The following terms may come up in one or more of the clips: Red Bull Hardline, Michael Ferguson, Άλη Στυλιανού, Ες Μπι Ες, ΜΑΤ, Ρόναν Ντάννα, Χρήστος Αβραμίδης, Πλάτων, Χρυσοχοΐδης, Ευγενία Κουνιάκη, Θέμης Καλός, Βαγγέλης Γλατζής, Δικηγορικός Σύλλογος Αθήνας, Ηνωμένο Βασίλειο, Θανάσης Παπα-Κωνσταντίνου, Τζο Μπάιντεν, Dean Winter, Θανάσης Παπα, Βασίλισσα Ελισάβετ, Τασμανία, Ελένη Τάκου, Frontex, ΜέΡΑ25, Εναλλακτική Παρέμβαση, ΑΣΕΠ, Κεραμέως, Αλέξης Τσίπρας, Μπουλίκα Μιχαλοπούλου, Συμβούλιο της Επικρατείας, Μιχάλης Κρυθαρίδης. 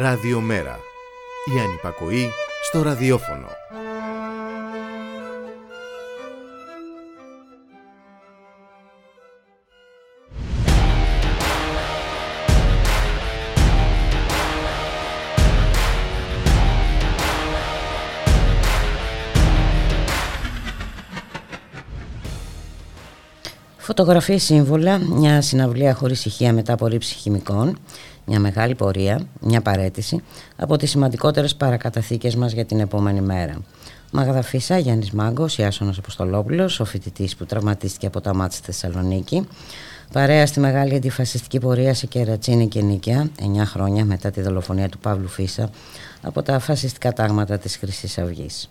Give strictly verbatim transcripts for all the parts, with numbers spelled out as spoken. Ράδιο Μέρα. Η ανυπακοή στο ραδιόφωνο. Φωτογραφίες σύμβολα, μια συναυλία χωρίς ηχεία μετά απορρίψη χημικών, μια μεγάλη πορεία, μια παρέτηση από τις σημαντικότερες παρακαταθήκες μας για την επόμενη μέρα. Μάγδα Φύσσα, Γιάννης Μάγκος, Ιάσονας Αποστολόπουλος, ο φοιτητής που τραυματίστηκε από τα ΜΑΤ στη Θεσσαλονίκη, παρέα στη μεγάλη αντιφασιστική πορεία σε Κερατσίνη και Νίκαια, εννιά χρόνια μετά τη δολοφονία του Παύλου Φύσσα από τα φασιστικά τάγματα της Χρυσής Αυγής.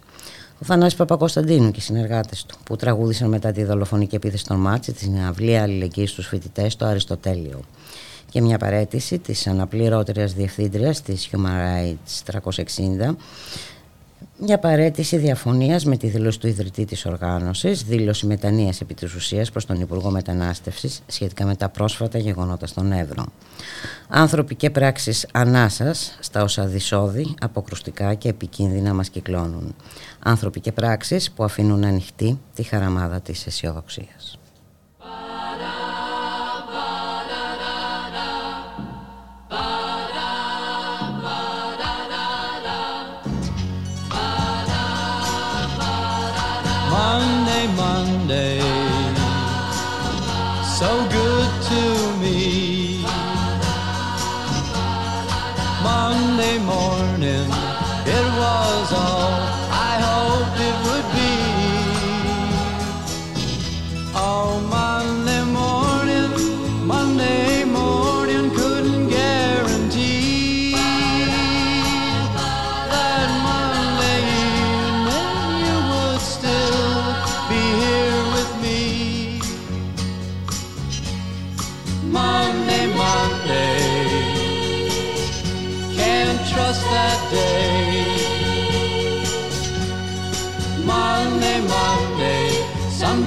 Ο Θανάσης Παπα και οι συνεργάτες του, που τραγούδησαν μετά τη δολοφονική επίθεση των Μάτσι τη συναυλία αλληλεγγύης στους φοιτητές στο Αριστοτέλειο. Και μια παρέτηση της αναπληρώτριας διευθύντριας της Human Rights τριακόσια εξήντα, μια παρέτηση διαφωνίας με τη δήλωση του ιδρυτή της οργάνωσης, δήλωση μετανοίας επί της ουσίας προς τον Υπουργό Μετανάστευσης σχετικά με τα πρόσφατα γεγονότα στον Εύρο. Άνθρωποι και πράξεις ανάσας στα όσα δυσώδη, αποκρουστικά και επικίνδυνα μας κυκλώνουν. Άνθρωποι και πράξεις που αφήνουν ανοιχτή τη χαραμάδα της αισιοδοξίας.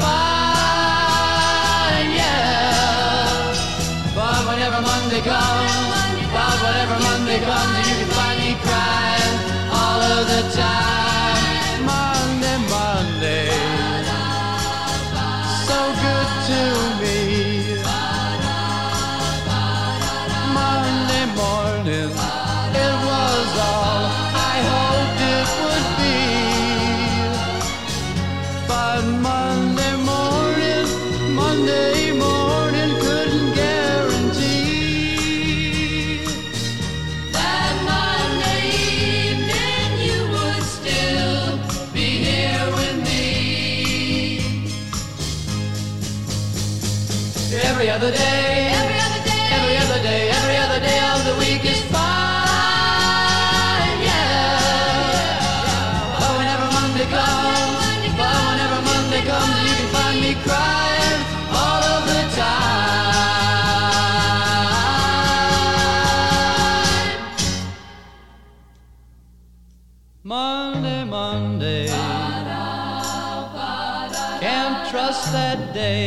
fine. Comes, but whatever Monday comes, you can find me crying all of the time. Monday, Monday, so good to me. Monday morning, it was all I hoped it would be. But Monday morning, Monday morning. Every other day, every other day, every other day, every other day of the week is fine, yeah. But whenever Monday comes, but whenever Monday comes, you can find me crying all of the time. Monday, Monday, can't trust that day.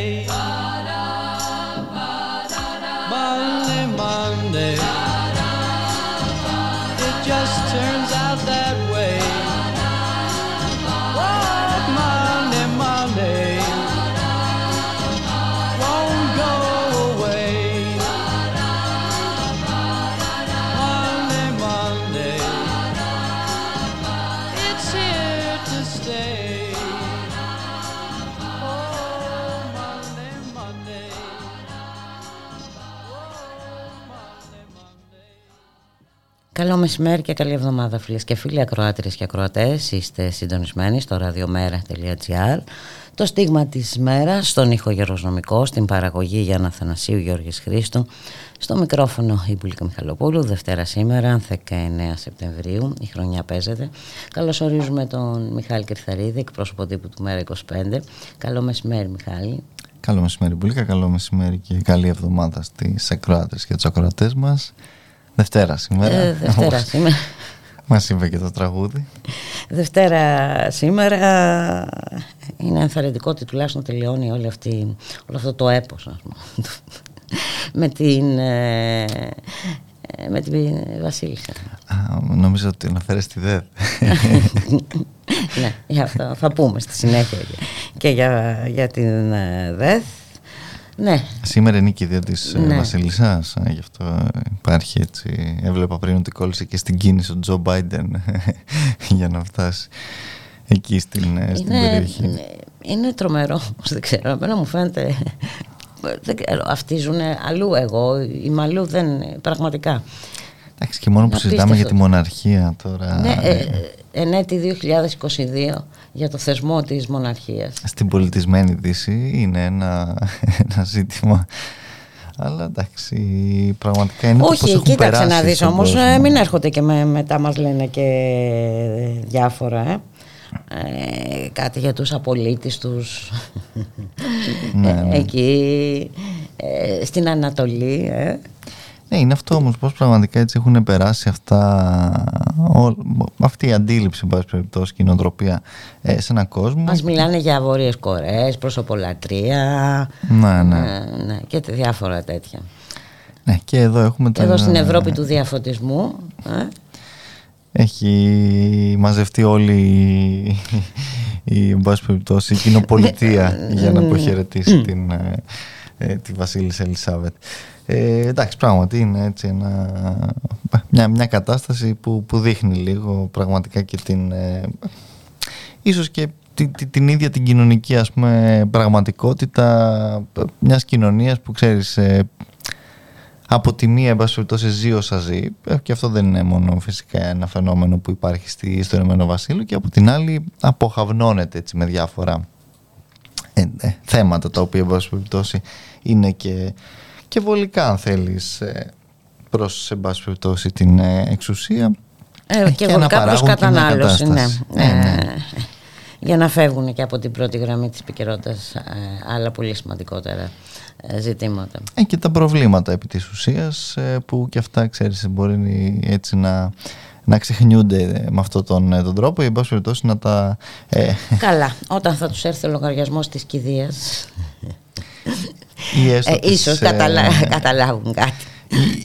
Καλό μεσημέρι και καλή εβδομάδα, φίλες και φίλοι, ακροάτριες και ακροατές. Είστε συντονισμένοι στο ράδιο μέρα τελεία τζι άρ. Το στίγμα της μέρας, στον ήχο Γιώργος Νομικός, στην παραγωγή Γιάννα Αθανασίου, Γιώργης Χρήστου, στο μικρόφωνο η Μπουλίκα Μιχαλοπούλου. Δευτέρα σήμερα, δεκαεννέα Σεπτεμβρίου, η χρονιά παίζεται. Καλωσορίζουμε τον Μιχάλη Κρυθαρίδη, εκπρόσωπο τύπου του ΜέΡΑ είκοσι πέντε. Καλό μεσημέρι, Μιχάλη. Καλό μεσημέρι, Μπουλίκα. Καλό μεσημέρι και καλή εβδομάδα στις ακροάτριες και τους ακροατές μας. Δευτέρα σήμερα. Ε, Δευτέρα σήμερα. Μας είπε και το τραγούδι. Δευτέρα σήμερα. Είναι ενθαρρυντικό ότι τουλάχιστον τελειώνει όλη αυτή, όλο αυτό το έπος, ας πούμε, με την, με την Βασίλισσα. Α, νομίζω ότι αναφέρεσαι στη ΔΕΘ. Ναι, για αυτό θα πούμε στη συνέχεια και για, για την ΔΕΘ. Ναι. Σήμερα είναι η κηδεία της ναι. Βασίλισσας, γι' αυτό υπάρχει έτσι. Έβλεπα πριν ότι κόλλησε και στην κίνηση ο Τζο Μπάιντεν για να φτάσει εκεί στην, είναι, στην περιοχή. Είναι, είναι τρομερό, δεν ξέρω, εμένα μου φαίνεται, δεν ξέρω, αυτοί ζουν αλλού, εγώ, είμαι αλλού, δεν, πραγματικά. Εντάξει, και μόνο που απίστευτο. Συζητάμε για τη μοναρχία τώρα. Ναι, ε, ε, εν έτη δύο χιλιάδες είκοσι δύο για το θεσμό της μοναρχίας. Στην πολιτισμένη Δύση είναι ένα, ένα ζήτημα. Αλλά εντάξει, πραγματικά είναι όπως έχουν περάσει. Όχι, κοίταξε να δεις όμως, ε, μην έρχονται και με, μετά μας λένε και διάφορα, ε. Ε, κάτι για τους απολύτιστους ναι, ναι. εκεί, ε, στην Ανατολή, ε. Ναι, είναι αυτό όμως, πώς πραγματικά έτσι έχουν περάσει αυτά, ό, αυτή η αντίληψη, πάση περιπτώσει, η νοοτροπία ε, σε έναν κόσμο. Μας μιλάνε για Βόρειες Κορέες, προσωπολατρία ναι, ναι. Ε, ναι, και διάφορα τέτοια. Ναι, και εδώ έχουμε και τα... εδώ στην Ευρώπη του διαφωτισμού. Ε. Έχει μαζευτεί όλη η, η, εν πάση περιπτώσει, η κοινοπολιτεία για να αποχαιρετήσει την, ε, τη Βασίλισσα Ελισάβετ. Ε, εντάξει, πράγματι είναι έτσι ένα, μια, μια κατάσταση που, που δείχνει λίγο πραγματικά και την ε, ίσως και την, την, την ίδια την κοινωνική, ας πούμε, πραγματικότητα μιας κοινωνίας που ξέρεις ε, από τη μία εν πάση περιπτώσει ζει όσα ζει, και αυτό δεν είναι μόνο φυσικά ένα φαινόμενο που υπάρχει στη, στο Ηνωμένο Βασίλειο, και από την άλλη αποχαυνώνεται έτσι με διάφορα ε, ε, θέματα τα οποία εν πάση περιπτώσει είναι και και βολικά, αν θέλεις, προς εν πάση περιπτώσει την εξουσία ε, και βολικά προς κατανάλωση, ναι. Ε, ναι. Για να φεύγουν και από την πρώτη γραμμή της επικαιρότητας ε, άλλα πολύ σημαντικότερα ε, ζητήματα. Ε, και τα προβλήματα επί της ουσίας ε, που και αυτά, ξέρεις, μπορεί έτσι να... να ξεχνιούνται με αυτόν τον, τον τρόπο ή εν πάση περιπτώσει να τα... Ε... Καλά, όταν θα τους έρθει ο λογαριασμός της κηδείας ή έστω ε, της, ίσως ε... καταλάβουν κάτι.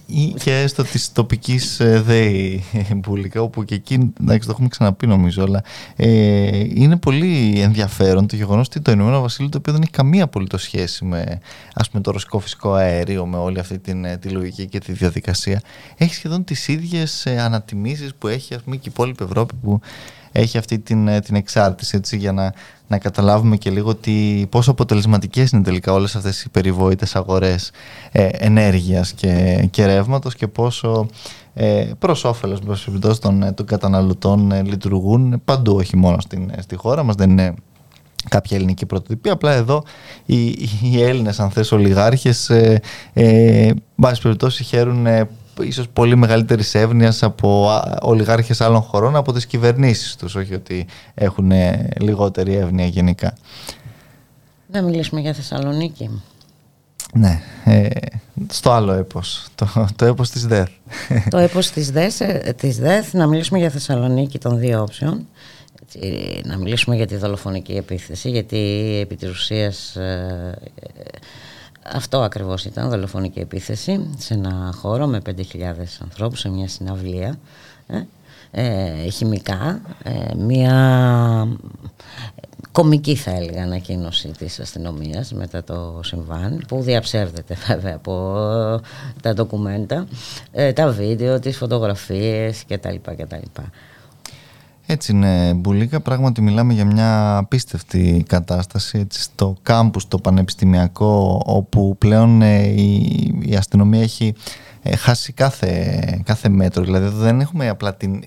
Ή, ή και έστω της τοπικής ε, ΔΕΗ Μπουλίκα, όπου και εκεί, εντάξει, το έχουμε ξαναπεί νομίζω, αλλά ε, είναι πολύ ενδιαφέρον το γεγονός ότι το Ηνωμένο Βασίλειο, το οποίο δεν έχει καμία απολύτως σχέση με, ας πούμε, το ρωσικό φυσικό αέριο, με όλη αυτή την, τη λογική και τη διαδικασία, έχει σχεδόν τις ίδιες ε, ανατιμήσεις που έχει, ας πούμε, και η υπόλοιπη Ευρώπη που έχει αυτή την, την εξάρτηση, έτσι, για να, να καταλάβουμε και λίγο τι, πόσο αποτελεσματικές είναι τελικά όλες αυτές οι περιβόητες αγορές ε, ενέργειας και, και ρεύματος και πόσο ε, προς όφελος των, των καταναλωτών ε, λειτουργούν παντού, όχι μόνο στην, στη χώρα μας, δεν είναι κάποια ελληνική πρωτοτυπία, απλά εδώ οι, οι Έλληνες, αν θες, ολιγάρχες ε, ε, βάση περιπτώσει χαίρουν ε, ίσως πολύ μεγαλύτερης εύνοιας από ολιγάρχες άλλων χωρών, από τις κυβερνήσεις τους, όχι ότι έχουν λιγότερη εύνοια γενικά. Να μιλήσουμε για Θεσσαλονίκη. Ναι, ε, στο άλλο έπος, το, το έπος της ΔΕΘ. Το έπος της ΔΕΘ, της ΔΕΘ, να μιλήσουμε για Θεσσαλονίκη των δύο όψεων. Να μιλήσουμε για τη δολοφονική επίθεση, γιατί επί της ουσίας... Ε, αυτό ακριβώς ήταν, δολοφονική επίθεση σε ένα χώρο με πέντε χιλιάδες ανθρώπους, σε μια συναυλία, ε, ε, χημικά, ε, μια κομική, θα έλεγα, ανακοίνωση της αστυνομίας μετά το συμβάν, που διαψεύδεται βέβαια από τα ντοκουμέντα, ε, τα βίντεο, τις φωτογραφίες κτλ. κτλ. Έτσι είναι, Μπουλίκα, πράγματι μιλάμε για μια απίστευτη κατάσταση, έτσι, στο κάμπους το πανεπιστημιακό, όπου πλέον ε, η, η αστυνομία έχει χάσει κάθε, κάθε μέτρο. Δηλαδή δεν έχουμε απλά την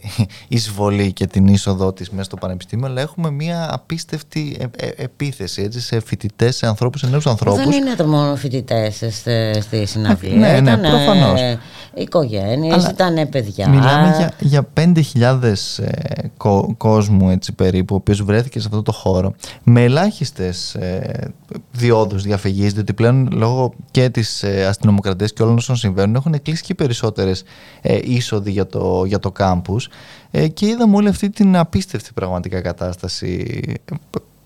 εισβολή και την είσοδό της μέσα στο πανεπιστήμιο, αλλά έχουμε μια απίστευτη ε, ε, επίθεση, έτσι, σε φοιτητές, σε ανθρώπους, σε νέους ανθρώπους. Δεν είναι το μόνο φοιτητές στη συναυλία. Ναι, ναι, ναι, προφανώς. Ε, οικογένειες, ήταν παιδιά. Μιλάμε για, για πέντε χιλιάδες ε, κο, κόσμου, έτσι, περίπου, ο οποίος βρέθηκε σε αυτό το χώρο, με ελάχιστες ε, διόδους διαφυγής, διότι πλέον λόγω και της ε, αστυνομοκρατίας και όλων όσων συμβαίνουν έχουν κλείσει και περισσότερες ε, είσοδοι για το, για το κάμπους, ε, και είδαμε όλη αυτή την απίστευτη πραγματικά κατάσταση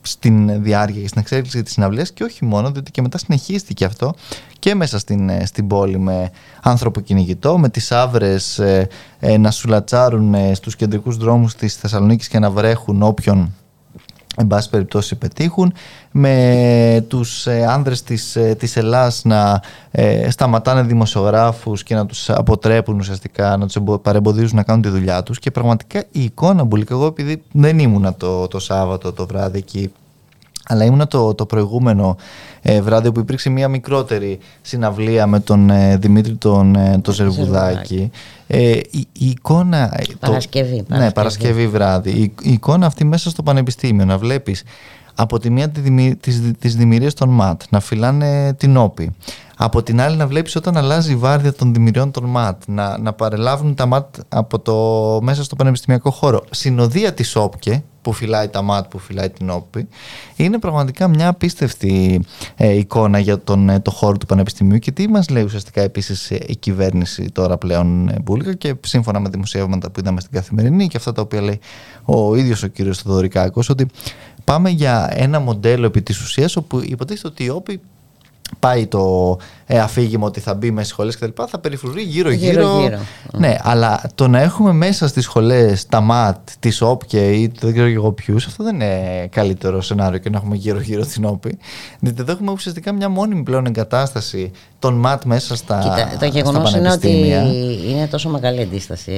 στην διάρκεια και στην εξέλιξη της συναυλίας, και όχι μόνο, διότι και μετά συνεχίστηκε αυτό και μέσα στην, στην πόλη, με άνθρωπο κυνηγητό, με τις άβρες ε, ε, να σουλατσάρουν ε, στους κεντρικούς δρόμους της Θεσσαλονίκης και να βρέχουν όποιον εν πάση περιπτώσει πετύχουν, με τους ε, άνδρες της, ε, της Ελλάς να ε, σταματάνε δημοσιογράφους και να τους αποτρέπουν ουσιαστικά, να τους παρεμποδίζουν να κάνουν τη δουλειά τους. Και πραγματικά η εικόνα, Μπουλίκα, εγώ επειδή δεν ήμουνα το, το Σάββατο το βράδυ εκεί, αλλά ήμουνα το, το προηγούμενο ε, βράδυ που υπήρξε μια μικρότερη συναυλία με τον ε, Δημήτρη τον, ε, τον Ζερβουδάκη. Ε, η, η εικόνα, Παρασκευή, το, Παρασκευή. Ναι, Παρασκευή βράδυ. Η, η εικόνα αυτή μέσα στο πανεπιστήμιο, να βλέπεις από τη μία τις δημιουργίες των ΜΑΤ να φυλάνε την όπη, από την άλλη να βλέπεις όταν αλλάζει η βάρδια των δημιουργιών των ΜΑΤ να, να παρελάβουν τα ΜΑΤ από το, μέσα στο πανεπιστημιακό χώρο, συνοδεία της ΟΠΚΕ που φυλάει τα ΜΑΤ, που φυλάει την όπη. Είναι πραγματικά μια απίστευτη ε, εικόνα για τον ε, το χώρο του πανεπιστημίου. Και τι μας λέει ουσιαστικά επίσης η κυβέρνηση τώρα πλέον, ε, Μπουλίκα, και σύμφωνα με δημοσιεύματα που είδαμε στην Καθημερινή και αυτά τα οποία λέει ο ίδιος ο κύριος Θεοδωρικάκος, ότι πάμε για ένα μοντέλο επί της ουσίας όπου υποτίθεται ότι η όπη πάει το ε, αφήγημα ότι θα μπει μέσα στις σχολές κτλ. Θα περιφρουρεί γύρω-γύρω. Γύρω. Ναι, αλλά το να έχουμε μέσα στις σχολές τα ΜΑΤ, τις ΟΠΚΕ ή δεν ξέρω εγώ ποιους, αυτό δεν είναι καλύτερο σενάριο, και να έχουμε γύρω-γύρω την όπη. Διότι εδώ έχουμε ουσιαστικά μια μόνιμη πλέον εγκατάσταση των ΜΑΤ μέσα στα πανεπιστήμια. Κοίτα, το γεγονός είναι ότι είναι τόσο μεγάλη αντίσταση,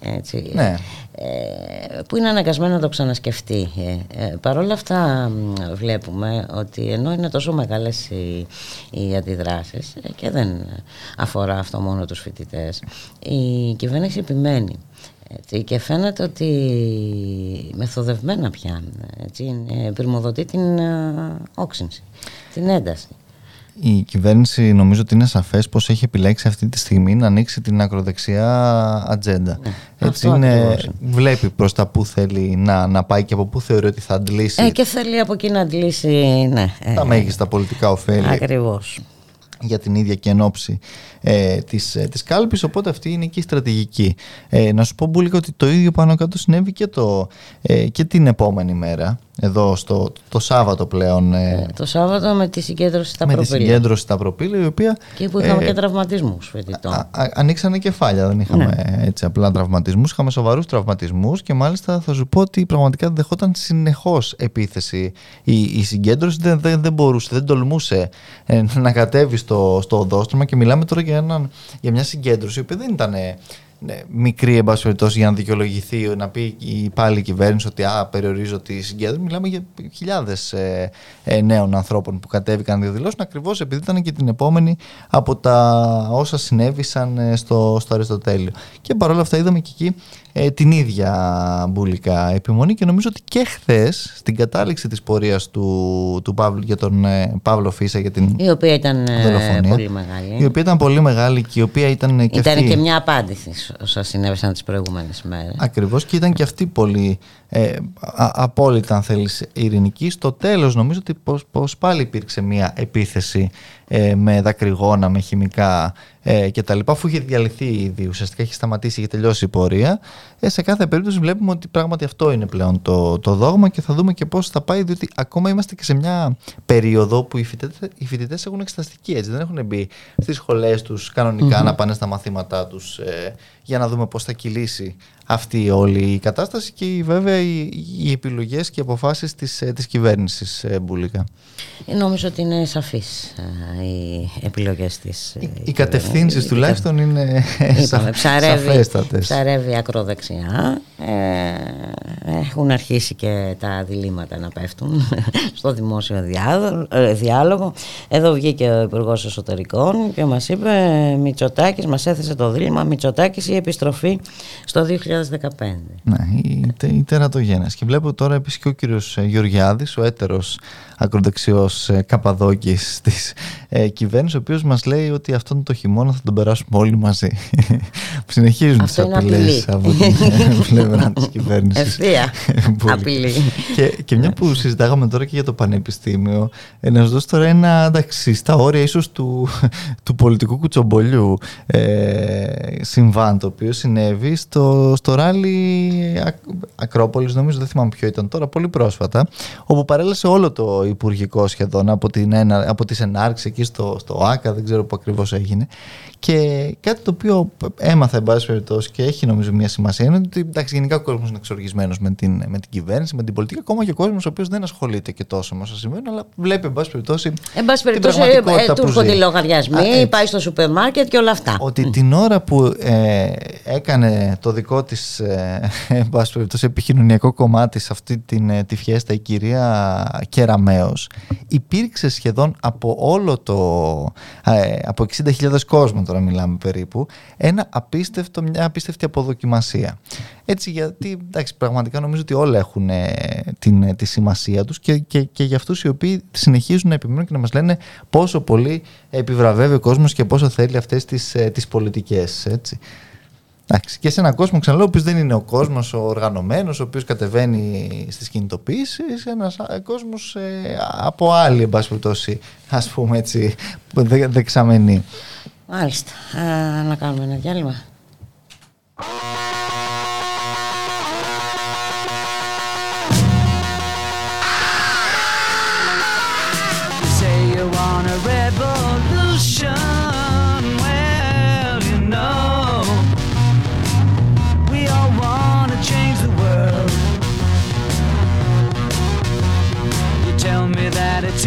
έτσι, ναι, που είναι αναγκασμένο να το ξανασκεφτεί. Παρ' όλα αυτά βλέπουμε ότι ενώ είναι τόσο μεγάλες οι, οι αντιδράσεις, και δεν αφορά αυτό μόνο τους φοιτητές, η κυβέρνηση επιμένει, έτσι, και φαίνεται ότι μεθοδευμένα πια, έτσι, πυρμοδοτεί την όξυνση, την ένταση. Η κυβέρνηση, νομίζω ότι είναι σαφές πως έχει επιλέξει αυτή τη στιγμή να ανοίξει την ακροδεξιά ατζέντα. Ναι, έτσι είναι, βλέπει προς τα που θέλει να, να πάει και από που θεωρεί ότι θα αντλήσει. Ε, και θέλει από εκεί να αντλήσει, ναι, τα ε, μέγιστα πολιτικά ωφέλη. Ακριβώς. Για την ίδια και εν όψη ε, της, ε, της κάλπης, οπότε αυτή είναι και η στρατηγική. Ε, να σου πω, Μπουλίκα, ότι το ίδιο πάνω κάτω συνέβη και, το, ε, και την επόμενη μέρα, εδώ στο το Σάββατο πλέον. Ε, το Σάββατο με τη συγκέντρωση στα προπήλαια. Με τη συγκέντρωση στα προπήλαια, η οποία... Και που είχαμε ε, και τραυματισμούς φοιτητών. Α, α, ανοίξανε κεφάλια, δεν είχαμε, ναι, έτσι, απλά τραυματισμούς, είχαμε σοβαρούς τραυματισμούς, και μάλιστα θα σου πω ότι πραγματικά δεχόταν συνεχώς επίθεση η, η συγκέντρωση, δεν, δεν, δεν μπορούσε, δεν τολμούσε ε, να κατέβει στο, στο οδόστρωμα, και μιλάμε τώρα για, ένα, για μια συγκέντρωση η οποία δεν ήταν... Ε, μικρή, εν πάση περιπτώσει, για να δικαιολογηθεί, να πει πάλι η κυβέρνηση ότι α, περιορίζω τη συγκέντρωση. Μιλάμε για χιλιάδες ε, ε, νέων ανθρώπων που κατέβηκαν να διαδηλώσουν, ακριβώς επειδή ήταν και την επόμενη από τα όσα συνέβησαν στο, στο Αριστοτέλειο. Και παρόλα αυτά είδαμε και εκεί ε, την ίδια, Μπουλίκα, επιμονή, και νομίζω ότι και χθες στην κατάληξη της πορείας του, του Παύλου, για τον ε, Παύλο Φύσσα, για την η οποία ήταν δολοφονία, πολύ μεγάλη. Η οποία ήταν πολύ μεγάλη και η οποία ήταν και, ήταν αυτή... και μια απάντηση όσα συνέβησαν τις προηγούμενες μέρες. Ακριβώς, και ήταν και αυτή πολύ ε, α, απόλυτα, αν θέλεις, ειρηνική. Στο τέλος νομίζω ότι πως, πως πάλι υπήρξε μια επίθεση ε, με δακρυγόνα, με χημικά ε, και τα λοιπά, αφού είχε διαλυθεί ήδη, ουσιαστικά είχε σταματήσει, είχε τελειώσει η πορεία. Ε, σε κάθε περίπτωση βλέπουμε ότι πράγματι αυτό είναι πλέον το, το δόγμα, και θα δούμε και πώς θα πάει, διότι ακόμα είμαστε και σε μια περίοδο που οι φοιτητές, οι φοιτητές έχουν εξεταστική, έτσι, δεν έχουν μπει στις σχολές τους κανονικά, mm-hmm, να πάνε στα μαθήματά τους ε, για να δούμε πώς θα κυλήσει αυτή όλη η κατάσταση και βέβαια οι, οι επιλογές και οι αποφάσεις της, της κυβέρνησης Μπουλίκα. Νομίζω ότι είναι σαφείς οι επιλογές της. Οι, οι κατευθύνσεις τουλάχιστον είναι είπαμε, ψαρεύει, σαφέστατες. Ψαρεύει ακροδεξιά. Ε, έχουν αρχίσει και τα διλήμματα να πέφτουν στο δημόσιο διάλογο. Εδώ βγήκε ο Υπουργός Εσωτερικών και μας είπε Μητσοτάκης, μας έθεσε το δίλημμα Μητσοτάκης η επιστροφή στο δύο χιλιάδες δεκαπέντε. Ναι, η, η τερατογένειας. Και βλέπω τώρα επίσης και ο κύριος Γεωργιάδης, ο έτερος ακροδεξιός καπαδόκης της ε, κυβέρνησης, ο οποίος μας λέει ότι αυτόν το χειμώνα θα τον περάσουμε όλοι μαζί. Συνεχίζουν τις απειλές από την πλευρά της κυβέρνησης. Ευθεία απειλή. Και, και μια που συζητάγαμε τώρα και για το πανεπιστήμιο, ε, να σας δώσω τώρα ένα, εντάξει, στα όρια ίσως του, του πολιτικού κουτσομπολιού ε, συμβάν, το οποίο συνέβη στο στο ράλι Ακρόπολης, νομίζω, δεν θυμάμαι ποιο ήταν τώρα, πολύ πρόσφατα, όπου παρέλασε όλο το υπουργικό σχεδόν από, την, από τις ενάρξεις εκεί στο, στο ΆΚΑ, δεν ξέρω που ακριβώς έγινε. Και κάτι το οποίο έμαθα, εν πάση περιπτώσει, και έχει νομίζω μια σημασία, είναι ότι εντάξει, γενικά ο κόσμος είναι εξοργισμένος με την, με την κυβέρνηση, με την πολιτική, ακόμα και ο κόσμος ο οποίος δεν ασχολείται και τόσο με όσα συμβαίνουν, αλλά βλέπει, εν πάση περιπτώσει, εν πάση περιπτώσει την πραγματικότητα ε, του έρχονται λογαριασμοί, πάει στο σούπερ μάρκετ και όλα αυτά. Ότι mm. την ώρα που ε, έκανε το δικό της ε, επικοινωνιακό κομμάτι σε αυτή την, ε, τη φιέστα η κυρία Κεραμέως, υπήρξε σχεδόν από όλο το ε, από εξήντα χιλιάδες κόσμο τώρα μιλάμε περίπου, ένα απίστευτο, μια απίστευτη αποδοκιμασία, έτσι, γιατί εντάξει, πραγματικά νομίζω ότι όλα έχουν ε, την, τη σημασία τους και, και, και για αυτούς οι οποίοι συνεχίζουν να επιμένουν και να μας λένε πόσο πολύ επιβραβεύει ο κόσμος και πόσο θέλει αυτές τις, ε, τις πολιτικές, έτσι. Και σε έναν κόσμο, ξαναλέω, ο οποίος δεν είναι ο κόσμος ο οργανωμένος, ο οποίος κατεβαίνει στις κινητοποιήσεις, ένας κόσμος ε, από άλλη, εν πάση περιπτώσει, ας πούμε έτσι, δε, δεξαμενή. Μάλιστα. Α, να κάνουμε ένα διάλειμμα. It's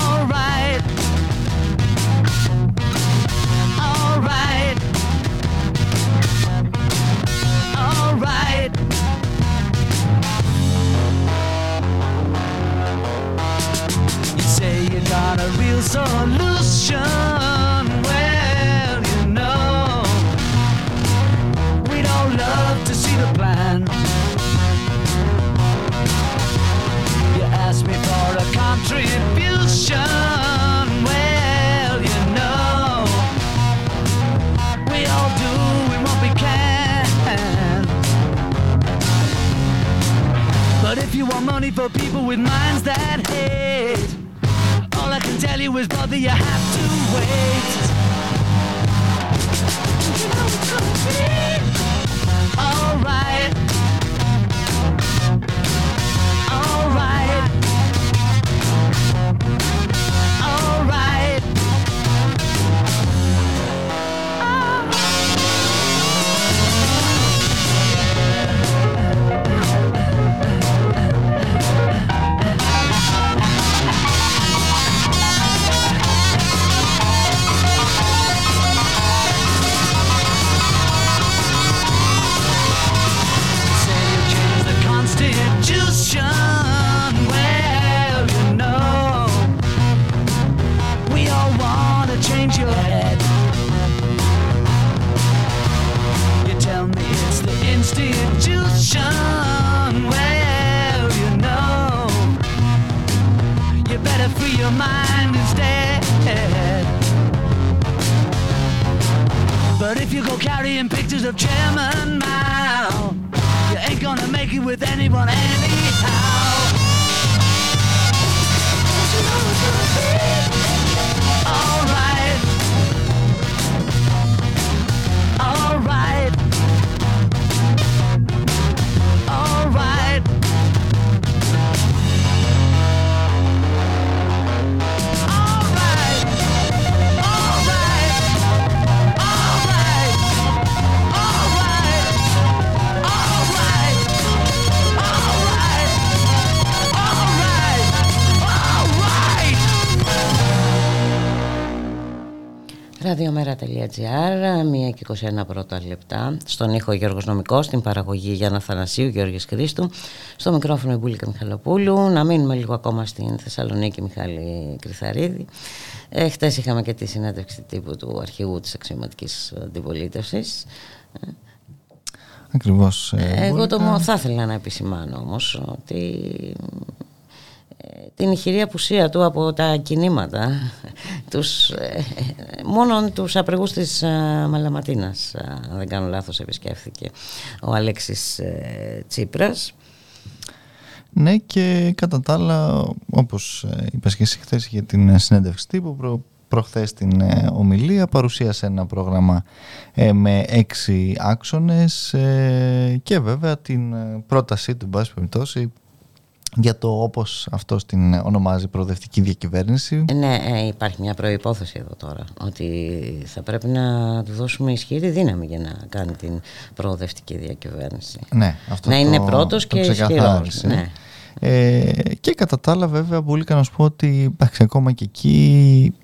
all right, all right, right. You say you got a real solution, well, you know, we don't love to see the plan. You ask me for a contribution, well, you know, we all do what we can. But if you want money for people with minds that hate, all I can tell you is, brother, you have to wait. You know it's gonna be all right, all right, all right. Well, you know, we all want to change your head. You tell me it's the institution. Well, you know, you better free your mind instead. But if you go carrying pictures of Chairman Mao, you ain't gonna make it with anyone anyhow. Ραδιομέρα.gr, μία και είκοσι ένα πρώτα λεπτά. Στον ήχο Γιώργος Νομικός, στην παραγωγή Γιάννα Αθανασίου, Γιώργης Χρήστου. Στο μικρόφωνο η Μπουλίκα Μιχαλοπούλου. Να μείνουμε λίγο ακόμα στην Θεσσαλονίκη, Μιχάλη Κρυθαρίδη. Ε, χτες είχαμε και τη συνέντευξη τύπου του αρχηγού της αξιωματικής αντιπολίτευσης. Ακριβώς. Ε, εγώ το, θα ήθελα να επισημάνω όμως ότι την ηχηρή απουσία του από τα κινήματα τους, μόνο τους απεργούς της Μαλαματίνας, αν δεν κάνω λάθος, επισκέφθηκε ο Αλέξης Τσίπρας. Ναι, και κατά τα άλλα, όπως είπες και εσύ χθες για την συνέντευξη τύπου, προ, προχθές την ομιλία παρουσίασε ένα πρόγραμμα με έξι άξονες και βέβαια την πρότασή του, εν πάση περιπτώσει, για το, όπως αυτός την ονομάζει, προοδευτική διακυβέρνηση. Ναι, υπάρχει μια προϋπόθεση εδώ τώρα, ότι θα πρέπει να του δώσουμε ισχυρή δύναμη για να κάνει την προοδευτική διακυβέρνηση. Ναι, αυτό να το, είναι πρώτος το και ισχυρός. Ναι. Ε, και κατά τα άλλα βέβαια, Μπουλίκα, να σου πω ότι εντάξει, ακόμα και εκεί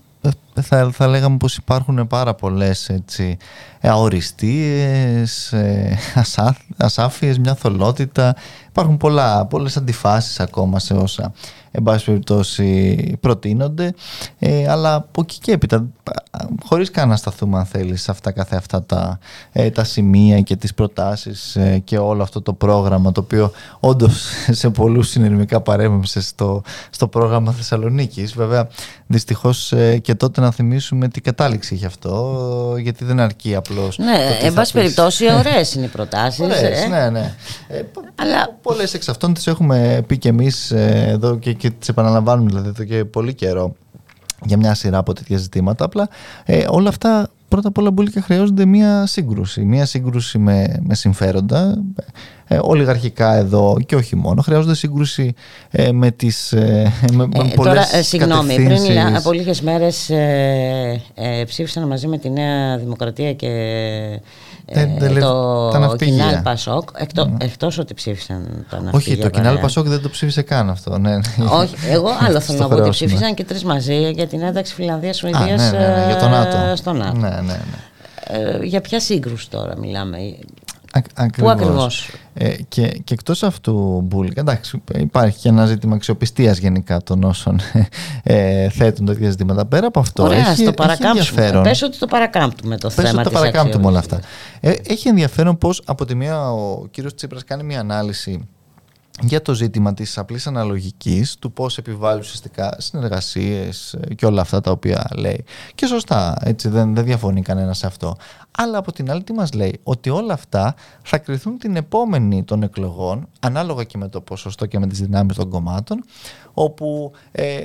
θα, θα λέγαμε πως υπάρχουν πάρα πολλές έτσι, αοριστείες, ασά, ασάφειες, μια θολότητα. Υπάρχουν πολλά, πολλές αντιφάσεις ακόμα σε όσα εν πάση περιπτώσει προτείνονται, ε, αλλά από εκεί και έπειτα, χωρίς καν να σταθούμε αν θέλεις σε αυτά καθε αυτά τα, ε, τα σημεία και τις προτάσεις ε, και όλο αυτό το πρόγραμμα, το οποίο όντως σε πολλούς συνειρμικά παρέμβασε στο, στο πρόγραμμα Θεσσαλονίκης. Βέβαια δυστυχώς ε, και τότε να θυμίσουμε τι κατάληξη είχε αυτό, γιατί δεν αρκεί απλώς. Ναι, εν πάση περιπτώσει ωραίες είναι οι προτάσεις. Ωραίες, ε. ναι, ναι. Ε, αλλά πολλές εξ αυτών τις έχουμε πει και εμείς εδώ και, και τις επαναλαμβάνουμε δηλαδή εδώ και πολύ καιρό για μια σειρά από τέτοια ζητήματα. Απλά ε, όλα αυτά πρώτα απ' όλα πολύ και χρειάζονται μια σύγκρουση. Μια σύγκρουση με, με συμφέροντα, ε, ολιγαρχικά εδώ και όχι μόνο. Χρειάζονται σύγκρουση ε, με τις ε, με, με ε, πολλές κατευθύνσεις. Συγγνώμη, πριν από λίγες μέρες ε, ε, ε, ψήφισαν μαζί με τη Νέα Δημοκρατία και Ε, τελε... το ΚΙΝΑΛ-ΠΑΣΟΚ, εκτό, mm. εκτός ότι ψήφισαν τα ναυτίγια. Όχι, το ΚΙΝΑΛ-ΠΑΣΟΚ δεν το ψήφισε καν αυτό. Ναι, ναι. Όχι, εγώ άλλο θέλω να πω ότι ψήφισαν και τρεις μαζί για την ένταξη Φιλανδίας-Σουηδίας ναι, ναι, ναι, ναι, στο ΝΑΤΟ. Ναι, ναι, ναι. Ε, για ποια σύγκρουση τώρα μιλάμε? Α, ακριβώς. Πού ακριβώς? Ε, και, και εκτός αυτού, Μπούλικα, εντάξει, υπάρχει και ένα ζήτημα αξιοπιστίας γενικά των όσων ε, θέτουν τέτοια ζητήματα. Πέρα από αυτό, ωραία, έχει, το έχει ενδιαφέρον. Πες ότι το παρακάμπτουμε το πες θέμα το της αξιοπιστίας. Όλα αυτά. Ε, έχει ενδιαφέρον πως από τη μία ο κύριος Τσίπρας κάνει μια ανάλυση για το ζήτημα της απλής αναλογικής, του πώς επιβάλλει ουσιαστικά συνεργασίες και όλα αυτά τα οποία λέει. Και σωστά, έτσι, δεν, δεν διαφωνεί κανένας σε αυτό. Αλλά από την άλλη τι μας λέει? Ότι όλα αυτά θα κριθούν την επόμενη των εκλογών, ανάλογα και με το ποσοστό και με τις δυνάμεις των κομμάτων, όπου ε,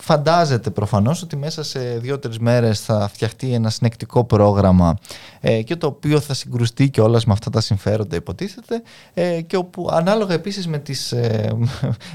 φαντάζεται προφανώς ότι μέσα σε δύο-τρεις μέρες θα φτιαχτεί ένα συνεκτικό πρόγραμμα ε, και το οποίο θα συγκρουστεί και όλα με αυτά τα συμφέροντα υποτίθεται ε, και όπου ανάλογα επίσης με, τις, ε,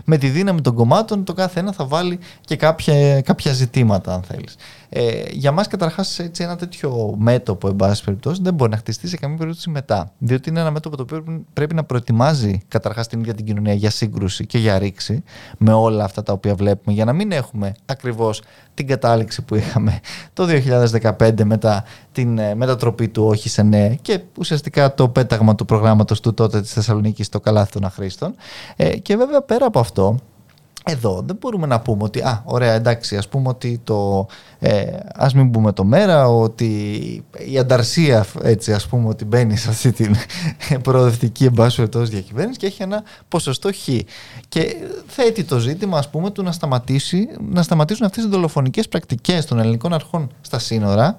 με τη δύναμη των κομμάτων το κάθε ένα θα βάλει και κάποια, κάποια ζητήματα αν θέλεις. Ε, για μας καταρχάς έτσι, ένα τέτοιο μέτωπο εν πάση περιπτώσει δεν μπορεί να χτιστεί σε καμία περίπτωση μετά, διότι είναι ένα μέτωπο το οποίο πρέπει να προετοιμάζει καταρχάς την ίδια την κοινωνία για σύγκρουση και για ρήξη με όλα αυτά τα οποία βλέπουμε, για να μην έχουμε ακριβώς την κατάληξη που είχαμε το δύο χιλιάδες δεκαπέντε μετά την μετατροπή του όχι σε ναι και ουσιαστικά το πέταγμα του προγράμματος του τότε της Θεσσαλονίκης στο καλάθι των αχρήστων. Ε, και βέβαια πέρα από αυτό, εδώ δεν μπορούμε να πούμε ότι α, ωραία, εντάξει, ας πούμε ότι το ε, ας μην πούμε το ΜέΡΑ, ότι η ανταρσία έτσι ας πούμε ότι μπαίνει σε αυτή την προοδευτική εμπάσχευτος διακυβέρνηση και έχει ένα ποσοστό χ. Και θέτει το ζήτημα ας πούμε του να, σταματήσει, να σταματήσουν αυτές οι δολοφονικές πρακτικές των ελληνικών αρχών στα σύνορα.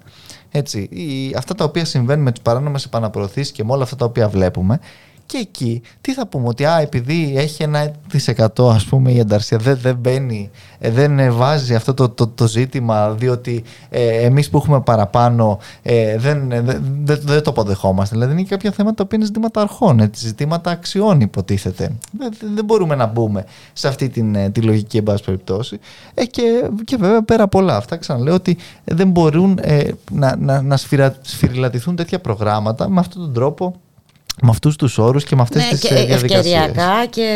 Έτσι, η, αυτά τα οποία συμβαίνουν με τις παράνομες επαναπροωθήσεις και με όλα αυτά τα οποία βλέπουμε. Και εκεί τι θα πούμε, ότι α, επειδή έχει ένα δισεκατό ας πούμε η ανταρσία δεν, δεν μπαίνει, δεν βάζει αυτό το, το, το ζήτημα, διότι ε, εμείς που έχουμε παραπάνω ε, δεν, δε, δε, δεν το αποδεχόμαστε. Δηλαδή είναι κάποια θέματα τα οποία είναι ζητήματα αρχών, έτσι, ζητήματα αξιών υποτίθεται. Δεν, δεν μπορούμε να μπούμε σε αυτή την, τη λογική εν πάση περιπτώσει. Ε, και, και βέβαια πέρα από όλα αυτά ξαναλέω ότι δεν μπορούν ε, να, να, να σφυρα, σφυριλατηθούν τέτοια προγράμματα με αυτόν τον τρόπο με αυτούς τους όρους και με αυτές ναι, τις και διαδικασίες. Ευκαιριακά και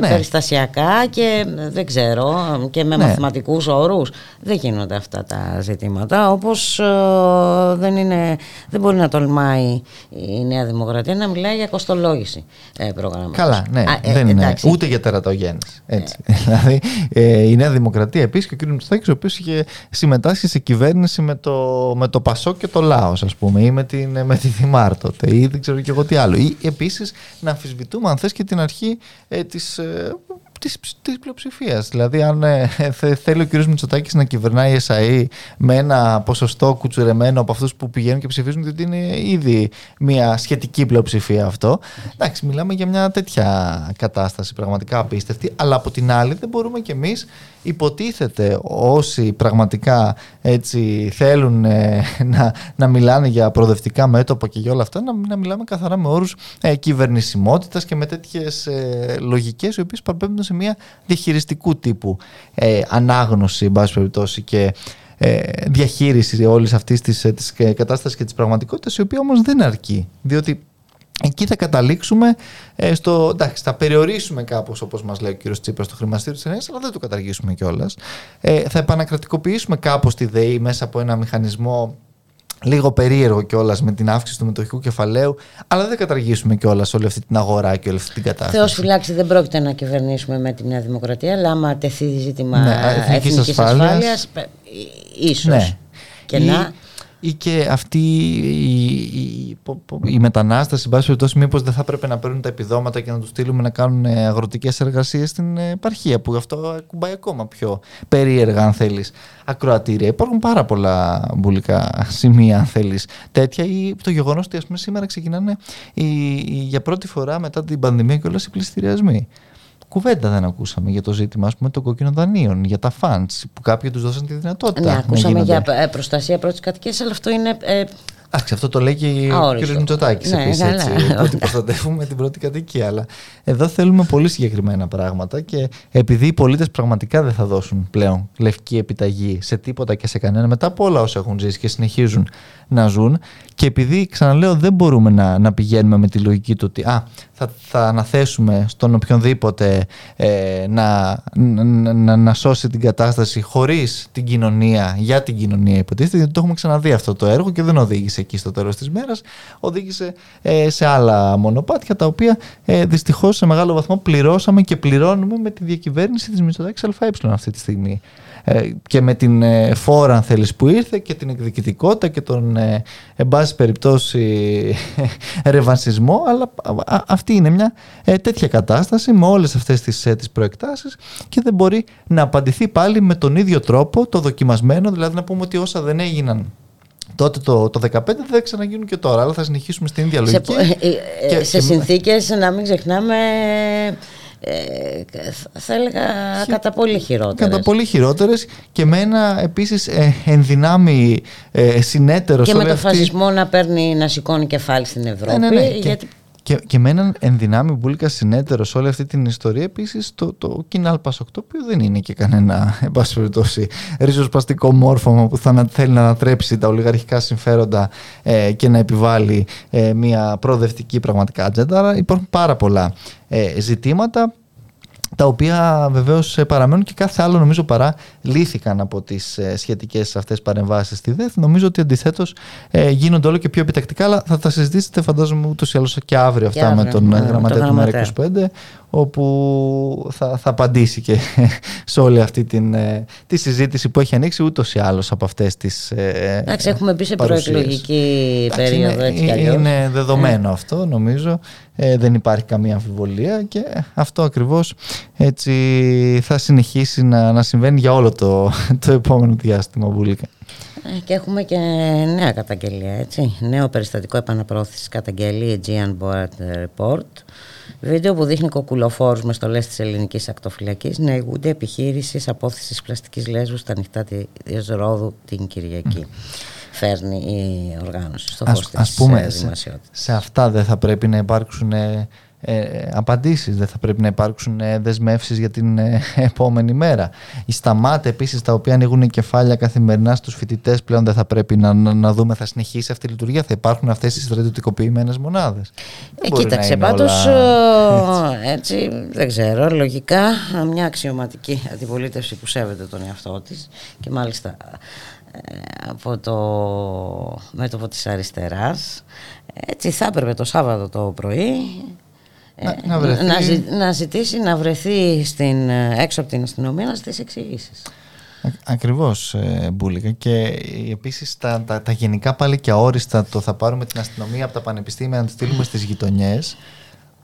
ναι. περιστασιακά και δεν ξέρω, και με ναι. μαθηματικούς όρους. Δεν γίνονται αυτά τα ζητήματα, όπως ε, δεν, είναι, δεν μπορεί να τολμάει η Νέα Δημοκρατία να μιλάει για κοστολόγηση ε, προγράμματος. Καλά, ναι, Α, ε, δεν είναι, ούτε για τερατογέννηση. Έτσι. Ε. Δηλαδή ε, η Νέα Δημοκρατία επίσης και ο κ. Μητσοτάκης, ο οποίος είχε συμμετάσχει σε κυβέρνηση με το, με το Πασόκ και το Λάος, ας πούμε, ή με, την, με τη Δημάρ τότε, ή δεν ξέρω και εγώ τι άλλο. Ή επίσης να αμφισβητούμε, αν θες, και την αρχή ε, της, ε, της, της πλειοψηφίας. Δηλαδή αν ε, θε, θέλει ο κ. Μητσοτάκης να κυβερνάει ΕΣΑΗ με ένα ποσοστό κουτσουρεμένο από αυτούς που πηγαίνουν και ψηφίζουν, διότι είναι ήδη μια σχετική πλειοψηφία αυτό. Εντάξει, μιλάμε για μια τέτοια κατάσταση πραγματικά απίστευτη, αλλά από την άλλη δεν μπορούμε κι εμείς, υποτίθεται όσοι πραγματικά έτσι θέλουν ε, να, να μιλάνε για προοδευτικά μέτωπα και για όλα αυτά, να, να μιλάμε καθαρά με όρους ε, κυβερνησιμότητας και με τέτοιες ε, λογικές, οι οποίες παραπέμπτουν σε μια διαχειριστικού τύπου ε, ανάγνωση, εν πάση περιπτώσει, και ε, διαχείριση όλης αυτής της, της κατάστασης και της πραγματικότητας, η οποία όμως δεν αρκεί, διότι εκεί θα καταλήξουμε στο. Εντάξει, θα περιορίσουμε κάπως, όπως μας λέει ο κύριος Τσίπρας, το χρηματιστήριο της ενέργειας, αλλά δεν το καταργήσουμε κιόλας. Ε, θα επανακρατικοποιήσουμε κάπως τη ΔΕΗ μέσα από ένα μηχανισμό λίγο περίεργο κιόλας, με την αύξηση του μετοχικού κεφαλαίου, αλλά δεν καταργήσουμε κιόλας όλη αυτή την αγορά και όλη αυτή την κατάσταση. Θεός φυλάξει, δεν πρόκειται να κυβερνήσουμε με τη Νέα Δημοκρατία, αλλά άμα τεθεί ζήτημα ναι, εθνικής ασφάλειας, ασφάλειας ίσως. Ναι. Και Η... να... ή και αυτή η, η, η, η μετανάσταση, εν πάση περιπτώσει, μήπως δεν θα πρέπει να παίρνουν τα επιδόματα και να τους στείλουμε να κάνουν αγροτικές εργασίες στην επαρχία, που αυτό ακουμπάει ακόμα πιο περίεργα, αν θέλεις, ακροατήρια. Υπάρχουν πάρα πολλά μπουλικά σημεία, αν θέλεις, τέτοια, ή το γεγονός ότι, ας πούμε, σήμερα ξεκινάνε οι, για πρώτη φορά μετά την πανδημία και όλες οι πληστηριασμοί. Κουβέντα δεν ακούσαμε για το ζήτημα, ας πούμε, των κόκκινων δανείων, για τα funds που κάποιοι τους δώσαν τη δυνατότητα. Ναι, ακούσαμε για προστασία πρώτης κατοικίας, αλλά αυτό είναι. Ε... Άξι, αυτό το λέει και ο κ. Μητσοτάκης επίσης. Ότι προστατεύουμε την πρώτη κατοικία. Αλλά εδώ θέλουμε πολύ συγκεκριμένα πράγματα, και επειδή οι πολίτες πραγματικά δεν θα δώσουν πλέον λευκή επιταγή σε τίποτα και σε κανένα, μετά από όλα όσα έχουν ζήσει και συνεχίζουν να ζουν, και επειδή, ξαναλέω, δεν μπορούμε να, να πηγαίνουμε με τη λογική του ότι α, θα, θα αναθέσουμε στον οποιονδήποτε ε, να, να, να, να σώσει την κατάσταση χωρίς την κοινωνία, για την κοινωνία, υποτίθεται, γιατί το έχουμε ξαναδεί αυτό το έργο και δεν οδήγησε εκεί στο τέλος της μέρας, οδήγησε ε, σε άλλα μονοπάτια, τα οποία ε, δυστυχώς σε μεγάλο βαθμό πληρώσαμε και πληρώνουμε με τη διακυβέρνηση της Μητσοτάκης ΑΕ αυτή τη στιγμή, ε, και με την ε, φόρα, αν θέλεις, που ήρθε, και την εκδικητικότητα και τον ε, εν πάση περιπτώσει ε, ρεβανσισμό, αλλά α, α, αυτή είναι μια ε, τέτοια κατάσταση με όλες αυτές τις, ε, τις προεκτάσεις, και δεν μπορεί να απαντηθεί πάλι με τον ίδιο τρόπο, το δοκιμασμένο, δηλαδή να πούμε ότι όσα δεν έγιναν τότε το, το δεκαπέντε δεν θα ξαναγίνουν και τώρα, αλλά θα συνεχίσουμε στην ίδια λογική. Σε, και, σε και... συνθήκες, να μην ξεχνάμε, ε, θα έλεγα και, κατά πολύ χειρότερες. Κατά πολύ χειρότερες, και με ένα επίσης ε, ενδυνάμει ε, συνέτερο. Και με τον φασισμό αυτή... να παίρνει, να σηκώνει κεφάλι στην Ευρώπη. Ναι, ναι, ναι, γιατί... και... Και, και με έναν ενδυνάμει μπουλίκα συνέτερο σε όλη αυτή την ιστορία, επίσης το, το ΚΙΝΑΛ-ΠΑΣΟΚ, το οποίο δεν είναι και κανένα, εν πάση περιπτώσει, ριζοσπαστικό μόρφωμα που θα θέλει να ανατρέψει τα ολιγαρχικά συμφέροντα ε, και να επιβάλλει ε, μια προοδευτική πραγματικά ατζέντα. Άρα υπάρχουν πάρα πολλά ε, ζητήματα, τα οποία βεβαίως παραμένουν, και κάθε άλλο νομίζω παρά λύθηκαν από τις σχετικές αυτές παρεμβάσεις στη ΔΕΘ. Νομίζω ότι αντιθέτως γίνονται όλο και πιο επιτακτικά, αλλά θα τα συζητήσετε, φαντάζομαι, ούτως ή άλλως και αύριο αυτά, και αύριο, με τον ναι, γραμματέα του ΜέΡΑ είκοσι πέντε, όπου θα, θα απαντήσει και σε όλη αυτή την, τη συζήτηση που έχει ανοίξει ούτως ή άλλως από αυτές τις παρουσίες. Εντάξει, έχουμε μπει σε προεκλογική περίοδο, έτσι κι αλλιώς. Είναι δεδομένο ε. αυτό, νομίζω. Ε, δεν υπάρχει καμία αμφιβολία, και αυτό ακριβώς έτσι θα συνεχίσει να, να συμβαίνει για όλο το, το επόμενο διάστημα, Μπουλίκα. Και έχουμε και νέα καταγγελία, έτσι. Νέο περιστατικό επαναπρόθεσης καταγγελεί Aegean Board Report. Βίντεο που δείχνει κοκκουλοφόρους με στολές της ελληνικής ακτοφυλακής να ηγούνται επιχείρησης απόθεσης πλαστικής λέσβου στα ανοιχτά της Ρόδου την Κυριακή. Φέρνει η οργάνωση στο φως της δημοσιότητας. Ας πούμε, σε, σε αυτά δεν θα πρέπει να υπάρξουν ε, Ε, απαντήσεις, δεν θα πρέπει να υπάρξουν ε, δεσμεύσεις για την ε, επόμενη μέρα. Η ΜΑΤ επίσης, τα οποία ανοίγουν κεφάλια καθημερινά στους φοιτητές, πλέον δεν θα πρέπει να, να, να δούμε, θα συνεχίσει αυτή η λειτουργία, θα υπάρχουν αυτές οι στρατιωτικοποιημένες μονάδες. Ε, κοίταξε, πάντως όλα... έτσι. έτσι, δεν ξέρω, λογικά μια αξιωματική αντιπολίτευση που σέβεται τον εαυτό της και μάλιστα από το μέτωπο της αριστεράς, έτσι θα έπρεπε το Σάββατο το πρωί Να, να, βρεθεί... να, ζη, να ζητήσει να βρεθεί στην, έξω από την αστυνομία στις εξηγήσεις. Ακριβώς, ε, Μπούλικα. Και επίσης τα, τα, τα γενικά πάλι και αόριστα, το θα πάρουμε την αστυνομία από τα πανεπιστήμια να τη στείλουμε στις γειτονιές,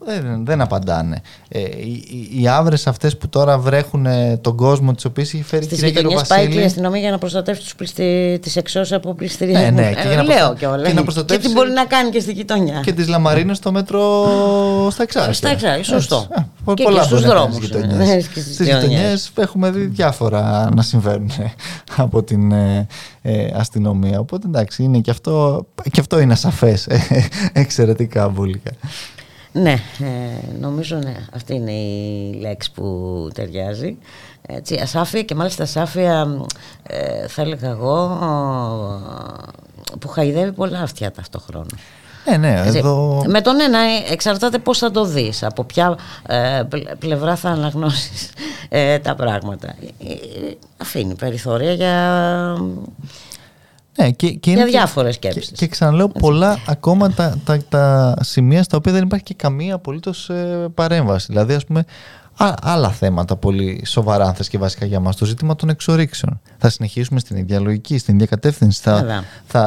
δεν, δεν απαντάνε. Ε, οι οι άβρες αυτές που τώρα βρέχουν τον κόσμο, τις οποίες έχει φέρει στις γειτονιές, πάει και η αστυνομία για να προστατεύσει τις εξώσεις από πληστηριασμού. Ναι, ναι, και, ε, και, και, να προστατεύσει... και τι μπορεί να κάνει και στη γειτονιά. Και τις λαμαρίνες στο μέτρο στα Εξάρχεια. Στα Εξάρχεια, σωστό. Ε, και, πολλά και στους δρόμους. Ναι, στις γειτονιές έχουμε δει διάφορα να συμβαίνουν από την ε, ε, αστυνομία. Οπότε εντάξει, είναι και αυτό, και αυτό είναι ασαφές. Εξαιρετικά, Μπούλικα. Ναι, νομίζω ναι. Αυτή είναι η λέξη που ταιριάζει. Έτσι, ασάφεια, και μάλιστα ασάφεια θα έλεγα εγώ που χαϊδεύει πολλά αυτιά ταυτόχρονα. Ε, ναι, έτσι, εδώ... Με τον ένα εξαρτάται πώς θα το δεις, από ποια πλευρά θα αναγνώσεις τα πράγματα. Αφήνει περιθώρια για... Ναι, και, και για διάφορες σκέψεις. Και, και ξαναλέω, πολλά ακόμα τα, τα, τα σημεία στα οποία δεν υπάρχει και καμία απολύτως ε, παρέμβαση. Δηλαδή, ας πούμε, α, άλλα θέματα πολύ σοβαρά, αν θες, και βασικά για μας. Το ζήτημα των εξορίξεων. Θα συνεχίσουμε στην ίδια λογική, στην ίδια κατεύθυνση. Θα, θα,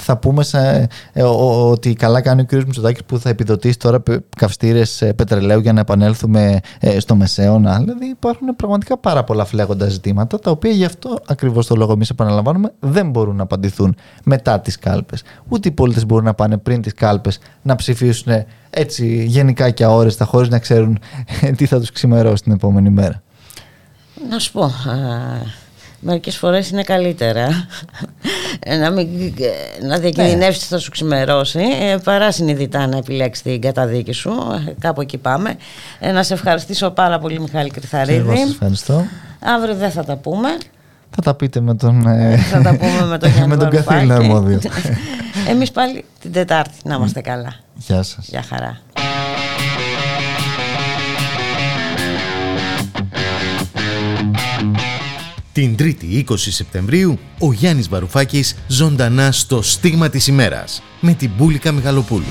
θα πούμε σε, ε, ο, ότι καλά κάνει ο κ. Μητσοτάκης που θα επιδοτήσει τώρα καυστήρες ε, πετρελαίου για να επανέλθουμε ε, στο Μεσαίωνα. Δηλαδή, υπάρχουν πραγματικά πάρα πολλά φλέγοντα ζητήματα, τα οποία γι' αυτό ακριβώς το λόγο εμείς επαναλαμβάνουμε δεν μπορούν να απαντηθούν μετά τις κάλπες. Ούτε οι πολίτες μπορούν να πάνε πριν τις κάλπες να ψηφίσουν ε, έτσι γενικά και αόριστα, χωρίς να ξέρουν ε, τι θα τους ξημερώσει την επόμενη μέρα. Να σου πω, α, μερικές φορές είναι καλύτερα να, μην, να διακινδυνεύσεις θα σου ξημερώσει, παρά συνειδητά να επιλέξεις την καταδίκη σου. Κάπου εκεί πάμε. Να σε ευχαριστήσω πάρα πολύ, Μιχάλη Κρυθαρίδη. Εγώ σας ευχαριστώ. Αύριο δεν θα τα πούμε. Θα τα πείτε με τον, θα τα πούμε με τον Γιάννη Βαρουφάκη. Αρμόδιο. Εμείς πάλι την Τετάρτη. Να είμαστε καλά. Γεια σας. Γεια χαρά. Την Τρίτη είκοσι Σεπτεμβρίου, ο Γιάννης Βαρουφάκης ζωντανά στο Στίγμα της ημέρας με την Μπουλίκα Μιχαλοπούλου.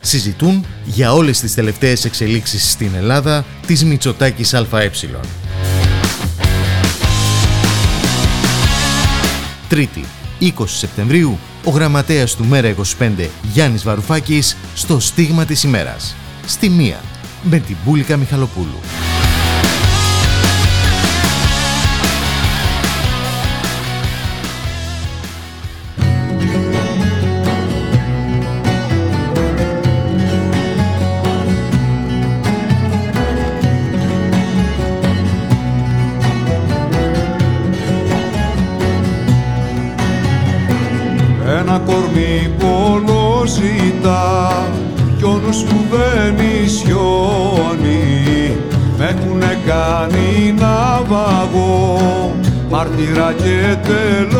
Συζητούν για όλες τις τελευταίες εξελίξεις στην Ελλάδα της Μητσοτάκης ΑΕ. Τρίτη είκοσι Σεπτεμβρίου, ο γραμματέας του ΜέΡΑ είκοσι πέντε Γιάννης Βαρουφάκης στο Στίγμα της ημέρας, στη Μία, με την Μπουλίκα Μιχαλοπούλου. Μάρτυρα και τελώνει.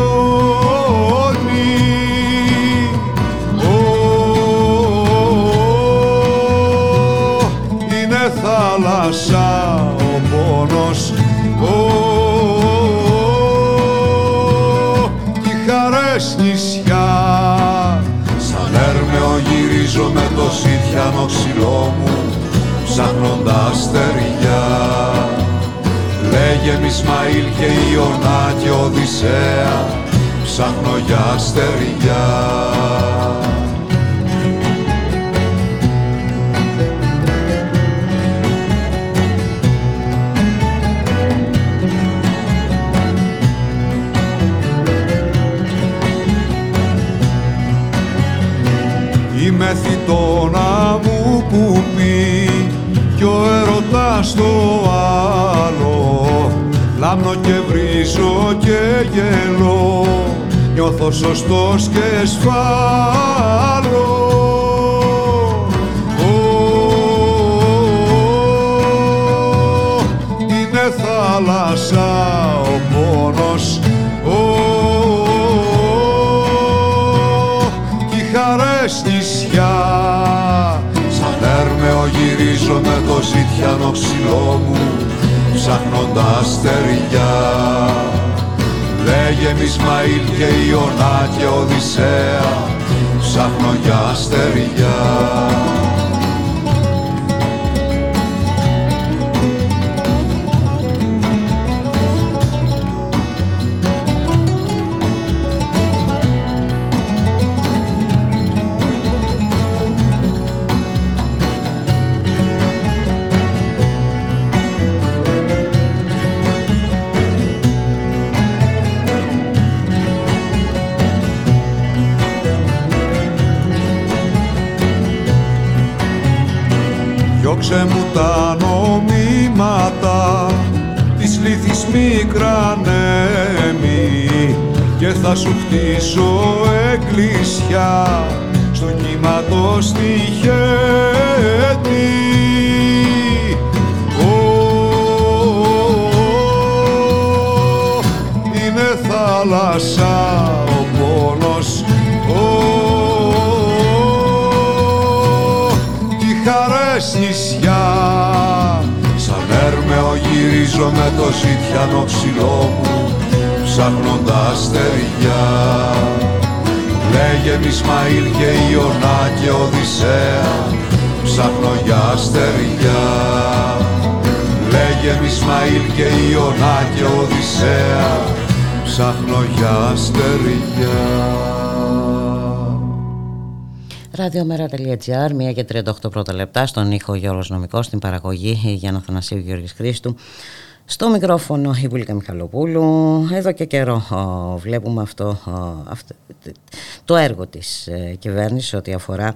Είναι θάλασσα ο πόνος, οι χαρές νησιά. Σαν έρμεο γυρίζω με το σιτιανό ξυλό μου, ψάχνοντας τεριά. Λέγε Μισμαήλ και Ιωνά και Οδυσσέα, ψάχνω για αστεριά. Είμαι θητώνα μου που πει κι ο ερωτάς το άλλο. Λάμνω και βρίζω και γελώ, νιώθω σωστός και σφάλω. θάλασσα ο πόνος, κι οι χαρές νησιά σαν έρμεο γυρίζομαι το ζήτιανο ξυλό μου ψάχνοντας στεριά. Λέγε Μισμαήλ και Ιωνά και Οδυσσέα, ψάχνω για στεριά. Διώξε μου τα νομήματα της λύθης μικρανέμη και θα σου χτίσω εκκλησιά στο κύμα το στοιχέτη. Είναι θάλασσα ο πόνος, νησιά, σαν έρμεο γυρίζομαι το ζήτιανο ξυλό μου ψάχνοντας στεριά. Λέγε Μισμαήλ και Ιωνά και Οδυσσέα, ψάχνω για στεριά. Λέγε Μισμαήλ και Ιωνά και Οδυσσέα, ψάχνω για στεριά. Ραδιομέρα.gr, μία και τριάντα οκτώ πρώτα λεπτά, στον ήχο Γιώργος Νομικός, στην παραγωγή η Γιάννα Αθανασίου, Γιώργης Χρήστου. Στο μικρόφωνο η Μπουλίκα Μιχαλοπούλου. Εδώ και καιρό ο, βλέπουμε αυτό, ο, αυτό το έργο της ε, κυβέρνησης ό,τι αφορά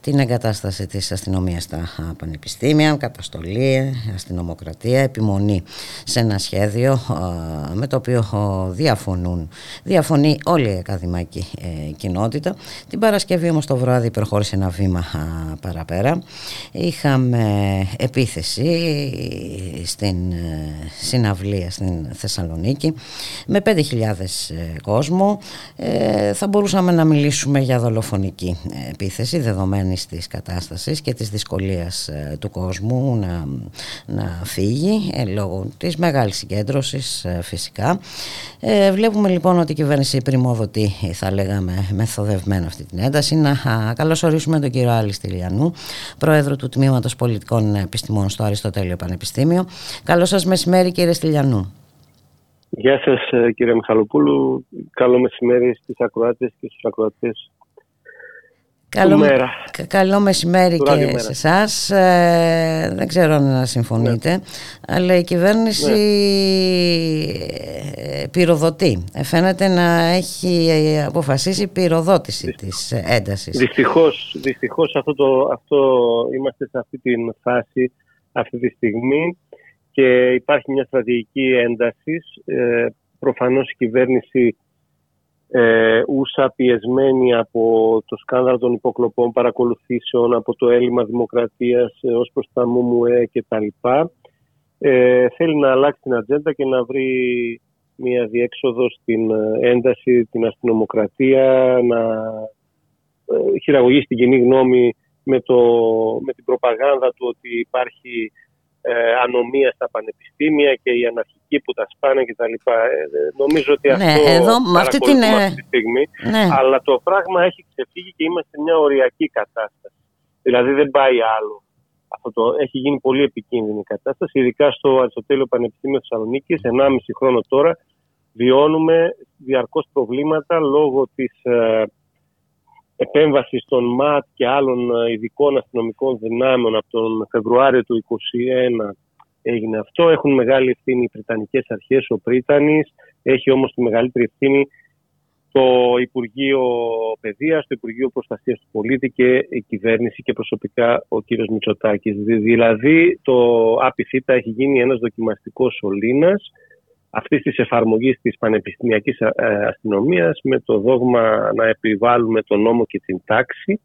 την εγκατάσταση της αστυνομίας στα πανεπιστήμια, καταστολή, αστυνομοκρατία, επιμονή σε ένα σχέδιο ε, με το οποίο διαφωνούν, διαφωνεί όλη η ακαδημαϊκή ε, κοινότητα. Την Παρασκευή όμως το βράδυ προχώρησε ένα βήμα ε, παραπέρα. Είχαμε επίθεση στην ε, συναυλία στην Θεσσαλονίκη με πέντε χιλιάδες κόσμο. Ε, θα μπορούσαμε να μιλήσουμε για δολοφονική επίθεση δεδομένης της κατάστασης και της δυσκολίας του κόσμου να, να φύγει ε, λόγω της μεγάλης συγκέντρωσης ε, φυσικά. Ε, βλέπουμε λοιπόν ότι η κυβέρνηση πρημοδοτεί, θα λέγαμε, μεθοδευμένα αυτή την ένταση. Να α, καλωσορίσουμε τον κύριο Άλη Στυλιανού, Πρόεδρο του Τμήματος Πολιτικών Επιστημών στο Αριστοτέλειο Πανεπιστήμιο. Καλώς σας μεσημέρι, κύριε Στυλιανού. Γεια σας κύριε Μιχαλοπούλου. Καλό μεσημέρι στις ακροάτες και στους ακροατές. Καλό, μέρα. Καλό μεσημέρι του και σε εσάς. Ε, δεν ξέρω αν συμφωνείτε, ναι. Αλλά η κυβέρνηση ναι. πυροδοτεί. Φαίνεται να έχει αποφασίσει πυροδότηση Δυστυχώς. της έντασης. Δυστυχώς, δυστυχώς αυτό το, αυτό, είμαστε σε αυτή την φάση αυτή τη στιγμή. Και υπάρχει μια στρατηγική ένταση. Ε, προφανώς η κυβέρνηση ε, ούσα πιεσμένη από το σκάνδαλο των υποκλοπών παρακολουθήσεων, από το έλλειμμα δημοκρατίας ε, ως προς τα ΜΜΕ κτλ. Ε, θέλει να αλλάξει την ατζέντα και να βρει μια διέξοδο στην ένταση, την αστυνομοκρατία, να ε, χειραγωγήσει την κοινή γνώμη με, το, με την προπαγάνδα του ότι υπάρχει Ε, ανομία στα πανεπιστήμια και οι αναρχικοί που τα σπάνε και τα λοιπά. Ε, νομίζω ότι αυτό ναι, εδώ, αυτή την... αυτή τη στιγμή. Ναι. Αλλά το πράγμα έχει ξεφύγει και είμαστε σε μια οριακή κατάσταση. Δηλαδή δεν πάει άλλο. Αυτό το... Έχει γίνει πολύ επικίνδυνη η κατάσταση, ειδικά στο Αριστοτέλειο Πανεπιστήμιο Θεσσαλονίκης. ενάμιση χρόνο τώρα βιώνουμε διαρκώς προβλήματα λόγω της ε, επέμβασης των ΜΑΤ και άλλων ειδικών αστυνομικών δυνάμεων. Από τον Φεβρουάριο του είκοσι είκοσι ένα έγινε αυτό. Έχουν μεγάλη ευθύνη οι Βρετανικές Αρχές, ο Πρίτανης. Έχει όμως τη μεγαλύτερη ευθύνη το Υπουργείο Παιδείας, το Υπουργείο Προστασίας του Πολίτη και η κυβέρνηση και προσωπικά ο κύριος Μητσοτάκης. Δηλαδή το ΑΠΙΘΙΤΑ έχει γίνει ένας δοκιμαστικός σωλήνας αυτής της εφαρμογής της πανεπιστημιακής αστυνομίας με το δόγμα να επιβάλλουμε τον νόμο και την τάξη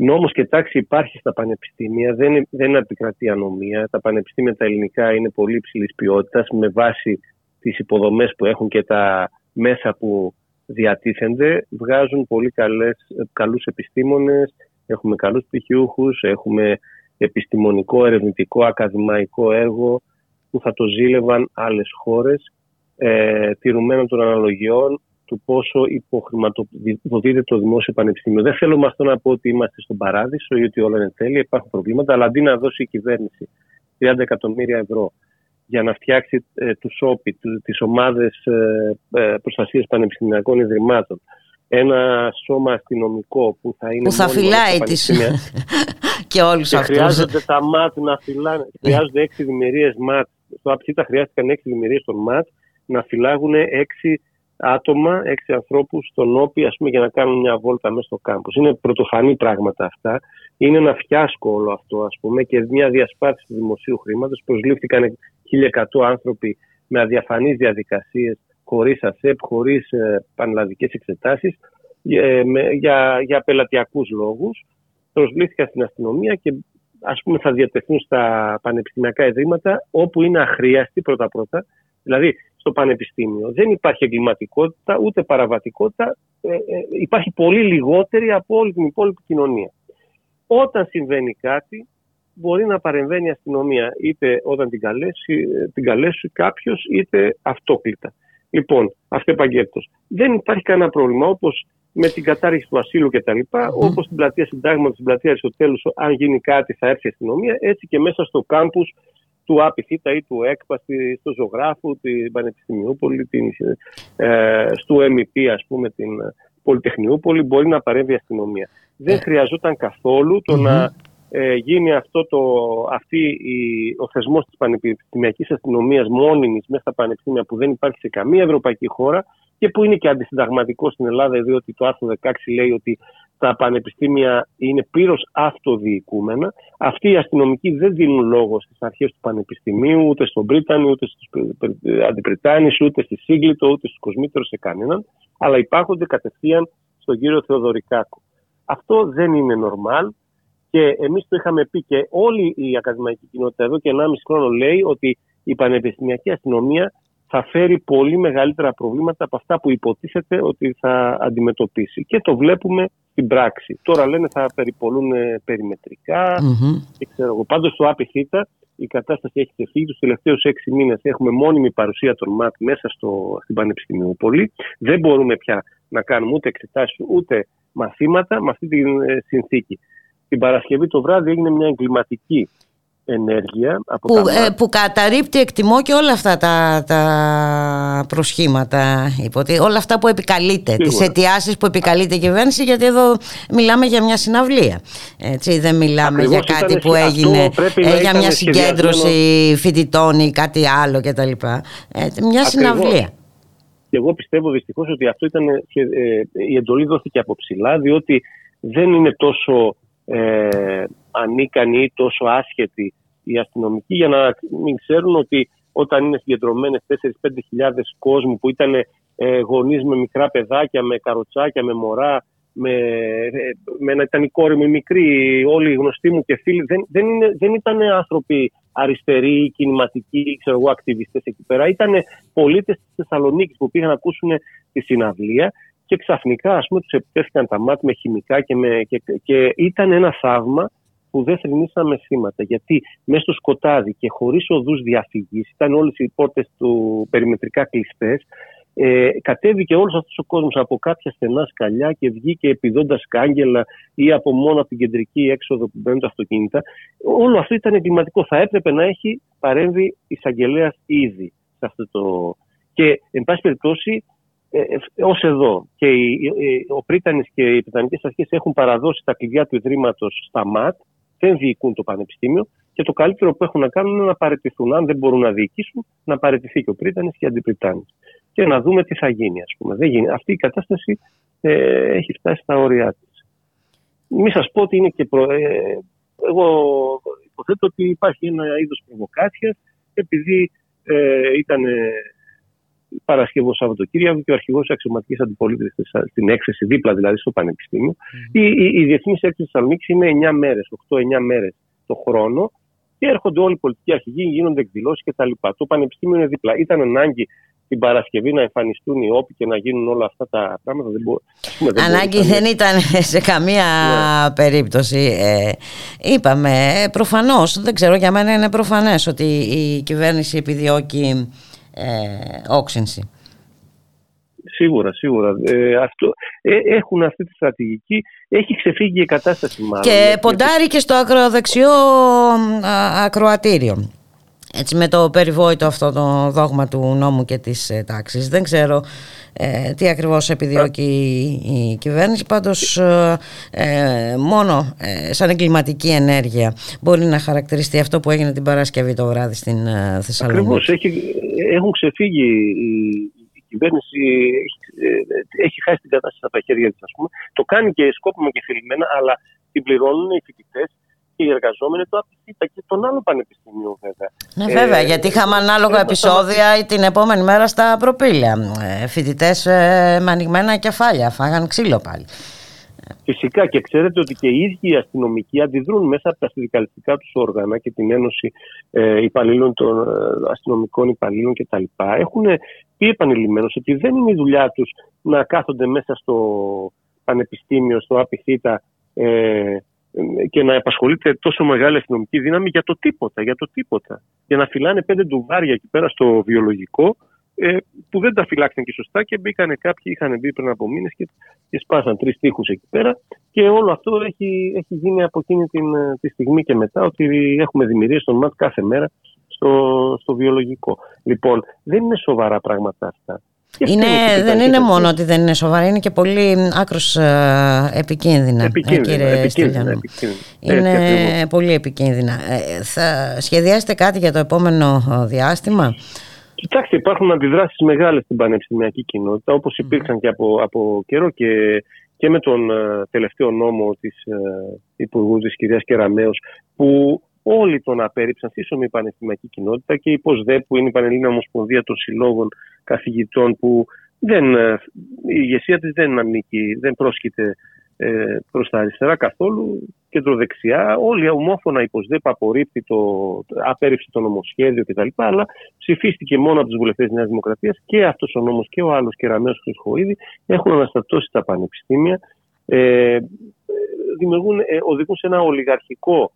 Νόμος και τάξη υπάρχει στα πανεπιστήμια, δεν, δεν επικρατεί ανομία. Τα πανεπιστήμια τα ελληνικά είναι πολύ υψηλής ποιότητας με βάση τις υποδομές που έχουν και τα μέσα που διατίθενται. Βγάζουν πολύ καλές, καλούς επιστήμονες, έχουμε καλούς πτυχιούχους, έχουμε επιστημονικό, ερευνητικό, ακαδημαϊκό έργο που θα το ζήλευαν άλλες χώρες, ε, τηρουμένων των αναλογιών του πόσο υποχρηματοδοτείται το δημόσιο πανεπιστήμιο. Δεν θέλω με αυτό να πω ότι είμαστε στον παράδεισο ή ότι όλα είναι τέλεια, υπάρχουν προβλήματα, αλλά αντί να δώσει η κυβέρνηση τριάντα εκατομμύρια ευρώ για να φτιάξει ε, τους ΟΠΗ, τις ομάδες ε, ε, προστασίας πανεπιστημιακών ιδρυμάτων, ένα σώμα αστυνομικό που θα είναι. Που θα φυλάει τις. Και όλους αυτούς. Χρειάζονται τα ΜΑΤ να φυλάνε. Χρειάζονται έξι δημιουργίες ΜΑΤ. Στο ΑΠΣΙΤΑ χρειάστηκαν έξι δημιουργίες των ΜΑΤ να φυλάγουν έξι άτομα, έξι ανθρώπους στον ΟΠΗ, ας πούμε, για να κάνουν μια βόλτα μέσα στο κάμπος. Είναι πρωτοφανή πράγματα αυτά. Είναι ένα φιάσκο όλο αυτό, ας πούμε, και μια διασπάθηση του δημοσίου χρήματος. Προσλήφθηκαν χίλια εκατό άνθρωποι με αδιαφανείς διαδικασίες, χωρίς ΑΣΕΠ, χωρίς ε, πανελλαδικές εξετάσεις, ε, με, για, για πελατειακούς λόγους. Προσβλήθηκαν στην αστυνομία και, ας πούμε, θα διατεθούν στα πανεπιστημιακά ιδρύματα όπου είναι αχρίαστοι πρώτα-πρώτα. Δηλαδή, στο πανεπιστήμιο δεν υπάρχει εγκληματικότητα ούτε παραβατικότητα, ε, ε, υπάρχει πολύ λιγότερη από όλη την υπόλοιπη κοινωνία. Όταν συμβαίνει κάτι, μπορεί να παρεμβαίνει η αστυνομία, είτε όταν την καλέσει, την καλέσει κάποιος, είτε αυτόκλητα. Λοιπόν, αυτεπαγγέλτος. Δεν υπάρχει κανένα πρόβλημα, όπως με την κατάργηση του ασύλου κτλ. Mm. Όπως στην πλατεία Συντάγματος, στην πλατεία Αριστοτέλους, αν γίνει κάτι, θα έρθει η αστυνομία. Έτσι και μέσα στο κάμπους του ΑΠΙΘΙΤΑ ή του ΕΚΠΑ, στο Ζωγράφου, την Πανεπιστημιούπολη, την, ε, στο ΕΜΙΠΗ, ας πούμε, την Πολυτεχνιούπολη, μπορεί να παρέμβει η αστυνομία. Δεν χρειαζόταν καθόλου το mm. να ε, γίνει αυτό το, αυτή η, ο θεσμός της πανεπιστημιακής αστυνομίας μόνιμης μέσα στα πανεπιστήμια που δεν υπάρχει σε καμία ευρωπαϊκή χώρα και που είναι και αντισυνταγματικό στην Ελλάδα, διότι το άρθρο δεκαέξι λέει ότι τα πανεπιστήμια είναι πλήρως αυτοδιοικούμενα. Αυτοί οι αστυνομικοί δεν δίνουν λόγο στις αρχές του πανεπιστημίου, ούτε στον Πρίτανη, ούτε στους Αντιπριτάνης, ούτε στη Σύγκλιτο, ούτε στους Κοσμήτωρους, σε κανέναν, αλλά υπάρχονται κατευθείαν στον κύριο Θεοδωρικάκο. Αυτό δεν είναι νορμάλ και εμείς το είχαμε πει και όλη η ακαδημαϊκή κοινότητα εδώ και ενάμιση χρόνο λέει ότι η πανεπιστημιακή αστυνομία θα φέρει πολύ μεγαλύτερα προβλήματα από αυτά που υποτίθεται ότι θα αντιμετωπίσει. Και το βλέπουμε στην πράξη. Τώρα λένε θα περιπολούν περιμετρικά. Mm-hmm. Ξέρω εγώ. Πάντως στο ΑΠΙΘΙΤΑ η κατάσταση έχει ξεφύγει. Τους τελευταίους έξι μήνες έχουμε μόνιμη παρουσία των ΜΑΤ μέσα στο, στην Πανεπιστημιούπολη. Δεν μπορούμε πια να κάνουμε ούτε εξετάσεις ούτε μαθήματα με αυτή τη συνθήκη. Την Παρασκευή το βράδυ έγινε μια εγκληματική ενέργεια από που, τα... ε, που καταρρίπτει, εκτιμώ, και όλα αυτά τα, τα προσχήματα, υποτι... όλα αυτά που επικαλείται, τις αιτιάσεις που επικαλείται η κυβέρνηση, γιατί εδώ μιλάμε για μια συναυλία, έτσι, δεν μιλάμε ακριβώς για κάτι που έγινε, ε, για μια συγκέντρωση σχεδιασμένο... φοιτητών ή κάτι άλλο κτλ. Ε, μια συναυλία. Και εγώ πιστεύω δυστυχώς ότι αυτό ήταν, ε, ε, η εντολή δόθηκε από ψηλά, διότι δεν είναι τόσο ε, ανίκανοι ή τόσο άσχετοι οι αστυνομικοί για να μην ξέρουν ότι όταν είναι συγκεντρωμένες τέσσερις με πέντε χιλιάδες κόσμου που ήταν ε, γονείς με μικρά παιδάκια, με καροτσάκια, με μωρά, με, ε, με να ήταν η κόρη μου μικρή, όλοι οι γνωστοί μου και φίλοι, δεν, δεν, είναι, δεν ήταν άνθρωποι αριστεροί, κινηματικοί, ξέρω εγώ, ακτιβιστές εκεί πέρα. Ήταν πολίτες της Θεσσαλονίκης που πήγαν να ακούσουν τη συναυλία. Και ξαφνικά, ας πούμε, τους επιτέθηκαν τα ΜΑΤ με χημικά και, με, και, και ήταν ένα θαύμα που δεν θρηνήσαμε θύματα. Γιατί μέσα στο σκοτάδι και χωρίς οδούς διαφυγής, ήταν όλες οι πόρτες του περιμετρικά κλειστές, ε, κατέβηκε όλος αυτός ο κόσμος από κάποια στενά σκαλιά και βγήκε επιδώντας κάγκελα ή από μόνο από την κεντρική έξοδο που μπαίνουν τα αυτοκίνητα. Όλο αυτό ήταν εγκληματικό. Θα έπρεπε να έχει παρέμβει εισαγγελέας ήδη σε αυτό το. Και, εν πάση περιπτώσει, Ε, ε, ως εδώ και οι, ε, ο Πρίτανης και οι Πριτανικές Αρχές έχουν παραδώσει τα κλειδιά του ιδρύματος στα ΜΑΤ, δεν διοικούν το πανεπιστήμιο και το καλύτερο που έχουν να κάνουν είναι να παραιτηθούν. Αν δεν μπορούν να διοικήσουν, να παραιτηθεί και ο Πρίτανης και οι Αντιπριτάνης και να δούμε τι θα γίνει, ας πούμε. Δεν γίνει. Αυτή η κατάσταση ε, έχει φτάσει στα όρια της. Μην σας πω ότι είναι και προ... ε, ε, εγώ υποθέτω ότι υπάρχει ένα είδος προβοκάτσιας επειδή ε, ήταν ε, Παρασκευό, Σαββατοκύριακο και ο αρχηγός της αξιωματικής αντιπολίτευσης στην έκθεση, δίπλα δηλαδή στο Πανεπιστήμιο. Mm-hmm. Η, η, η διεθνής έκθεση Θεσσαλονίκης είναι εννιά μέρες, οκτώ με εννιά μέρες το χρόνο και έρχονται όλοι οι πολιτικοί αρχηγοί, γίνονται εκδηλώσεις κτλ. Το Πανεπιστήμιο είναι δίπλα. Ήταν ανάγκη την Παρασκευή να εμφανιστούν οι όποι και να γίνουν όλα αυτά τα πράγματα. Δεν μπο... δεν ανάγκη δεν ήταν σε καμία yeah. περίπτωση. Ε, είπαμε, προφανώς, δεν ξέρω, για μένα είναι προφανές ότι η κυβέρνηση επιδιώκει ε, όξυνση. Σίγουρα, σίγουρα. Ε, αυτό, ε, έχουν αυτή τη στρατηγική. Έχει ξεφύγει η κατάσταση μάλλον. Και ποντάρει και στο ακροδεξιό α, ακροατήριο. Έτσι, με το περιβόητο αυτό το δόγμα του νόμου και της ε, τάξης. Δεν ξέρω ε, τι ακριβώς επιδιώκει η, η κυβέρνηση. Πάντως ε, ε, μόνο ε, σαν εγκληματική ενέργεια μπορεί να χαρακτηριστεί αυτό που έγινε την Παρασκευή το βράδυ στην ε, Θεσσαλονίκη. Ακριβώς, έχει, έχουν ξεφύγει η, η κυβέρνηση, έχει, ε, έχει χάσει την κατάσταση από τα χέρια της, ας πούμε. Το κάνει και σκόπιμα και θελημένα, αλλά την πληρώνουν οι φοιτητές και οι εργαζόμενοι του ΑΠΙΤΑ και των άλλων πανεπιστημίων, βέβαια. Ναι, βέβαια, ε, γιατί είχαμε ανάλογα επεισόδια θα... την επόμενη μέρα στα Προπύλαια. Φοιτητές ε, με ανοιγμένα κεφάλια, φάγαν ξύλο πάλι. Φυσικά, και ξέρετε ότι και οι ίδιοι οι αστυνομικοί αντιδρούν μέσα από τα συνδικαλιστικά τους όργανα και την Ένωση ε, υπαλλήλων των αστυνομικών υπαλλήλων κτλ. Έχουν πει επανειλημμένως ότι δεν είναι η δουλειά τους να κάθονται μέσα στο πανεπιστήμιο, στο ΑΠΙΤΑ. Ε, και να απασχολείται τόσο μεγάλη αστυνομική δύναμη για το τίποτα, για το τίποτα. Για να φυλάνε πέντε ντουβάρια εκεί πέρα στο βιολογικό, ε, που δεν τα φυλάξαν και σωστά και μπήκανε κάποιοι, είχαν μπει πριν από μήνες και, και σπάσαν τρεις τείχους εκεί πέρα. Και όλο αυτό έχει, έχει γίνει από εκείνη την, τη στιγμή και μετά, ότι έχουμε δημιουργίες στον ΜΑΤ κάθε μέρα στο, στο βιολογικό. Λοιπόν, δεν είναι σοβαρά πράγματα αυτά. Είναι, δεν είναι μόνο τέτοια. Ότι δεν είναι σοβαρά, είναι και πολύ άκρως επικίνδυνα, επικίνδυνα, κύριε επικίνδυνα, επικίνδυνα. Είναι έτσι, πολύ επικίνδυνα. Θα σχεδιάσετε κάτι για το επόμενο διάστημα? Κοιτάξτε, υπάρχουν αντιδράσεις μεγάλες στην πανεπιστημιακή κοινότητα, όπως υπήρξαν και από, από καιρό και, και με τον τελευταίο νόμο της Υπουργού της κυρίας Κεραμέως, που όλοι τον απέρριψαν, σύσσωμη η πανεπιστημιακή κοινότητα και η ΠΟΣΔΕ, που είναι η Πανελλήνια Ομοσπονδία των Συλλόγων Καθηγητών, που δεν, η ηγεσία της δεν ανήκει, δεν πρόσκειται ε, προς τα αριστερά καθόλου, κεντροδεξιά. Όλοι ομόφωνα η ΠΟΣΔΕ απορρίπτει το, απέρριψε το νομοσχέδιο κτλ. Αλλά ψηφίστηκε μόνο από τους βουλευτές της Νέας Δημοκρατίας και αυτός ο νόμος και ο άλλος, Κεραμέως και ο Χρυσοχοΐδη, έχουν αναστατώσει τα πανεπιστήμια, ε, δημιουργούν, ε, οδηγούν σε ένα ολιγαρχικό.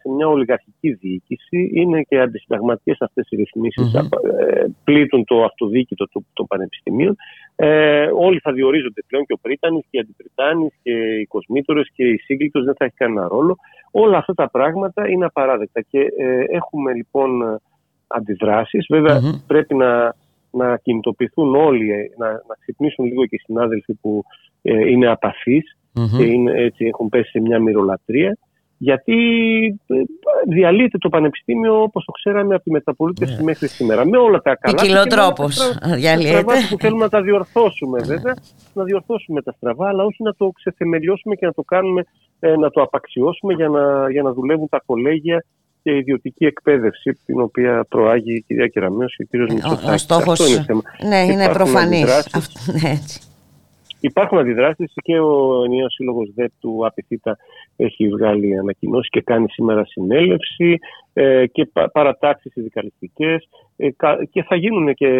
Σε μια ολιγαρχική διοίκηση, είναι και αντισυνταγματικές αυτές οι ρυθμίσεις, mm-hmm. πλήττουν το αυτοδιοίκητο των πανεπιστημίων. Ε, όλοι θα διορίζονται πλέον, και ο Πρίτανης και οι Αντιπριτάνης και οι Κοσμήτωρες και οι Σύγκλιτος, δεν θα έχει κανένα ρόλο. Όλα αυτά τα πράγματα είναι απαράδεκτα και ε, έχουμε λοιπόν αντιδράσεις. Βέβαια, mm-hmm. πρέπει να, να κινητοποιηθούν όλοι, να, να ξυπνήσουν λίγο και οι συνάδελφοι που ε, είναι απαθείς mm-hmm. και είναι, έτσι, έχουν πέσει σε μια μυρολατρεία. Γιατί διαλύεται το πανεπιστήμιο όπως το ξέραμε από τη μεταπολίτευση yeah. μέχρι σήμερα. Με όλα τα καλά. Ποικιλοτρόπως διαλύεται. Τα στραβά που θέλουμε να τα διορθώσουμε, βέβαια. Να διορθώσουμε τα στραβά, αλλά όχι να το ξεθεμελιώσουμε και να το κάνουμε, ε, να το απαξιώσουμε για να, για να δουλεύουν τα κολέγια και η ιδιωτική εκπαίδευση, την οποία προάγει η κυρία Κεραμέως και ο κύριος Μητσοτάκης. Ο στόχος. Αυτό είναι θέμα. Ναι, είναι προφανής. Υπάρχουν αντιδράσεις και ο ενιαίος σύλλογος ΔΕΘ του ΑΠΙΘΙΤΑ έχει βγάλει ανακοινώσεις και κάνει σήμερα συνέλευση ε, και πα, παρατάξεις συνδικαλιστικές ε, και θα γίνουν και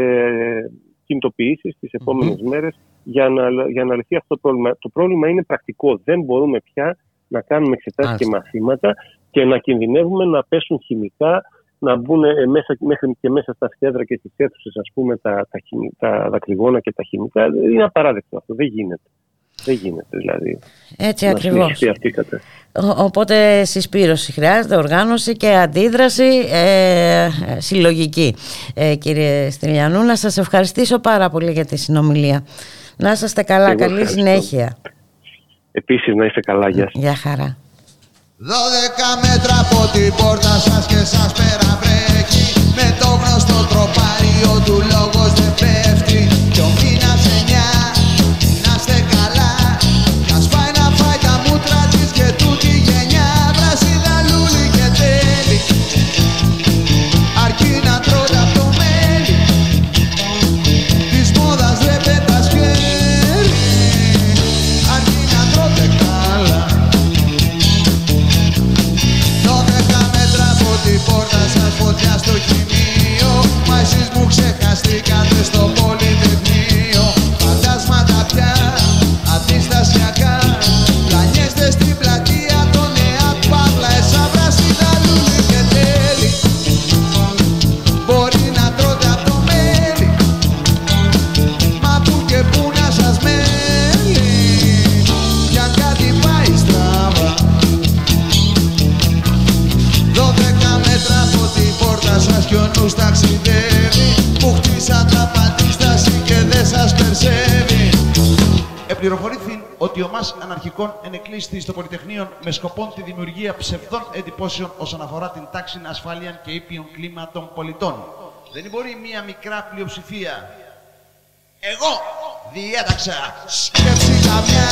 κινητοποιήσεις τις επόμενες mm-hmm. μέρες για να, για να λυθεί αυτό το πρόβλημα. Το πρόβλημα είναι πρακτικό. Δεν μπορούμε πια να κάνουμε εξετάσεις και μαθήματα και να κινδυνεύουμε να πέσουν χημικά, να μπουν μέσα, μέχρι και μέσα στα θέατρα και στις αίθουσες, ας πούμε, τα, τα, τα δακρυγόνα και τα χημικά. Είναι απαράδεκτο αυτό, δεν γίνεται. Δεν γίνεται δηλαδή. Έτσι ακριβώς. Οπότε συσπήρωση χρειάζεται, οργάνωση και αντίδραση ε, συλλογική. Ε, κύριε Στυλιανού, να σας ευχαριστήσω πάρα πολύ για τη συνομιλία. Να είσαστε καλά, εγώ καλή ευχαριστώ. Συνέχεια. Επίσης να είστε καλά, γεια σας. Γεια χαρά. Δώδεκα μέτρα από την πόρτα σας και σας πέρα βρέχει. Με το γνωστό τροπάριο του λόγος δεν πέφτει. Κι ο μήνας εννιά, να είστε καλά. Να σπάει να φάει τα μούτρα της και τούτη γενιά. Βρασίδα, λούλη και τέλη, αρκεί να τρώτε από το μέλι. Πληροφορήθην ότι ο ΜΑΣ Αναρχικών ενεκλείστη στο Πολυτεχνείο με σκοπό τη δημιουργία ψευδών εντυπώσεων όσον αφορά την τάξη, ασφάλεια και ήπιον κλίμα των πολιτών. Δεν μπορεί μία μικρά πλειοψηφία. Εγώ διέταξα. Σκέψη καμιά.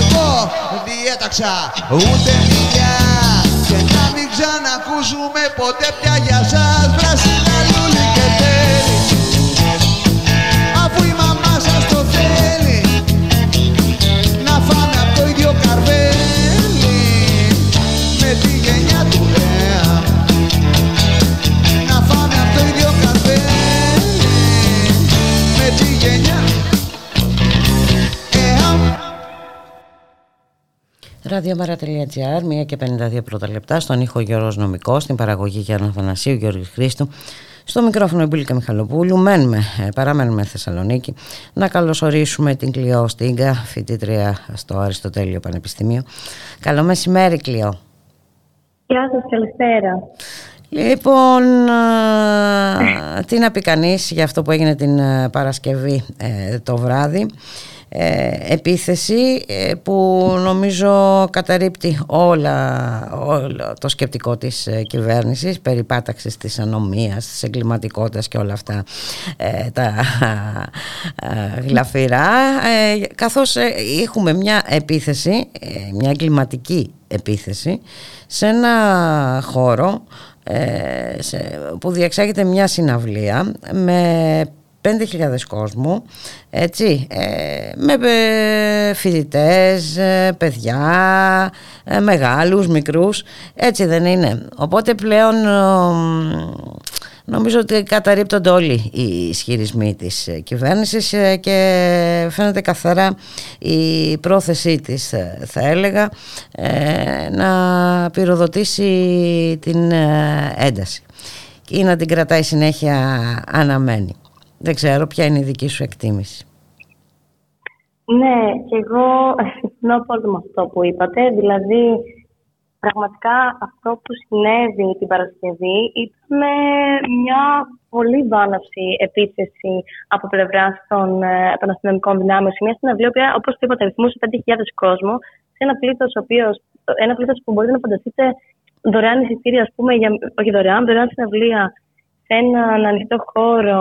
Εγώ διέταξα. Ούτε μία. Και να μην ξανακούσουμε ποτέ πια για σας πράσινα λουλί και τέλη. Αφού η μαμά σας το θέλει. Με τη γενιά του Λέα να φάμε απ' το ίδιο καρβέλι. Με τη γενιά Ραδιομέρα.gr, μία και πενήντα δύο πρώτα λεπτά. Στον ήχο Γιώργος Νομικός, στην παραγωγή Γιάννα Αθανασίου, Γιώργης Χρήστου. Στο μικρόφωνο η Μπουλίκα Μιχαλοπούλου. Μένουμε, παραμένουμε στη Θεσσαλονίκη να καλωσορίσουμε την Κλειώ Στύγκα, φοιτήτρια στο Αριστοτέλειο Πανεπιστήμιο. Καλό μεσημέρι, Κλειώ. Γεια σας, καλησπέρα. Λοιπόν, τι να πει κανείς για αυτό που έγινε την Παρασκευή το βράδυ. Ε, επίθεση ε, που νομίζω καταρρίπτει όλα, όλο το σκεπτικό της ε, κυβέρνησης περί πάταξης της ανομίας, της εγκληματικότητας και όλα αυτά ε, τα ε, γλαφυρά, ε, καθώς ε, έχουμε μια επίθεση, ε, μια εγκληματική επίθεση σε ένα χώρο ε, σε, που διεξάγεται μια συναυλία με πέντε χιλιάδες κόσμου, έτσι, με φοιτητές, παιδιά, μεγάλους, μικρούς, έτσι δεν είναι? Οπότε πλέον νομίζω ότι καταρρίπτονται όλοι οι ισχυρισμοί της κυβέρνησης και φαίνεται καθαρά η πρόθεσή της, θα έλεγα, να πυροδοτήσει την ένταση ή να την κρατάει συνέχεια αναμένη. Δεν ξέρω ποια είναι η δική σου εκτίμηση. Ναι, και εγώ συμφωνώ πολύ με αυτό που είπατε. Δηλαδή, πραγματικά αυτό που συνέβη την Παρασκευή ήταν μια πολύ βάναυση επίθεση από πλευράς των, των αστυνομικών δυνάμεων. Μια συναυλία που, όπως το είπατε, ρυθμούσε πέντε χιλιάδες κόσμο, σε ένα πλήθος, ένα πλήθος που μπορείτε να φανταστείτε δωρεάν εισιτήρια, ας πούμε, για, όχι δωρεάν, δωρεάν συναυλία, σε έναν ανοιχτό χώρο.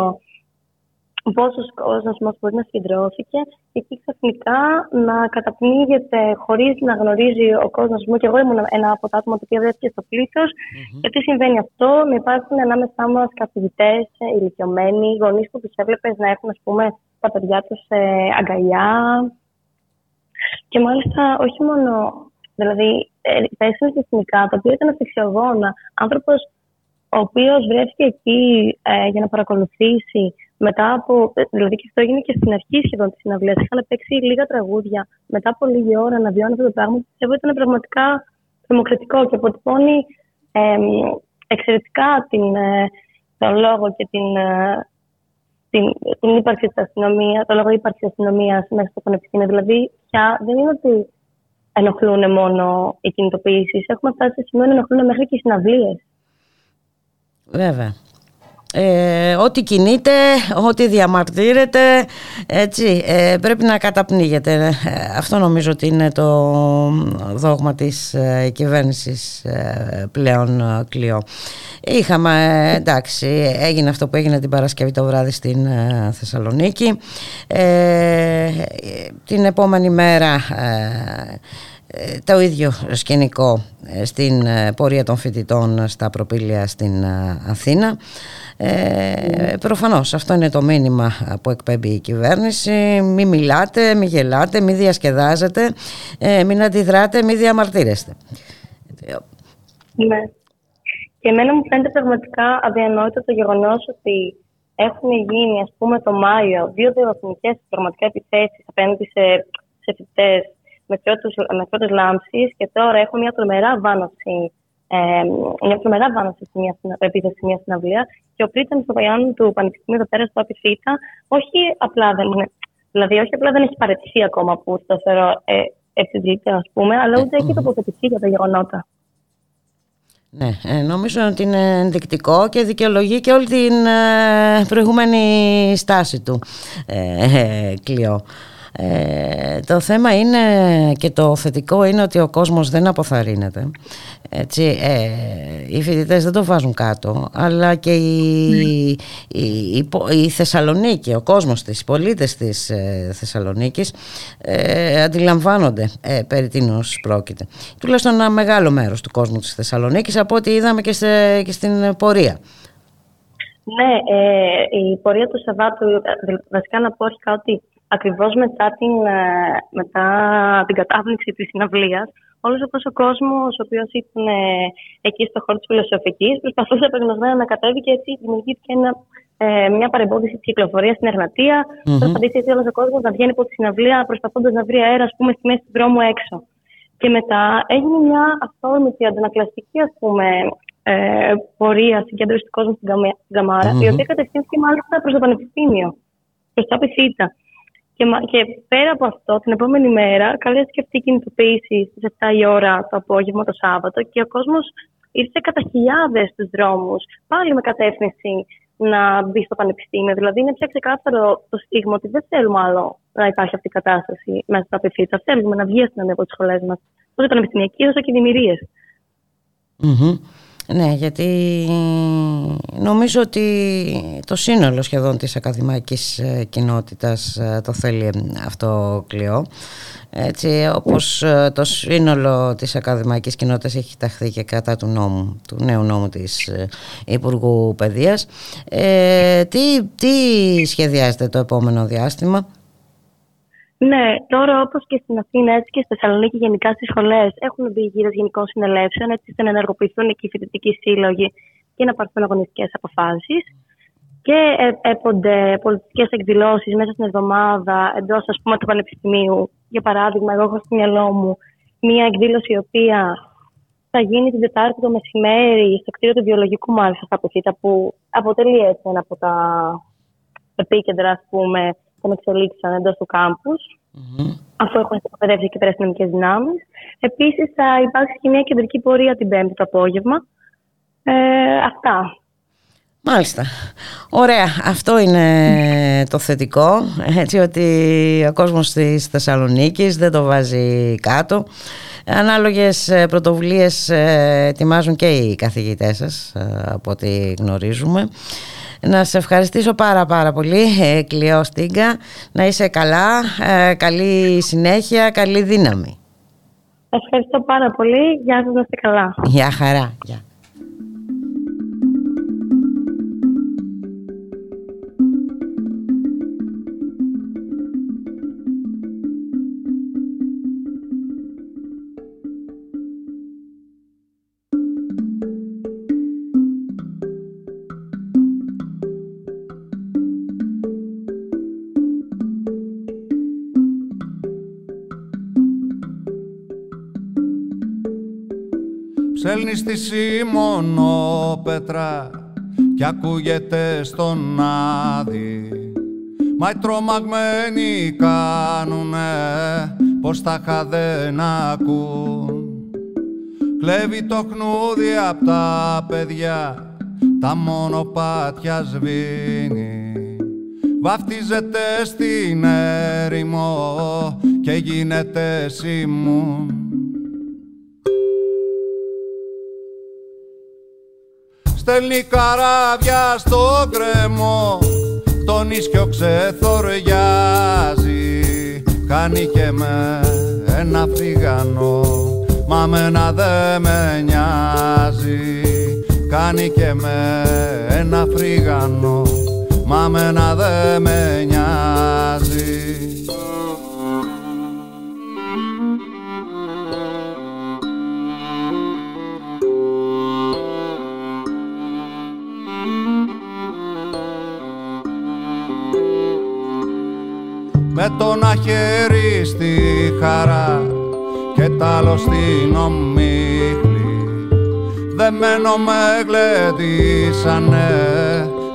Πόσο κόσμο μπορεί να συγκεντρώθηκε, και εκεί ξαφνικά να καταπνίγεται χωρίς να γνωρίζει ο κόσμος μου. Και εγώ ήμουν ένα από τα άτομα που βρέθηκε στο πλήθος. Mm-hmm. Γιατί συμβαίνει αυτό, να υπάρχουν ανάμεσά μας καθηγητές, ηλικιωμένοι, γονείς που τους έβλεπες να έχουν, ας πούμε, τα παιδιά τους ε, αγκαλιά. Και μάλιστα όχι μόνο. Δηλαδή, ε, τα έσχυνε συστημικά, τα οποία ήταν ασφυξιογόνα. Άνθρωπος ο οποίος βρέθηκε εκεί ε, για να παρακολουθήσει. Μετά από, δηλαδή, και αυτό έγινε και στην αρχή σχεδόν της συναυλίας. Είχαν παίξει λίγα τραγούδια. Μετά από λίγη ώρα να βιώνω αυτό το πράγμα, πιστεύω ήταν πραγματικά δημοκρατικό και αποτυπώνει ε, εξαιρετικά την, ε, τον λόγο και την, ε, την, την ύπαρξη της αστυνομίας, το λόγο ύπαρξης της αστυνομίας μέσα στο πανεπιστήμιο. Δηλαδή, πια δεν είναι ότι ενοχλούν μόνο οι κινητοποιήσεις. Έχουμε φτάσει σε σημείο να ενοχλούν μέχρι και οι συναυλίες. Βέβαια. Ε, ό,τι κινείται, ό,τι διαμαρτύρεται, έτσι, ε, πρέπει να καταπνίγεται. Αυτό νομίζω ότι είναι το δόγμα της ε, κυβέρνησης ε, πλέον, Κλειώ. Είχαμε, ε, εντάξει, έγινε αυτό που έγινε την Παρασκευή το βράδυ στην ε, Θεσσαλονίκη. Ε, ε, την επόμενη μέρα... Ε, το ίδιο σκηνικό στην πορεία των φοιτητών στα προπήλαια στην Αθήνα. Ε, προφανώς αυτό είναι το μήνυμα που εκπέμπει η κυβέρνηση. Μη μιλάτε, μη γελάτε, μη διασκεδάζετε, ε, μην αντιδράτε, μη διαμαρτύρεστε. Ναι. Και εμένα μου φαίνεται πραγματικά αδιανόητο το γεγονός ότι έχουν γίνει, ας πούμε, το Μάιο δύο διαβαθμικές πραγματικά επιθέσεις απέναντι σε, σε φοιτητές με πρώτες λάμψεις, και τώρα έχουμε μια τρομερά βάνωση, ε, μια τρομερά βάνωση σε μια επίθεση σε μια συναυλία, και ο πρίτανης του Παγιάννου του Πανεπιστημίου, το πέρας του Απιφύτα, όχι απλά δεν είναι, δηλαδή όχι απλά δεν έχει παραιτηθεί ακόμα, που το θεωρώ ε, ευθυντήκα, ας πούμε, αλλά ούτε έχει τοποθετηθεί για τα γεγονότα. Ναι, νομίζω ότι είναι ενδεικτικό και δικαιολογεί και όλη την προηγούμενη στάση του, ε, ε, Κλειώ. Ε, το θέμα είναι, και το θετικό είναι, ότι ο κόσμος δεν αποθαρρύνεται. Έτσι, ε, οι φοιτητές δεν το βάζουν κάτω, αλλά και η, ναι. η, η, η Θεσσαλονίκη, ο κόσμος της, οι πολίτες της ε, Θεσσαλονίκης ε, αντιλαμβάνονται ε, περί τίνος πρόκειται. Τουλάχιστον ένα μεγάλο μέρος του κόσμου της Θεσσαλονίκης, από ό,τι είδαμε και, σε, και στην πορεία. Ναι, ε, η πορεία του Σαββάτου, βασικά να πω αρχικά ότι ακριβώς μετά την, μετά την κατάπνιξη της συναυλίας, όλος αυτός ο κόσμος, ο οποίος ήταν εκεί στο χώρο της φιλοσοφικής, προσπαθούσε απεγνωσμένα να κατέβει και έτσι δημιουργήθηκε ένα, ε, μια παρεμπόδιση της κυκλοφορίας στην Εγνατία. Mm-hmm. Προσπαθήθηκε έτσι όλος ο κόσμος να βγαίνει από τη συναυλία, προσπαθώντας να βρει αέρα, ας πούμε, στη μέση του δρόμου έξω. Και μετά έγινε μια αυτόρμητη αντανακλαστική, ας πούμε, ε, πορεία συγκέντρωση του κόσμου στην Καμάρα, mm-hmm. η οποία κατευθύνθηκε μάλιστα προς το Πανεπιστήμιο, προς το ΑΠΣΙΤΑ. Και πέρα από αυτό, την επόμενη μέρα, καλέστηκε αυτή η κινητοποίηση στις εφτά η ώρα το απόγευμα, το Σάββατο, και ο κόσμος ήρθε κατά χιλιάδες στους δρόμους, πάλι με κατεύθυνση να μπει στο πανεπιστήμιο. Δηλαδή, είναι πια ξεκάθαρο το στίγμα ότι δεν θέλουμε άλλο να υπάρχει αυτή η κατάσταση μέσα στα πεφίτσα. Θέλουμε να βγει αστυνομία από τις σχολές μας, τόσο πανεπιστημιακή όσο και δημιουργίες. Mm-hmm. Ναι, γιατί νομίζω ότι το σύνολο σχεδόν της ακαδημαϊκής κοινότητας το θέλει αυτό, Κλειώ. Έτσι, όπως το σύνολο της ακαδημαϊκής κοινότητας έχει ταχθεί και κατά του νόμου, του νέου νόμου της Υπουργού Παιδείας. Ε, τι, τι σχεδιάζεται το επόμενο διάστημα? Ναι, τώρα όπως και στην Αθήνα, έτσι και στη Θεσσαλονίκη, γενικά στις σχολές έχουν μπει γύρω γενικών συνελεύσεων, έτσι ώστε να ενεργοποιηθούν και οι φοιτητικοί σύλλογοι και να πάρθουν αγωνιστικές αποφάσεις. Και έπονται πολιτικές εκδηλώσεις μέσα στην εβδομάδα εντός, ας πούμε, του Πανεπιστημίου. Για παράδειγμα, εγώ έχω στο μυαλό μου μία εκδήλωση η οποία θα γίνει την Τετάρτη το μεσημέρι στο κτίριο του Βιολογικού, μάλιστα, στα Πεφίτα, που αποτελεί έτσι ένα από τα επίκεντρα, ας πούμε, που εξελίξαν εντός του κάμπους, mm-hmm. αφού έχουν εκπαιδεύσει και τρεις αστυνομικές δυνάμεις. Επίσης, θα υπάρξει και μια κεντρική πορεία την Πέμπτη το απόγευμα. Ε, αυτά. Μάλιστα. Ωραία. Αυτό είναι το θετικό. Έτσι, ότι ο κόσμος της Θεσσαλονίκης δεν το βάζει κάτω. Ανάλογες πρωτοβουλίες ετοιμάζουν και οι καθηγητές σας, από ό,τι γνωρίζουμε. Να σε ευχαριστήσω πάρα πάρα πολύ, Κλειώ Στύγκα. Να είσαι καλά, καλή συνέχεια, καλή δύναμη. Ευχαριστώ πάρα πολύ. Γεια σας, να είστε καλά. Γεια χαρά. Γεια. Ψέλνεις τη σιμονόπετρα κι ακούγεται στον άδη. Μα οι τρομαγμένοι κάνουνε πως τα χαδέ να ακούν. Κλέβει το χνούδι απ' τα παιδιά, τα μονοπάτια σβήνει. Βαφτίζεται στην έρημο και γίνεται σιμούν. Στέλνει καράβια στο κρεμό, τον ίσιο ξεθοριάζει. Κάνει και με ένα φρυγανό, μα μένα δε με νοιάζει. Κάνει και με ένα φρυγανό, μα μένα δε με νοιάζει. Με το να χέρι στη χαρά και τ' άλλο στην ομίχλη. Δεμένο με γλεντήσανε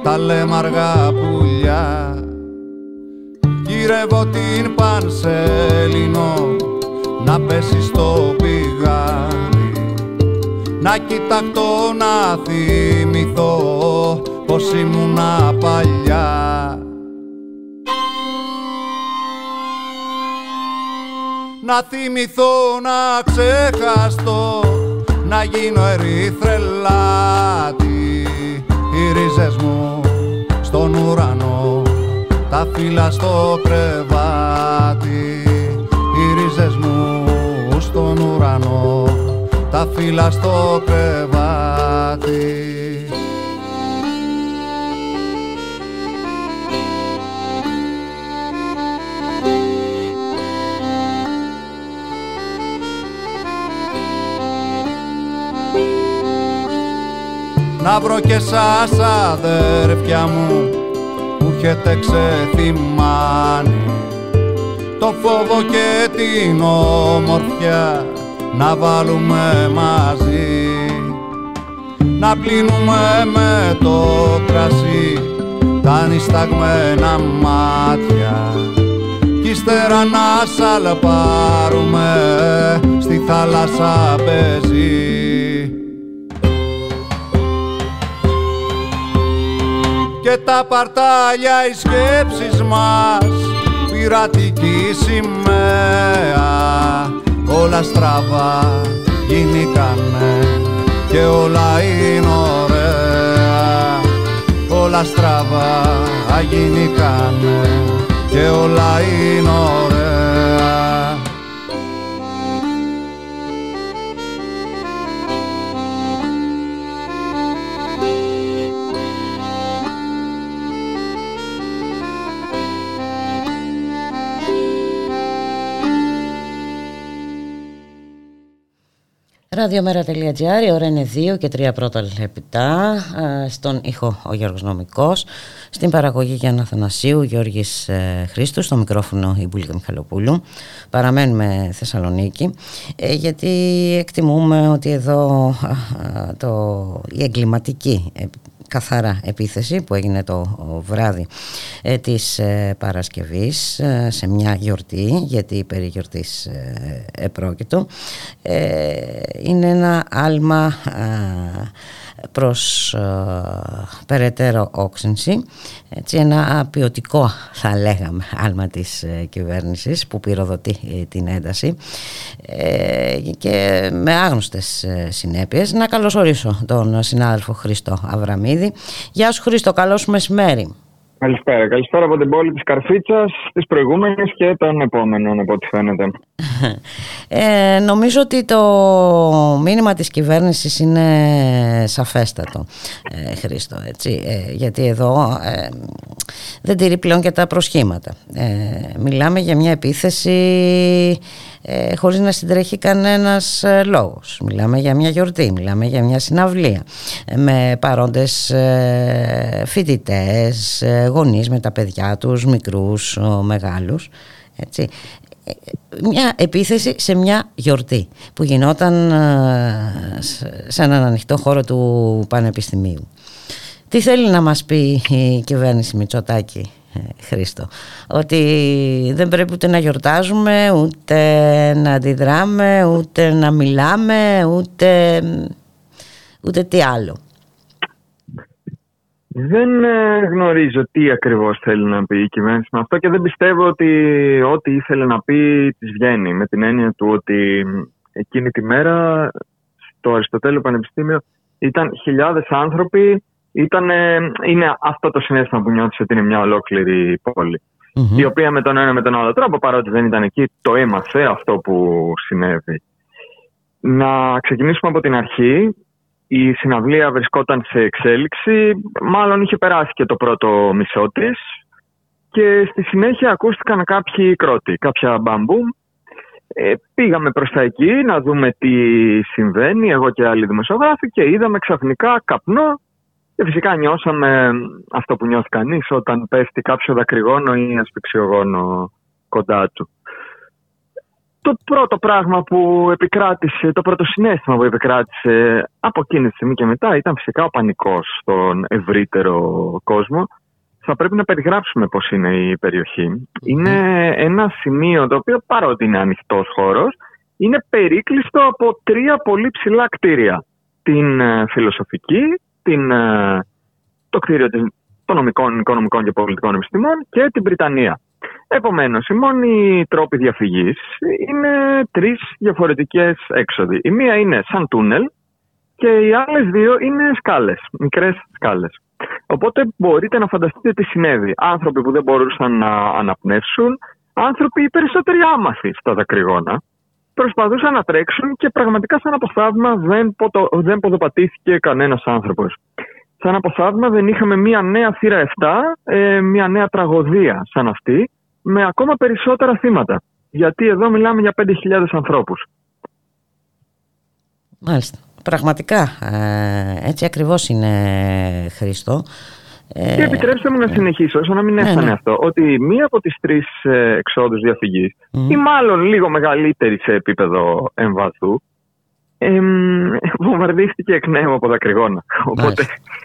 τα λέμαργα πουλιά. Γυρεύω την πανσέλινο να πέσει στο πηγάδι. Να κοιταχτώ να θυμηθώ πως ήμουνα παλιά. να θυμηθώ, να ξεχαστώ, να γίνω ερυθρελάτη. Οι ρίζες μου στον ουρανό, τα φύλλα στο κρεβάτι. Οι ρίζες μου στον ουρανό, τα φύλλα στο κρεβάτι. Να βρω και σας αδέρφια μου που έχετε ξεθυμάνει το φόβο και την ομορφιά, να βάλουμε μαζί. Να πλύνουμε με το κρασί τα νησταγμένα μάτια κι ύστερα να σαλπάρουμε στη θάλασσα πεζή. Και τα παρτάλια οι σκέψεις μας, πειρατική σημαία, όλα στραβά γίνηκανε και όλα είναι ωραία. Όλα στραβά γίνηκανε και όλα είναι ωραία. Ραδιομέρα.gr, η ώρα είναι δύο και τρία πρώτα λεπτά. Στον ήχο ο Γιώργος Νομικός, στην παραγωγή Γιάννα Αθανασίου, Γιώργης Χρήστου, στο μικρόφωνο η Μπουλίκα Μιχαλοπούλου. Παραμένουμε Θεσσαλονίκη, γιατί εκτιμούμε ότι εδώ το, η εγκληματική καθαρά επίθεση που έγινε το βράδυ της Παρασκευής σε μια γιορτή, γιατί περί γιορτής επρόκειτο, είναι ένα άλμα προς περαιτέρω όξυνση, έτσι, ένα ποιοτικό θα λέγαμε άλμα της κυβέρνησης που πυροδοτεί την ένταση και με άγνωστες συνέπειες. Να καλωσορίσω τον συνάδελφο Χρήστο Αβραμίδη. Γεια σου Χρήστο, καλό σου μεσημέρι. Καλησπέρα. Καλησπέρα από την πόλη της Καρφίτσας, της προηγούμενης και των επόμενων, από ό,τι φαίνεται. Ε, νομίζω ότι το μήνυμα της κυβέρνησης είναι σαφέστατο, ε, Χρήστο, έτσι, ε, γιατί εδώ ε, δεν τηρεί πλέον και τα προσχήματα. Ε, μιλάμε για μια επίθεση ε, χωρίς να συντρέχει κανένας λόγος. Μιλάμε για μια γιορτή, μιλάμε για μια συναυλία ε, με παρόντες ε, φοιτητές, ε, γονείς με τα παιδιά τους, μικρούς, ο, μεγάλους, έτσι. Μια επίθεση σε μια γιορτή που γινόταν σε έναν ανοιχτό χώρο του Πανεπιστημίου. Τι θέλει να μας πει η κυβέρνηση Μητσοτάκη, Χρήστο? Ότι δεν πρέπει ούτε να γιορτάζουμε, ούτε να αντιδράμε, ούτε να μιλάμε, ούτε, ούτε τι άλλο? Δεν γνωρίζω τι ακριβώς θέλει να πει η κυβέρνηση με αυτό και δεν πιστεύω ότι ό,τι ήθελε να πει της βγαίνει, με την έννοια του ότι εκείνη τη μέρα στο Αριστοτέλειο Πανεπιστήμιο ήταν χιλιάδες άνθρωποι. Ήταν, είναι αυτό το συνέστημα που νιώθεις, ότι είναι μια ολόκληρη πόλη, mm-hmm. η οποία με τον ένα με τον άλλο τρόπο, παρότι δεν ήταν εκεί, το έμαθε αυτό που συνέβη. Να ξεκινήσουμε από την αρχή. Η συναυλία βρισκόταν σε εξέλιξη, μάλλον είχε περάσει και το πρώτο μισό της και στη συνέχεια ακούστηκαν κάποιοι κρότοι, κάποια μπαμπού. Ε, πήγαμε προς τα εκεί να δούμε τι συμβαίνει, εγώ και άλλοι δημοσιογράφοι, και είδαμε ξαφνικά καπνό και φυσικά νιώσαμε αυτό που νιώθει κανείς όταν πέφτει κάποιο δακρυγόνο ή ασφυξιογόνο κοντά του. Το πρώτο πράγμα που επικράτησε, το πρώτο συναίσθημα που επικράτησε από εκείνη τη στιγμή και μετά ήταν φυσικά ο πανικός στον ευρύτερο κόσμο. Θα πρέπει να περιγράψουμε πώς είναι η περιοχή. Είναι ένα σημείο το οποίο, παρότι είναι ανοιχτός χώρος, είναι περίκλειστο από τρία πολύ ψηλά κτίρια. Την φιλοσοφική, την, το κτίριο των νομικών, οικονομικών και πολιτικών επιστημών και την Βρυτανία. Επομένως, οι μόνοι τρόποι διαφυγής είναι τρεις διαφορετικές έξοδοι. Η μία είναι σαν τούνελ και οι άλλες δύο είναι σκάλες, μικρές σκάλες. Οπότε μπορείτε να φανταστείτε τι συνέβη. Άνθρωποι που δεν μπορούσαν να αναπνεύσουν, άνθρωποι οι περισσότεροι άμαθοι στα δακρυγόνα, προσπαθούσαν να τρέξουν και πραγματικά σαν από θαύμα δεν, ποτο, δεν ποδοπατήθηκε κανένας άνθρωπος. Σαν από θαύμα δεν είχαμε μια νέα θύρα επτά, ε, μια νέα τραγωδία σαν αυτή, με ακόμα περισσότερα θύματα. Γιατί εδώ μιλάμε για πέντε χιλιάδες ανθρώπους. Μάλιστα. Πραγματικά, ε, έτσι ακριβώς είναι, Χρήστο. Ε, και επιτρέψτε μου να συνεχίσω, όσο να μην έφτανε ναι, ναι. αυτό, ότι μία από τις τρεις εξόδους διαφυγής, mm. ή μάλλον λίγο μεγαλύτερη σε επίπεδο εμβαθού, εμ, βομβαρδίστηκε εκ νέου από δακρυγόνα. Οπότε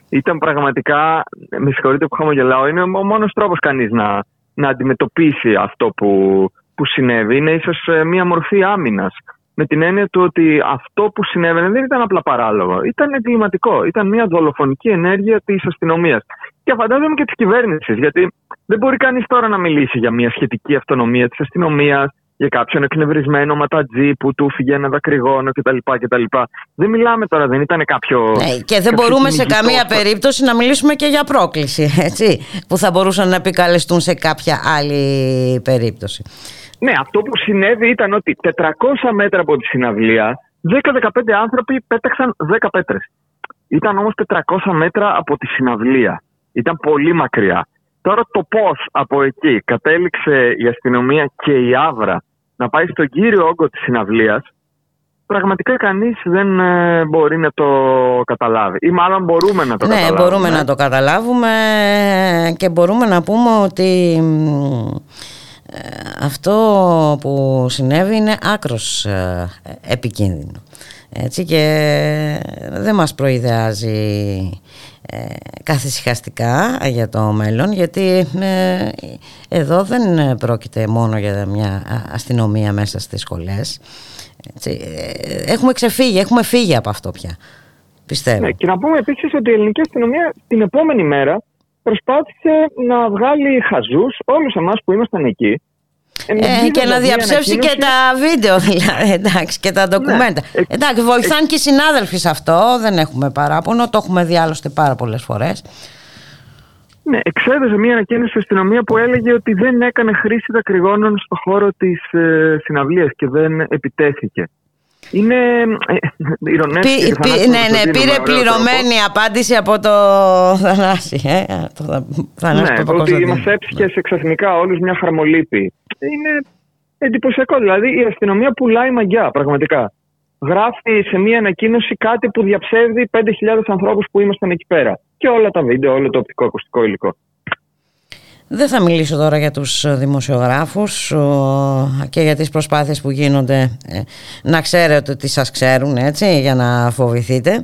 ήταν πραγματικά, με συγχωρείτε που χαμογελάω, είναι ο μόνος τρόπος κανείς να, να αντιμετωπίσει αυτό που, που συνέβη. Είναι ίσως μία μορφή άμυνας. Με την έννοια του ότι αυτό που συνέβαινε δεν ήταν απλά παράλογο. Ήταν εγκληματικό. Ήταν μια δολοφονική ενέργεια της αστυνομίας. Και φαντάζομαι και της κυβέρνησης. Γιατί δεν μπορεί κανείς τώρα να μιλήσει για μια σχετική αυτονομία της αστυνομίας, για κάποιον εκνευρισμένο ματατζή που του φυγε ένα δακρυγόνο κτλ. κτλ. Δεν μιλάμε τώρα, δεν ήταν κάποιο. Ναι, και δεν μπορούμε σε καμία περίπτωση να μιλήσουμε και για πρόκληση. Έτσι, που θα μπορούσαν να επικαλεστούν σε κάποια άλλη περίπτωση. Ναι, αυτό που συνέβη ήταν ότι τετρακόσια μέτρα από τη συναυλία, δέκα με δεκαπέντε άνθρωποι πέταξαν δέκα πέτρες. Ήταν όμως τετρακόσια μέτρα από τη συναυλία. Ήταν πολύ μακριά. Τώρα το πώς από εκεί κατέληξε η αστυνομία και η άβρα να πάει στον κύριο όγκο της συναυλίας, πραγματικά κανείς δεν μπορεί να το καταλάβει. Ή μάλλον μπορούμε να το ναι, καταλάβουμε. Ναι, μπορούμε να το καταλάβουμε και μπορούμε να πούμε ότι... αυτό που συνέβη είναι άκρος επικίνδυνο. Έτσι, και δεν μας προειδεάζει καθησυχαστικά για το μέλλον, γιατί εδώ δεν πρόκειται μόνο για μια αστυνομία μέσα στις σχολές. Έτσι, έχουμε ξεφύγει, έχουμε φύγει από αυτό πια, πιστεύω. Ναι, και να πούμε επίσης ότι η ελληνική αστυνομία την επόμενη μέρα προσπάθησε να βγάλει χαζούς όλους εμάς που ήμασταν εκεί. Ε, και να διαψεύσει ανακοίνωση... και τα βίντεο, δηλαδή, εντάξει, και τα ντοκουμέντα. Ναι. Εντάξει, βοηθάνε ε... και οι συνάδελφοι σε αυτό, δεν έχουμε παράπονο, το έχουμε δει άλλωστε πάρα πολλές φορές. Ναι, εξέδωσε μια ανακοίνωση στην αστυνομία που έλεγε ότι δεν έκανε χρήση δακρυγόνων στο χώρο της ε, συναυλίας και δεν επιτέθηκε. Είναι ηρωνές και πι, πι, ναι, ναι, πήρε πληρωμένη τρόπο. Απάντηση από το Θανάση, ε, το Θανάση ναι, Παπα, ότι μας έψυχε ξαφνικά όλους μια χαρμολύπη. Είναι εντυπωσιακό, δηλαδή η αστυνομία πουλάει μαγιά πραγματικά. Γράφει σε μια ανακοίνωση κάτι που διαψεύδει πέντε χιλιάδες ανθρώπους που ήμασταν εκεί πέρα. Και όλα τα βίντεο, όλο το οπτικό ακουστικό υλικό. Δεν θα μιλήσω τώρα για τους δημοσιογράφους και για τις προσπάθειες που γίνονται να ξέρετε ότι σας ξέρουν, έτσι, για να φοβηθείτε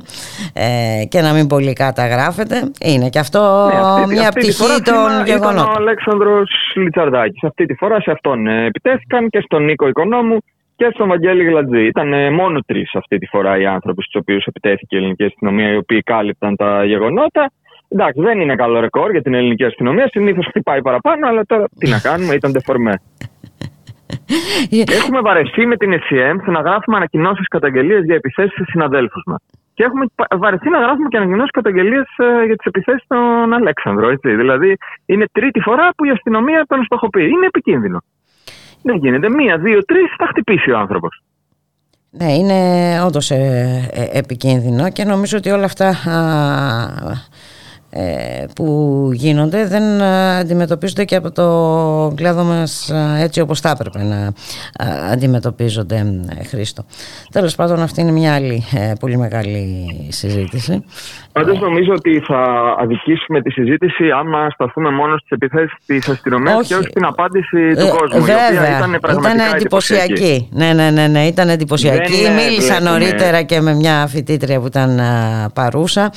και να μην πολύ καταγράφετε. Είναι και αυτό ναι, αυτή, μια αυτή πτυχή των γεγονότων. Ήταν ο Αλέξανδρος Λιτσαρδάκης. Αυτή τη φορά σε αυτόν επιτέθηκαν και στον Νίκο Οικονόμου και στον Βαγγέλη Γλατζή. Ήταν μόνο τρεις αυτή τη φορά οι άνθρωποι στους οποίους επιτέθηκε η ελληνική αστυνομία, οι οποίοι κάλυπταν τα γεγονότα. Εντάξει, δεν είναι καλό ρεκόρ για την ελληνική αστυνομία. Συνήθως χτυπάει παραπάνω, αλλά τώρα τι να κάνουμε, ήταν τεφορμέ. Έχουμε βαρεθεί με την ΕΣΥΕΜ στο να γράφουμε ανακοινώσεις καταγγελίες για επιθέσεις σε συναδέλφους μας. Και έχουμε βαρεθεί να γράφουμε και ανακοινώσεις καταγγελίες για τις επιθέσεις στον Αλέξανδρο. Έτσι. Δηλαδή, είναι τρίτη φορά που η αστυνομία τον στοχοποιεί. Είναι επικίνδυνο. Δεν γίνεται. Μία, δύο, τρεις, θα χτυπήσει ο άνθρωπος. Ναι, είναι όντως ε, ε, επικίνδυνο και νομίζω ότι όλα αυτά. Α, που γίνονται δεν αντιμετωπίζονται και από το κλάδο μας έτσι όπως θα έπρεπε να αντιμετωπίζονται, Χρήστο. Τέλος πάντων, αυτή είναι μια άλλη πολύ μεγάλη συζήτηση. Πάντως νομίζω ότι θα αδικήσουμε τη συζήτηση άμα σταθούμε μόνο στις επιθέσεις της αστυνομίας και όχι στην απάντηση του ε, κόσμου. Βέβαια, η οποία ήταν πραγματικά ήταν εντυπωσιακή. εντυπωσιακή. Ναι, ναι, ναι, ναι, ήταν εντυπωσιακή. Δεν Μίλησα βλέπουμε. νωρίτερα και με μια φοιτήτρια που ήταν παρούσα.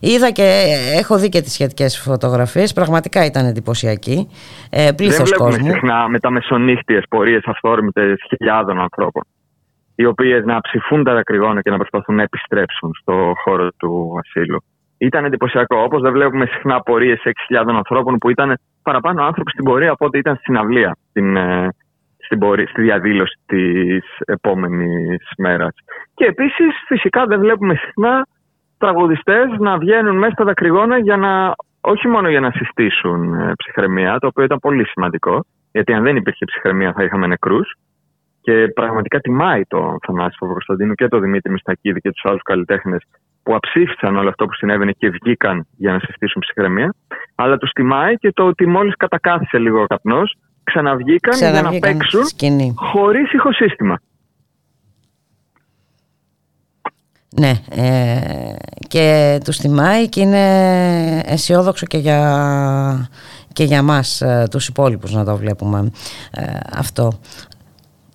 Είδα και έχω δει και τις σχετικές φωτογραφίες. Πραγματικά ήταν εντυπωσιακή. Ε, πλήθος κόσμου. Δεν βλέπουμε συχνά με τα μεσονύχτιες πορείες αυθόρμητες χιλιάδων ανθρώπων, οι οποίες να ψηφούν τα δακρυγόνα και να προσπαθούν να επιστρέψουν στο χώρο του ασύλου. Ήταν εντυπωσιακό. Όπως δεν βλέπουμε συχνά πορείες έξι χιλιάδων ανθρώπων που ήταν παραπάνω άνθρωποι στην πορεία από ό,τι ήταν στην αυλία. στην, στην πορεία, στη διαδήλωση της επόμενης μέρας. Και επίσης φυσικά δεν βλέπουμε συχνά τραγουδιστές να βγαίνουν μέσα στα δακρυγόνα για να, όχι μόνο για να συστήσουν ψυχραιμία, το οποίο ήταν πολύ σημαντικό, γιατί αν δεν υπήρχε ψυχραιμία θα είχαμε νεκρούς. Και πραγματικά τιμάει τον Θανάση Παπα-Κωνσταντίνου και τον Δημήτρη Μιστακίδη και τους άλλους καλλιτέχνες που αψήφισαν όλο αυτό που συνέβαινε και βγήκαν για να συστήσουν ψυχραιμία. Αλλά τους τιμάει και το ότι μόλις κατακάθισε λίγο ο καπνός, ξαναβγήκαν, ξαναβγήκαν για να παίξουν σκηνή, χωρίς ηχοσύστημα. Ναι, ε, και τους τιμάει και είναι αισιόδοξο και για, και για μας ε, τους υπόλοιπους να το βλέπουμε ε, αυτό.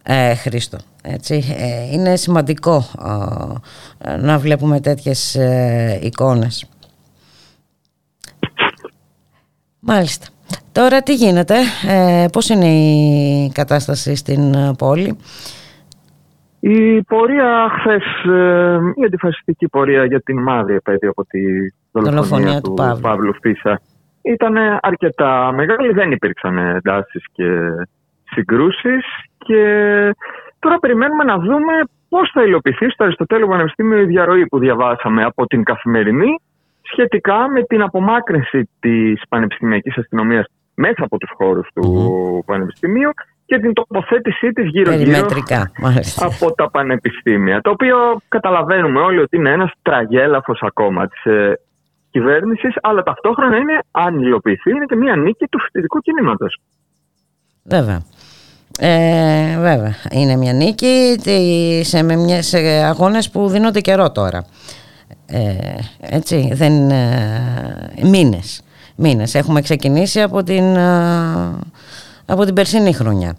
Ε, Χρήστο, έτσι, ε, είναι σημαντικό ε, να βλέπουμε τέτοιες ε, εικόνες. Μάλιστα. Τώρα τι γίνεται, ε, πώς είναι η κατάσταση στην πόλη? Η πορεία χθες, ε, η αντιφασιστική πορεία για την μαύρη επέτειο από τη δολοφονία, δολοφονία του, του Παύλου, Παύλου Φύσσα ήταν αρκετά μεγάλη, δεν υπήρξαν εντάσεις και συγκρούσεις. Και τώρα περιμένουμε να δούμε πώς θα υλοποιηθεί στο Αριστοτέλειο Πανεπιστήμιο η διαρροή που διαβάσαμε από την Καθημερινή σχετικά με την απομάκρυνση της πανεπιστημιακής αστυνομίας μέσα από τους χώρους του mm. Πανεπιστημίου και την τοποθέτησή της γύρω-γύρω από τα πανεπιστήμια. Το οποίο καταλαβαίνουμε όλοι ότι είναι ένας τραγέλαφος ακόμα της ε, κυβέρνησης, αλλά ταυτόχρονα είναι, αν υλοποιηθεί, είναι και μια νίκη του φοιτητικού κινήματος. Βέβαια. Ε, βέβαια, είναι μια νίκη σε, μια, σε αγώνες που δίνονται καιρό τώρα. Ε, έτσι, δεν, ε, μήνες, μήνες. Έχουμε ξεκινήσει από την, ε, από την περσινή χρονιά.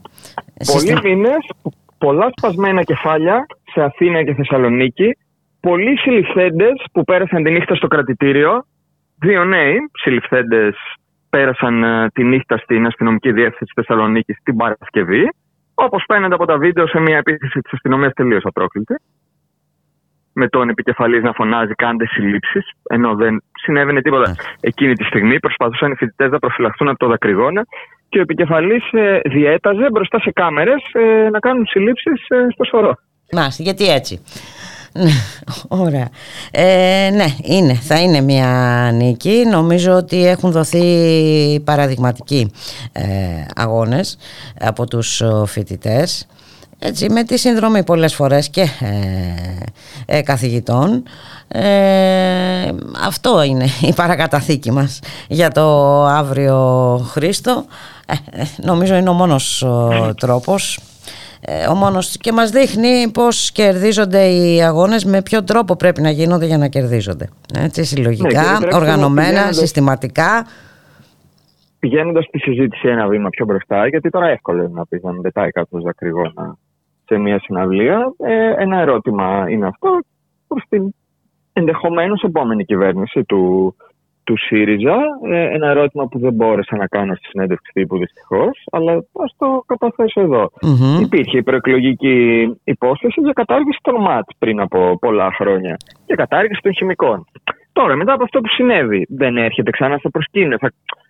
Πολλοί Συστή... μήνες, πολλά σπασμένα κεφάλια σε Αθήνα και Θεσσαλονίκη, πολλοί συλληφθέντες που πέρασαν τη νύχτα στο κρατητήριο, δύο νέοι συλληφθέντες πέρασαν τη νύχτα στην αστυνομική διεύθυνση Θεσσαλονίκης την Παρασκευή, όπως φαίνεται από τα βίντεο, σε μια επίθεση της αστυνομίας τελείως απρόκλητη, με τον επικεφαλής να φωνάζει «κάντε συλλήψεις», ενώ δεν συνέβαινε τίποτα εκείνη τη στιγμή. Προσπαθούσαν οι φοιτητές να προφυλαχθούν από το δακρυγόνα και ο επικεφαλής διέταζε μπροστά σε κάμερες να κάνουν συλλήψεις στο σωρό. Μάλιστα, γιατί έτσι. Ωραία. Ε, ναι, είναι, θα είναι μια νίκη. Νομίζω ότι έχουν δοθεί παραδειγματικοί ε, αγώνες από τους φοιτητές, έτσι, με τη συνδρομή πολλές φορές και ε, ε, καθηγητών. Ε, αυτό είναι η παρακαταθήκη μας για το αύριο, Χρήστο. Ε, νομίζω είναι ο μόνος ο, τρόπος. Ο μόνος, και μας δείχνει πώς κερδίζονται οι αγώνες, με ποιο τρόπο πρέπει να γίνονται για να κερδίζονται. Έτσι, συλλογικά, ναι, οργανωμένα, πηγαίνοντας, συστηματικά. Πηγαίνοντας τη συζήτηση ένα βήμα πιο μπροστά, γιατί τώρα εύκολο είναι να πει να μην πετάει κάποιος δακρυγόνα σε μια συναυλία. Ε, ένα ερώτημα είναι αυτό προς την ενδεχομένως επόμενη κυβέρνηση του, του ΣΥΡΙΖΑ. Ε, ένα ερώτημα που δεν μπόρεσα να κάνω στη συνέντευξη τύπου, δυστυχώς, αλλά ας το καταθέσω εδώ. Mm-hmm. Υπήρχε η προεκλογική υπόσχεση για κατάργηση των ΜΑΤ πριν από πολλά χρόνια και κατάργηση των χημικών. Τώρα, μετά από αυτό που συνέβη, δεν έρχεται ξανά στο προσκήνιο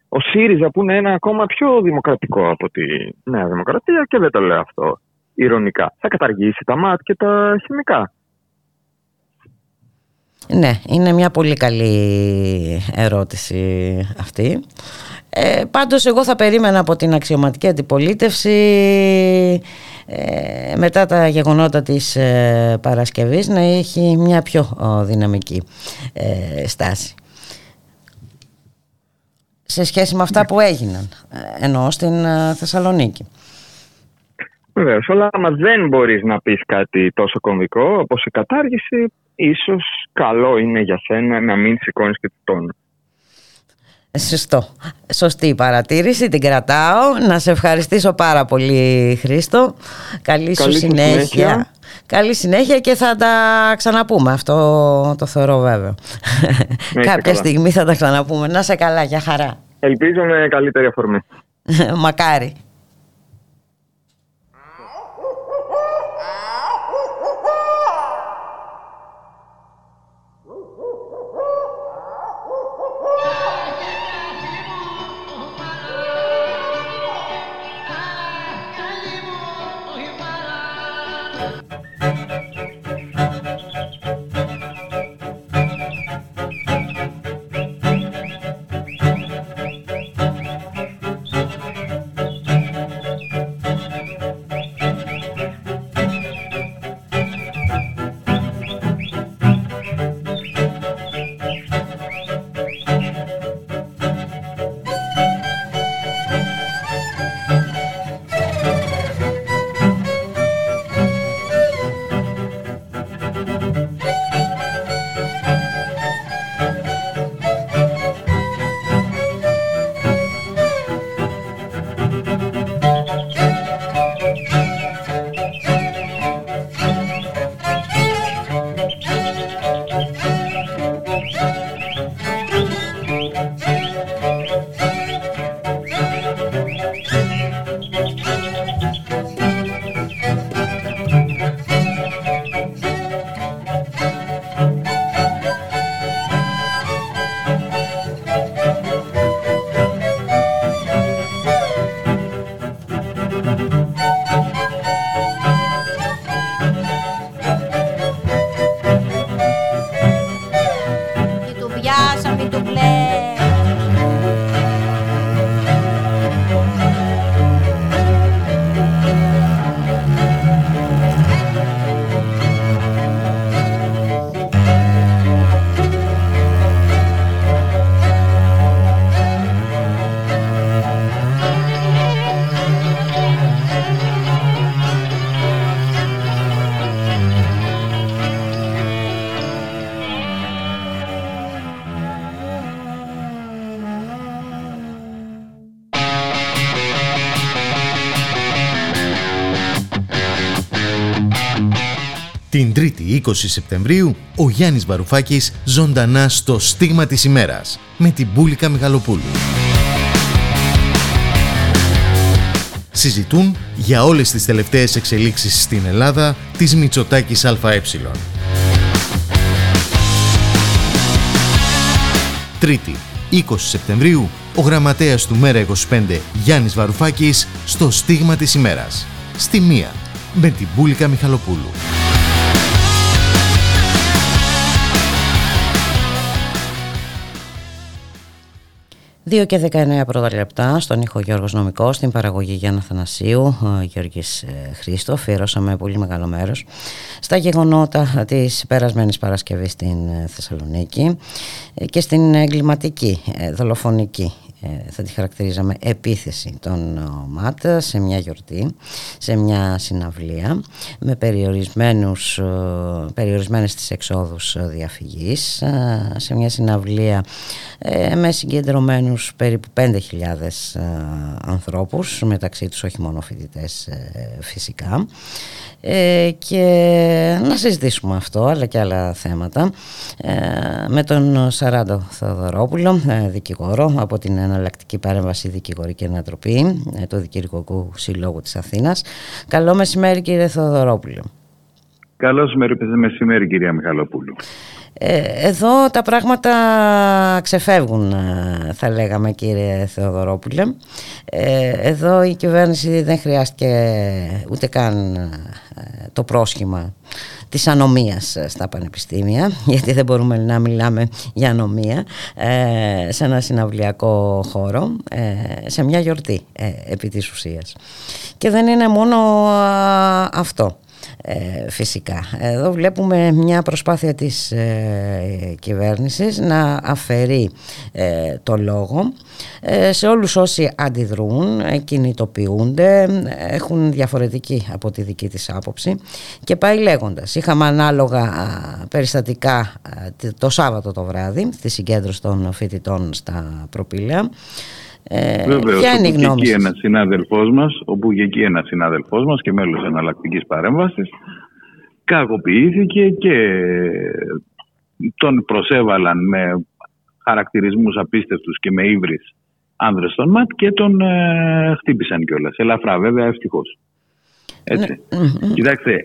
ο ΣΥΡΙΖΑ, που είναι ένα κόμμα πιο δημοκρατικό από τη Νέα Δημοκρατία, και δεν το λέω αυτό ειρωνικά, θα καταργήσει τα ΜΑΤ και τα χημικά? Ναι, είναι μια πολύ καλή ερώτηση αυτή. Ε, πάντως εγώ θα περίμενα από την αξιωματική αντιπολίτευση ε, μετά τα γεγονότα της ε, Παρασκευής να έχει μια πιο ο, δυναμική ε, στάση σε σχέση με αυτά που έγιναν, εννοώ στην ε, Θεσσαλονίκη. Βεβαίως, αλλά άμα δεν μπορείς να πεις κάτι τόσο κομβικό όπως η κατάργηση, ίσως καλό είναι για σένα να μην σηκώνεις και το τόνο. Σωστό. Σωστή η παρατήρηση, την κρατάω. Να σε ευχαριστήσω πάρα πολύ, Χρήστο. Καλή σου συνέχεια. συνέχεια. Καλή συνέχεια, και θα τα ξαναπούμε. Αυτό το θεωρώ βέβαιο. Κάποια καλά. στιγμή θα τα ξαναπούμε. Να σε καλά, για χαρά. Ελπίζω με καλύτερη αφορμή. Μακάρι. Την Τρίτη είκοσι Σεπτεμβρίου, ο Γιάννης Βαρουφάκης ζωντανά στο Στίγμα της ημέρας με την Μπουλίκα Μιχαλοπούλου. Συζητούν για όλες τις τελευταίες εξελίξεις στην Ελλάδα της Μητσοτάκης ΑΕ. Τρίτη είκοσι Σεπτεμβρίου, ο γραμματέας του ΜέΡΑ είκοσι πέντε Γιάννης Βαρουφάκης στο Στίγμα της ημέρας, στη Μία, με την Μπουλίκα Μιχαλοπούλου. δύο και δεκαεννέα πρώτα λεπτά, στον ήχο Γιώργος Νομικός, στην παραγωγή Γιάννα Αθανασίου, Γιώργης Χρήστου. Αφιέρωσαμε πολύ μεγάλο μέρος στα γεγονότα της περασμένης Παρασκευής στην Θεσσαλονίκη και στην εγκληματική, δολοφονική, θα τη χαρακτηρίζαμε, επίθεση των ΜΑΤ σε μια γιορτή, σε μια συναυλία, με περιορισμένους, περιορισμένες τις εξόδους διαφυγής, σε μια συναυλία με συγκεντρωμένους περίπου πέντε χιλιάδες ανθρώπους, μεταξύ τους όχι μόνο φοιτητές φυσικά, και να συζητήσουμε αυτό αλλά και άλλα θέματα με τον Σαράντο Θεοδωρόπουλο, δικηγόρο από την Εναλλακτική Παρέμβαση Δικηγορική Ανατροπή του Δικηγορικού Συλλόγου της Αθήνας. Καλό μεσημέρι, κύριε Θεοδωρόπουλο. Καλό μεσημέρι, κυρία Μιχαλοπούλου. Εδώ τα πράγματα ξεφεύγουν, θα λέγαμε, κύριε Θεοδωρόπουλε. Εδώ η κυβέρνηση δεν χρειάστηκε ούτε καν το πρόσχημα της ανομίας στα πανεπιστήμια, γιατί δεν μπορούμε να μιλάμε για ανομία σε ένα συναυλιακό χώρο, σε μια γιορτή επί της ουσίας. Και δεν είναι μόνο αυτό. Ε, φυσικά. Εδώ βλέπουμε μια προσπάθεια της ε, κυβέρνησης να αφαιρεί ε, το λόγο ε, σε όλους όσοι αντιδρούν, ε, κινητοποιούνται, έχουν διαφορετική από τη δική της άποψη, και πάει λέγοντας. Είχαμε ανάλογα περιστατικά το Σάββατο το βράδυ στη συγκέντρωση των φοιτητών στα Προπήλαια. Βεβαίως, όπου και εκεί ένας συνάδελφός μας, όπου και εκεί ένας συνάδελφός μας και μέλος Εναλλακτικής Παρέμβασης, κακοποιήθηκε και τον προσέβαλαν με χαρακτηρισμούς απίστευτους και με ύβρις άνδρες των ΜΑΤ και τον ε, χτύπησαν κιόλας. Ελαφρά, βέβαια, ευτυχώς. Έτσι. Ναι. Κοιτάξτε,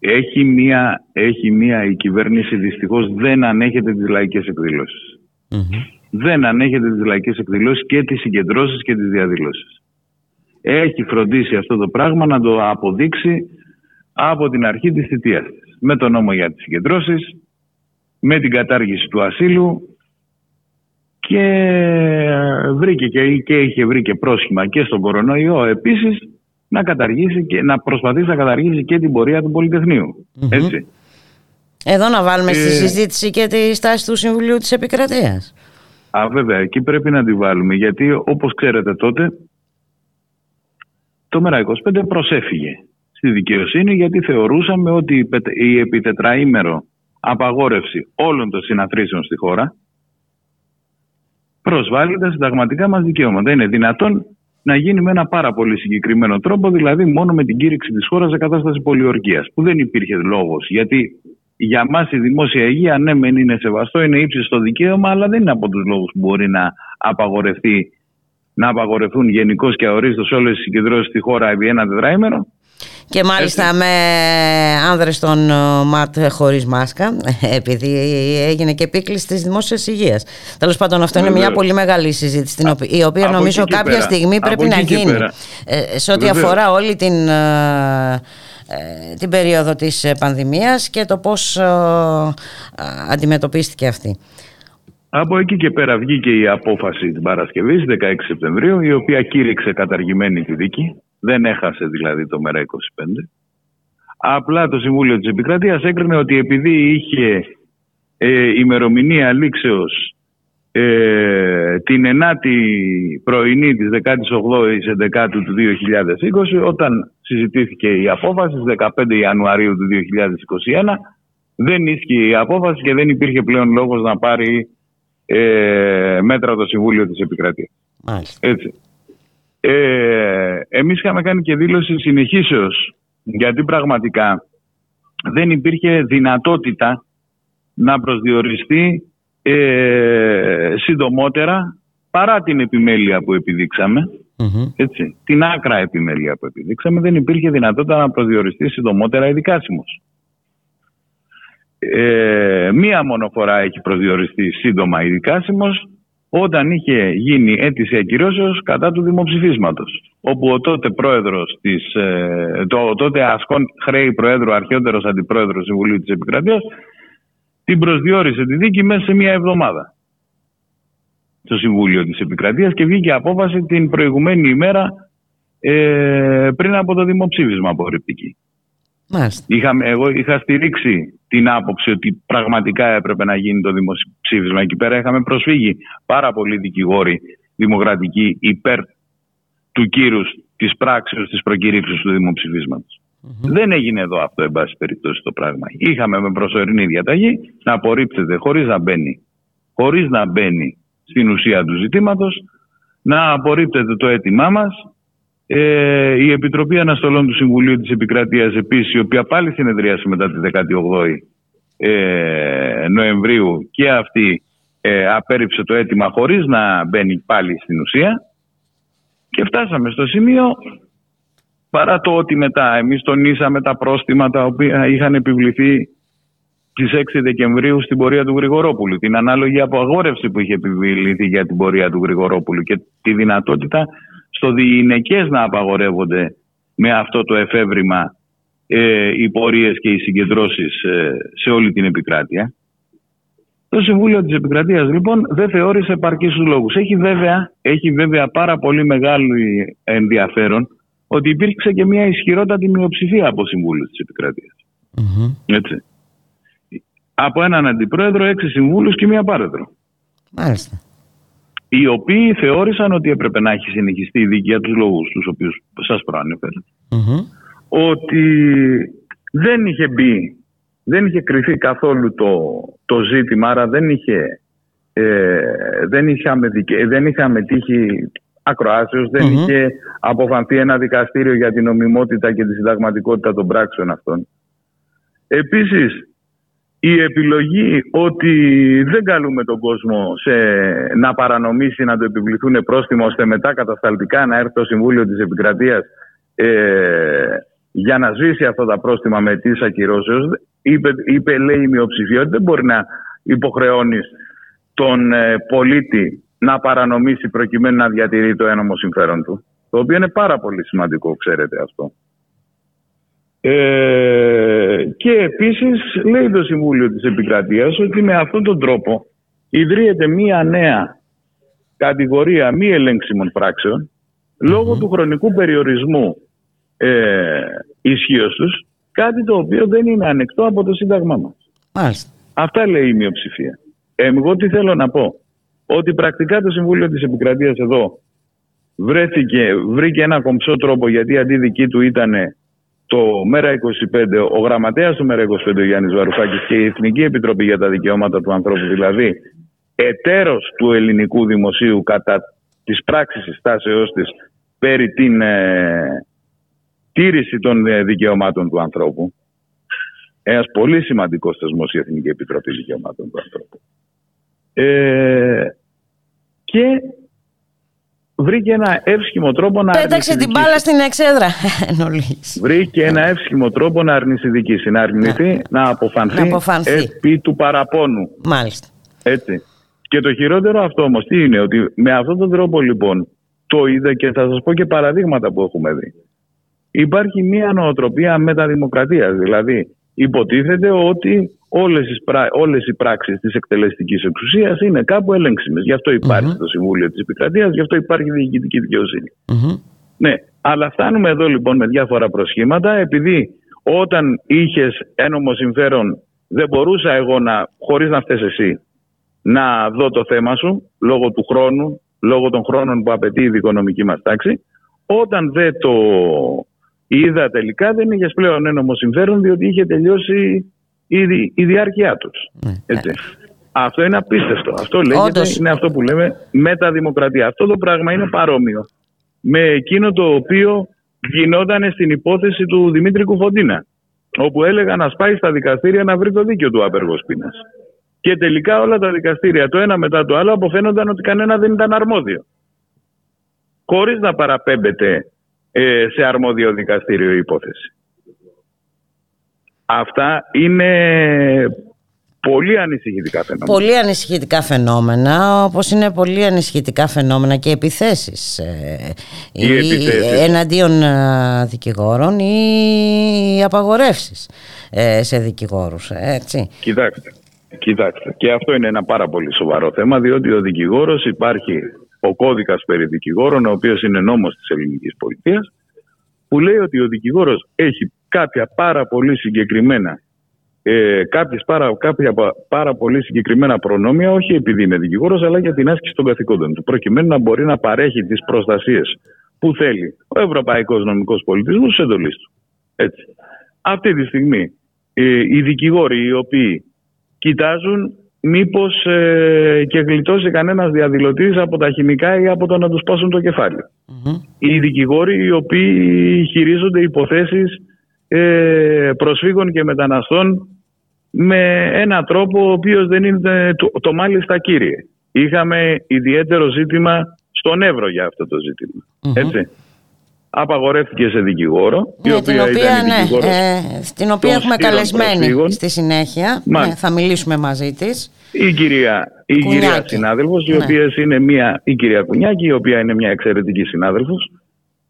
έχει μία, έχει μία η κυβέρνηση, δυστυχώς δεν ανέχεται τις λαϊκές εκδηλώσεις. Mm-hmm. Δεν ανέχεται τις λαϊκές εκδηλώσεις και τις συγκεντρώσεις και τις διαδηλώσεις. Έχει φροντίσει αυτό το πράγμα να το αποδείξει από την αρχή της θητείας της. Με τον νόμο για τις συγκεντρώσεις, με την κατάργηση του ασύλου και βρήκε και, και είχε βρει και πρόσχημα και στον κορονοϊό επίσης να καταργήσει και να προσπαθήσει να καταργήσει και την πορεία του Πολυτεχνείου. Mm-hmm. Έτσι. Εδώ να βάλουμε ε... στη συζήτηση και τη στάση του Συμβουλίου της Επικρατείας. Α, βέβαια, εκεί πρέπει να τη βάλουμε, γιατί όπως ξέρετε τότε το ΜέΡΑ είκοσι πέντε προσέφυγε στη δικαιοσύνη, γιατί θεωρούσαμε ότι η επιτετραήμερο απαγόρευση όλων των συναθρήσεων στη χώρα προσβάλλει τα συνταγματικά μας δικαιώματα. Είναι δυνατόν να γίνει με ένα πάρα πολύ συγκεκριμένο τρόπο, δηλαδή μόνο με την κήρυξη της χώρας σε κατάσταση πολιορκίας, που δεν υπήρχε λόγος, γιατί για μας η δημόσια υγεία, ναι, μεν είναι σεβαστό, είναι ύψιστο δικαίωμα, αλλά δεν είναι από τους λόγους που μπορεί να απαγορευτεί, να απαγορευτούν γενικώς και αορίστως όλες τις συγκεντρώσεις στη χώρα επί ένα τετραήμερο. Και μάλιστα έτσι, με άνδρες των ΜΑΤ χωρίς μάσκα, επειδή έγινε και επίκληση της δημόσιας υγείας. Τέλος πάντων, αυτό βεβαίως είναι μια πολύ μεγάλη συζήτηση, την οποία, η οποία από νομίζω κάποια πέρα. στιγμή από πρέπει να γίνει. Ε, σε ό,τι βεβαίως. αφορά όλη την... Ε, την περίοδο της πανδημίας και το πώς ε, αντιμετωπίστηκε αυτή. Από εκεί και πέρα βγήκε η απόφαση την Παρασκευή, δεκαέξι Σεπτεμβρίου, η οποία κήρυξε καταργημένη τη δίκη, δεν έχασε δηλαδή το ΜέΡΑ είκοσι πέντε. Απλά το Συμβούλιο της Επικρατείας έκρινε ότι επειδή είχε ε, ημερομηνία λήξεως Ε, την ενάτη πρωινή της δεκαοκτώ του δύο χιλιάδες είκοσι, όταν συζητήθηκε η απόφαση στις δεκαπέντε Ιανουαρίου του δύο χιλιάδες είκοσι ένα, δεν ίσχυε η απόφαση και δεν υπήρχε πλέον λόγος να πάρει ε, μέτρα το Συμβούλιο της Επικρατείας. Έτσι. Ε, εμείς είχαμε κάνει και δήλωση συνεχίσεως, γιατί πραγματικά δεν υπήρχε δυνατότητα να προσδιοριστεί Ε, συντομότερα, παρά την επιμέλεια που επιδείξαμε, mm-hmm. έτσι, την άκρα επιμέλεια που επιδείξαμε, δεν υπήρχε δυνατότητα να προσδιοριστεί συντομότερα η δικάσιμος. Ε, μία μόνο φορά έχει προσδιοριστεί σύντομα η δικάσιμος, όταν είχε γίνει αίτηση ακυρώσεως κατά του δημοψηφίσματος, όπου ο τότε πρόεδρος της, ε, το ο τότε ασκών χρέη προέδρου, αρχαιότερος αντιπρόεδρος Συμβουλίου της Επικρατείας, την προσδιορίσε τη δίκη μέσα σε μία εβδομάδα στο Συμβούλιο της Επικρατείας και βγήκε απόφαση την προηγουμένη ημέρα ε, πριν από το δημοψήφισμα απορριπτική. Εγώ είχα στηρίξει την άποψη ότι πραγματικά έπρεπε να γίνει το δημοψήφισμα. Εκεί πέρα είχαμε προσφύγει πάρα πολλοί δικηγόροι δημοκρατικοί υπέρ του κύρους της πράξεως της προκήρυξης του δημοψηφίσματος. Mm-hmm. Δεν έγινε εδώ αυτό, εν πάση περιπτώσει, το πράγμα. Είχαμε με προσωρινή διαταγή να απορρίπτεται χωρίς να μπαίνει, χωρίς να μπαίνει στην ουσία του ζητήματος, να απορρίπτεται το αίτημά μας. Ε, η Επιτροπή Αναστολών του Συμβουλίου της Επικρατείας επίσης, η οποία πάλι συνεδρίασε μετά τη δεκαοκτώ ε, Νοεμβρίου και αυτή ε, απέρριψε το αίτημα χωρίς να μπαίνει πάλι στην ουσία και φτάσαμε στο σημείο, παρά το ότι μετά εμείς τονίσαμε τα πρόστιμα τα οποία είχαν επιβληθεί στις έξι Δεκεμβρίου στην πορεία του Γρηγορόπουλου, την ανάλογη απαγόρευση που είχε επιβληθεί για την πορεία του Γρηγορόπουλου και τη δυνατότητα στο διηνεκές να απαγορεύονται με αυτό το εφεύρημα ε, οι πορείες και οι συγκεντρώσεις ε, σε όλη την επικράτεια. Το Συμβούλιο της Επικρατείας λοιπόν δεν θεώρησε επαρκείς τους λόγους. Έχει βέβαια, έχει βέβαια πάρα πολύ μεγάλο ενδιαφέρον ότι υπήρξε και μια ισχυρότατη μειοψηφία από συμβούλους της Επικρατείας. Mm-hmm. Έτσι. Από έναν αντιπρόεδρο, έξι συμβούλους και μια πάρεδρο. Μάλιστα. Οι οποίοι θεώρησαν ότι έπρεπε να έχει συνεχιστεί η δίκη για τους λόγους τους οποίους σας προανέφερα. Mm-hmm. Ότι δεν είχε μπει, δεν είχε κρυφθεί καθόλου το, το ζήτημα, άρα δεν, είχε, ε, δεν, είχαμε, δεν είχαμε τύχει... ακροάσεως, δεν mm-hmm. είχε αποφανθεί ένα δικαστήριο για την νομιμότητα και τη συνταγματικότητα των πράξεων αυτών. Επίσης, η επιλογή ότι δεν καλούμε τον κόσμο σε, να παρανομήσει, να το επιβληθούν πρόστιμα, ώστε μετά κατασταλτικά να έρθει το Συμβούλιο της Επικρατείας ε, για να σβήσει αυτά τα πρόστιμα με τις ακυρώσεις, είπε, είπε λέει η μειοψηφία ότι δεν μπορεί να υποχρεώνεις τον ε, πολίτη να παρανομήσει προκειμένου να διατηρεί το ένομο συμφέρον του. Το οποίο είναι πάρα πολύ σημαντικό, ξέρετε αυτό. Ε, και επίσης λέει το Συμβούλιο της Επικρατείας ότι με αυτόν τον τρόπο ιδρύεται μία νέα κατηγορία μη ελέγξιμων πράξεων λόγω mm-hmm. του χρονικού περιορισμού ε, ισχύως τους, κάτι το οποίο δεν είναι ανεκτό από το Σύνταγμά μας. Μάλιστα. Αυτά λέει η μειοψηφία. Ε, εγώ τι θέλω να πω, ότι πρακτικά το Συμβούλιο της Επικρατείας εδώ βρέθηκε, βρήκε ένα κομψό τρόπο, γιατί αντί δική του ήτανε το ΜέΡΑ είκοσι πέντε, ο γραμματέας του ΜέΡΑ είκοσι πέντε, Γιάννης Βαρουφάκης, και η Εθνική Επιτροπή για τα Δικαιώματα του Ανθρώπου, δηλαδή εταίρος του ελληνικού δημοσίου κατά τις πράξεις της τάσεώς της περί την ε, τήρηση των ε, δικαιωμάτων του ανθρώπου. Ένας πολύ σημαντικός θεσμός, η Εθνική Επιτροπή Δικαιωμάτων του Ανθρώπου. Ε, και βρήκε ένα εύσχημο τρόπο να Πέταξε αρνηθεί την μπάλα στην εξέδρα. Βρήκε ένα εύσχημο τρόπο να αρνηθεί δίκηση, να αρνηθεί, να, να αποφανθεί, να αποφανθεί. Επί του παραπώνου. Μάλιστα. Έτσι. Και το χειρότερο αυτό όμως τι είναι, ότι με αυτόν τον τρόπο λοιπόν, το είδα και θα σας πω και παραδείγματα που έχουμε δει. Υπάρχει μια νοοτροπία μεταδημοκρατίας, δηλαδή υποτίθεται ότι όλες οι, πρά... όλες οι πράξεις της εκτελεστικής εξουσίας είναι κάπου ελέγξιμες. Γι' αυτό υπάρχει mm-hmm. το Συμβούλιο της Επικρατείας, γι' αυτό υπάρχει η διοικητική δικαιοσύνη. Mm-hmm. Ναι, αλλά φτάνουμε εδώ λοιπόν με διάφορα προσχήματα, επειδή όταν είχες ένομο συμφέρον δεν μπορούσα εγώ, να, χωρίς να φταίς εσύ, να δω το θέμα σου λόγω του χρόνου, λόγω των χρόνων που απαιτεί η δικονομική μας τάξη. Όταν δεν το είδα τελικά, δεν είχες πλέον ένομο συμφέρον, διότι είχε τελειώσει η, δι, η διάρκειά τους. Ναι, έτσι. Ναι. Αυτό είναι απίστευτο. Αυτό λέγεται, είναι αυτό που λέμε μεταδημοκρατία. Αυτό το πράγμα είναι παρόμοιο με εκείνο το οποίο γινόταν στην υπόθεση του Δημήτρη Κουφοντίνα, όπου έλεγα να σπάει στα δικαστήρια να βρει το δίκιο του άπεργος πείνας. Και τελικά όλα τα δικαστήρια, το ένα μετά το άλλο, αποφαίνονταν ότι κανένα δεν ήταν αρμόδιο. Χωρίς να παραπέμπεται ε, σε αρμόδιο δικαστήριο η υπόθεση. Αυτά είναι πολύ ανησυχητικά φαινόμενα. Πολύ ανησυχητικά φαινόμενα, όπως είναι πολύ ανησυχητικά φαινόμενα και επιθέσεις, ε, ή, επιθέσεις. εναντίον ε, δικηγόρων ή απαγορεύσεις ε, σε δικηγόρους. Έτσι. Κοιτάξτε. Κοιτάξτε, και αυτό είναι ένα πάρα πολύ σοβαρό θέμα, διότι ο δικηγόρος, υπάρχει ο κώδικας περί δικηγόρων, ο οποίος είναι νόμος της ελληνικής πολιτείας, που λέει ότι ο δικηγόρος έχει κάποια πάρα πολύ συγκεκριμένα, ε, κάποιες πάρα, κάποια πάρα πολύ συγκεκριμένα προνόμια, όχι επειδή είναι δικηγόρος, αλλά για την άσκηση των καθηκόντων του, προκειμένου να μπορεί να παρέχει τις προστασίες που θέλει ο ευρωπαϊκός νομικός πολιτισμός στους εντολείς του. Έτσι. Αυτή τη στιγμή ε, οι δικηγόροι οι οποίοι κοιτάζουν μήπως ε, και γλιτώσει κανένας διαδηλωτής από τα χημικά ή από το να του σπάσουν το κεφάλι. Mm-hmm. Οι δικηγόροι οι οποίοι χειρίζονται υποθέσεις ε, προσφύγων και μεταναστών με έναν τρόπο ο οποίος δεν είναι το, το μάλιστα κύριε. Είχαμε ιδιαίτερο ζήτημα στον Εύρο για αυτό το ζήτημα. Mm-hmm. Έτσι. Απαγορεύτηκε σε δικηγόρο, ναι, η οποία την οποία, ήταν ναι, δικηγόρος ε, στην οποία έχουμε καλεσμένη προσφύγων. Στη συνέχεια ναι, θα μιλήσουμε μαζί της η κυρία, η κυρία συνάδελφος, ναι, η οποία είναι μια, η κυρία Κουνιάκη, η οποία είναι μια εξαιρετική συνάδελφος,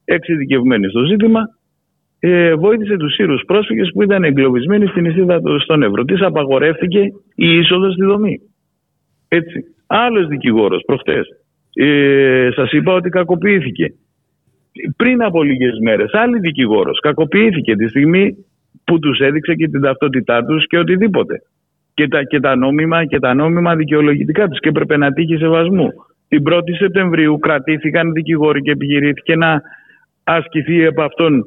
εξειδικευμένη στο ζήτημα, ε, βοήθησε τους Σύρους πρόσφυγες που ήταν εγκλωβισμένοι στην Ιστίδα στον Εύρο. Της απαγορεύτηκε η είσοδος στη δομή. Έτσι. Άλλος δικηγόρος προχτές, ε, σας είπα ότι κακοποιήθηκε. Πριν από λίγες μέρες, άλλη δικηγόρος κακοποιήθηκε τη στιγμή που τους έδειξε και την ταυτότητά τους και οτιδήποτε. Και τα, και τα, νόμιμα, και τα νόμιμα δικαιολογητικά τους, και έπρεπε να τύχει σεβασμού. Την πρώτη Σεπτεμβρίου κρατήθηκαν δικηγόροι και επιχειρήθηκε να ασκηθεί από αυτόν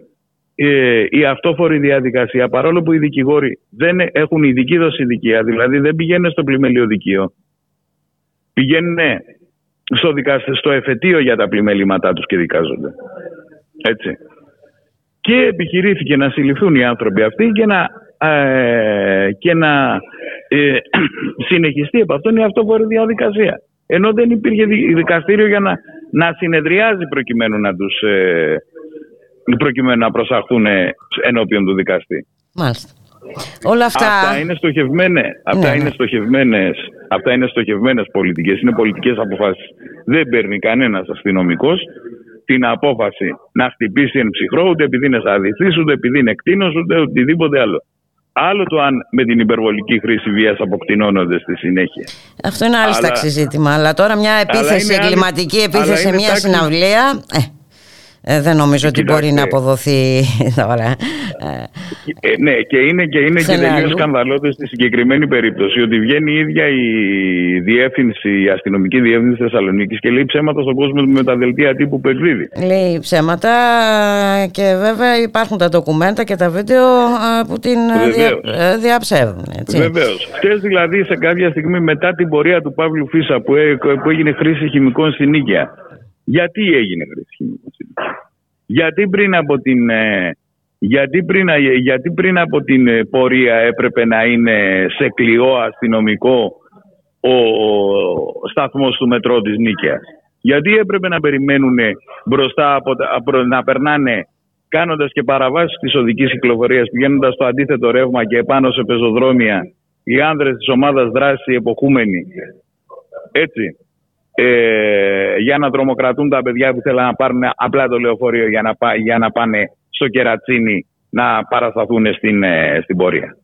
ε, η αυτόφορη διαδικασία. Παρόλο που οι δικηγόροι δεν έχουν ειδική δοσηδικία, δηλαδή δεν πηγαίνουν στο πλημελιωδικείο. Πηγαίνουν στο, δικαστή, στο εφετείο για τα πλημέληματά τους και δικάζονται. Έτσι. Και επιχειρήθηκε να συλληφθούν οι άνθρωποι αυτοί και να, ε, και να ε, συνεχιστεί από αυτόν η αυτόφορη διαδικασία. Ενώ δεν υπήρχε δικαστήριο για να, να συνεδριάζει προκειμένου να, τους, ε, προκειμένου να προσαχθούν ενώπιον του δικαστή. Μάλιστα. Όλα αυτά... αυτά είναι στοχευμένες, αυτά, ναι, είναι στοχευμένες, αυτά είναι στοχευμένες πολιτικές, είναι πολιτικές αποφάσεις. Δεν παίρνει κανένας αστυνομικός την απόφαση να χτυπήσει εν ψυχρό, ούτε επειδή είναι σαδιστής, ούτε επειδή είναι κτήνος, ούτε οτιδήποτε άλλο. Άλλο το αν με την υπερβολική χρήση βίας αποκτηνώνονται στη συνέχεια. Αυτό είναι άλλο τάξη ζήτημα. Αλλά τώρα μια επίθεση, εγκληματική επίθεση σε μια τάξη... συναυλία... Ε, δεν νομίζω ότι Κοιτάξτε. μπορεί να αποδοθεί τώρα. Ε, ναι, και είναι και, είναι και τελείως σκανδαλώδες στη συγκεκριμένη περίπτωση ότι βγαίνει η ίδια η διεύθυνση, η αστυνομική διεύθυνση Θεσσαλονίκης και λέει ψέματα στον κόσμο με τα δελτία τύπου που εκδίδει. Λέει ψέματα και βέβαια υπάρχουν τα ντοκουμέντα και τα βίντεο που την δια, διαψεύδουν. Βεβαίως. Χτες δηλαδή σε κάποια στιγμή μετά την πορεία του Παύλου Φύσσα που, έ, που έγινε χρήση χημικών στην Νίκαια. Γιατί έγινε χρήση χημικών στην Νίκαια? Γιατί πριν από την... Γιατί πριν, γιατί πριν από την πορεία έπρεπε να είναι σε Κλειώ αστυνομικό ο, ο σταθμός του μετρό της Νίκαιας? Γιατί έπρεπε να περιμένουν μπροστά, από, από, να περνάνε κάνοντας και παραβάσεις της οδικής κυκλοφορίας, πηγαίνοντας στο αντίθετο ρεύμα και επάνω σε πεζοδρόμια οι άνδρες της ομάδας δράση εποχούμενοι, έτσι, ε, για να τρομοκρατούν τα παιδιά που θέλαν να πάρουν απλά το λεωφορείο για να, πά, για να πάνε στο Κερατσίνι να παρασταθούν στην, στην πορεία.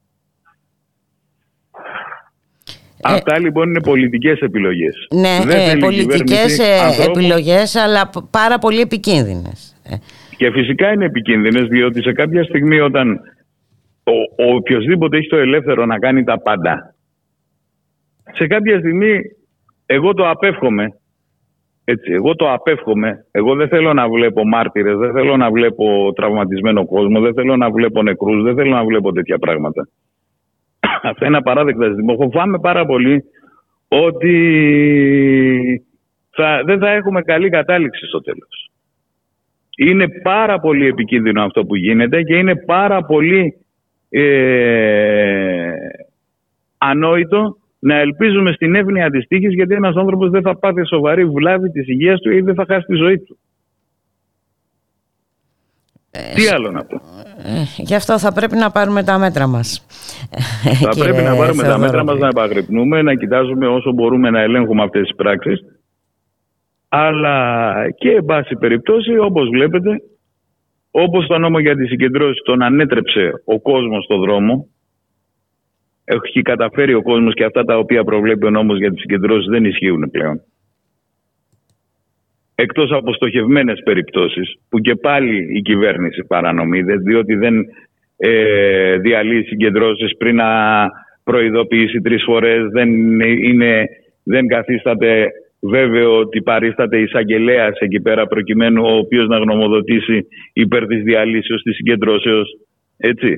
Ε, Αυτά λοιπόν είναι πολιτικές επιλογές. Ναι, ε, πολιτικές επιλογές, αλλά πάρα πολύ επικίνδυνες. Και φυσικά είναι επικίνδυνες, διότι σε κάποια στιγμή όταν ο, ο οποιοσδήποτε έχει το ελεύθερο να κάνει τα πάντα, σε κάποια στιγμή εγώ το απέφχομαι. Έτσι, εγώ το απέφχομαι, εγώ δεν θέλω να βλέπω μάρτυρες, δεν θέλω να βλέπω τραυματισμένο κόσμο, δεν θέλω να βλέπω νεκρούς, δεν θέλω να βλέπω τέτοια πράγματα. Αυτά είναι απαράδεκτα ζητήματα. Φοβάμαι πάρα πολύ ότι θα, δεν θα έχουμε καλή κατάληξη στο τέλος. Είναι πάρα πολύ επικίνδυνο αυτό που γίνεται και είναι πάρα πολύ ε, ανόητο να ελπίζουμε στην εύνοια της τύχης, γιατί ένας άνθρωπος δεν θα πάθει σοβαρή βλάβη της υγείας του ή δεν θα χάσει τη ζωή του. Ε, Τι άλλο να πω. Ε, γι' αυτό θα πρέπει να πάρουμε τα μέτρα μας. Θα πρέπει να πάρουμε Θεοδωρή. τα μέτρα μας, να επαγρυπνούμε, να κοιτάζουμε όσο μπορούμε να ελέγχουμε αυτές τις πράξεις. Αλλά και εν πάση περιπτώσει, όπως βλέπετε, όπως το νόμο για τις συγκεντρώσεις τον ανέτρεψε ο κόσμος στον δρόμο, έχει καταφέρει ο κόσμος και αυτά τα οποία προβλέπει ο νόμος για τις συγκεντρώσεις δεν ισχύουν πλέον. Εκτός από στοχευμένες περιπτώσεις που και πάλι η κυβέρνηση παρανομεί, διότι δεν ε, διαλύει συγκεντρώσεις πριν να προειδοποιήσει τρεις φορές, δεν, είναι, δεν καθίσταται βέβαιο ότι παρίσταται εισαγγελέας εκεί πέρα προκειμένου ο οποίος να γνωμοδοτήσει υπέρ της διαλύσεως της συγκεντρώσεως, έτσι.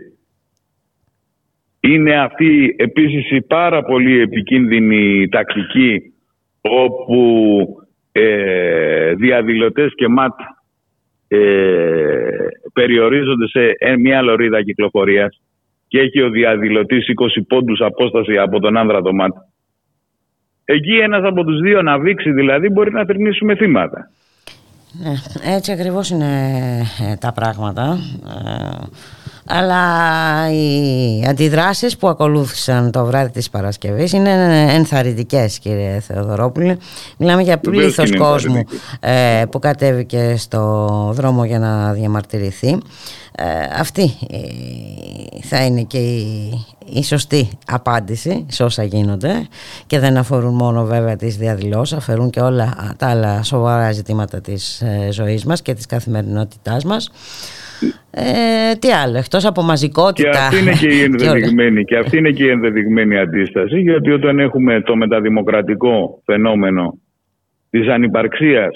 Είναι αυτή επίσης η πάρα πολύ επικίνδυνη τακτική όπου ε, διαδηλωτές και ΜΑΤ ε, περιορίζονται σε μια λωρίδα κυκλοφορίας και έχει ο διαδηλωτής είκοσι πόντους απόσταση από τον άνδρα το ΜΑΤ. Εκεί ένας από τους δύο να βήξει δηλαδή μπορεί να τρυνήσουμε θύματα. Ναι, έτσι ακριβώς είναι τα πράγματα. Αλλά οι αντιδράσεις που ακολούθησαν το βράδυ της Παρασκευής είναι ενθαρρυντικές, κύριε Θεοδωρόπουλε. Μιλάμε για πλήθος κόσμου ε, που κατέβηκε στο δρόμο για να διαμαρτυρηθεί. Ε, αυτή θα είναι και η, η σωστή απάντηση σε όσα γίνονται και δεν αφορούν μόνο βέβαια τις διαδηλώσεις, αφορούν και όλα τα άλλα σοβαρά ζητήματα της ζωής μας και της καθημερινότητάς μας. Ε, τι άλλο, εκτός από μαζικότητα. Και αυτή είναι και η ενδεδειγμένη, και αυτή είναι και η ενδεδειγμένη αντίσταση, γιατί όταν έχουμε το μεταδημοκρατικό φαινόμενο της ανυπαρξίας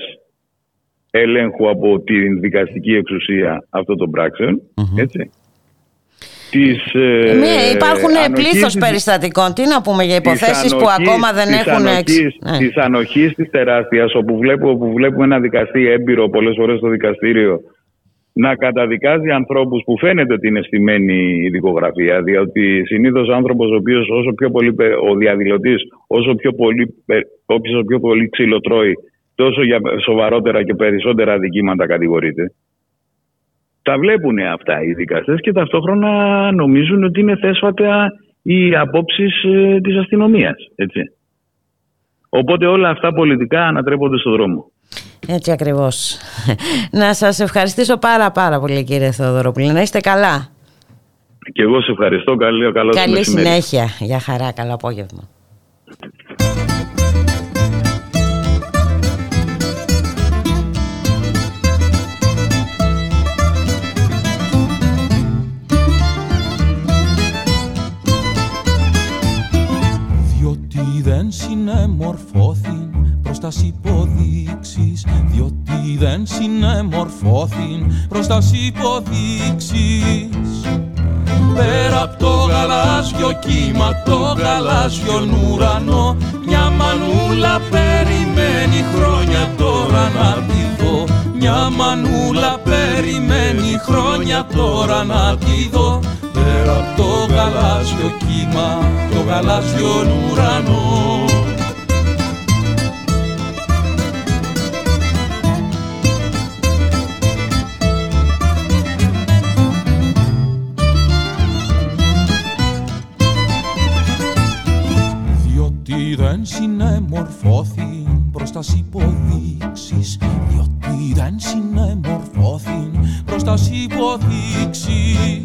ελέγχου από την δικαστική εξουσία αυτών των πράξεων, mm-hmm. έτσι, τις, ε, υπάρχουν ε, πλήθος της, περιστατικών. Τι να πούμε για υποθέσεις ανοχής, που ακόμα δεν της έχουν εξ... Της ε. ανοχής της τεράστιας, όπου βλέπουμε, όπου βλέπουμε ένα δικαστή έμπειρο πολλές φορές στο δικαστήριο να καταδικάζει ανθρώπους που φαίνεται ότι είναι στημένη η δικογραφία, διότι συνήθως ο άνθρωπος ο οποίος όσο πιο πολύ, ο διαδηλωτής, όσο πιο πολύ, όσο πιο πολύ ξυλοτρώει, τόσο για σοβαρότερα και περισσότερα αδικήματα κατηγορείται. Τα βλέπουν αυτά οι δικαστές και ταυτόχρονα νομίζουν ότι είναι θέσφατα οι απόψεις της αστυνομίας. Έτσι. Οπότε όλα αυτά πολιτικά ανατρέπονται στον δρόμο. Έτσι ακριβώς. Να σας ευχαριστήσω πάρα πάρα πολύ, κύριε Θεοδωροπούλη. Να είστε καλά. Και εγώ σε ευχαριστώ. Καλή, καλή, καλή συνέχεια. Γεια χαρά. Καλό απόγευμα. Διότι δεν συνεμορφώθην προς τας υποδείξεις, διότι δεν συνεμορφώθην προς τας υποδείξεις. Πέρα απ' το γαλάζιο κύμα, το γαλάζιον ουρανό, μια μανούλα περιμένει χρόνια τώρα να τη δω. Μια μανούλα περιμένει χρόνια τώρα να τη δω. Πέρα απ' το γαλάζιο κύμα, το γαλάζιον ουρανό. Δεν συνεμορφώθη προς τας υποδείξεις, διότι δεν συνεμορφώθη προς τας υποδείξεις.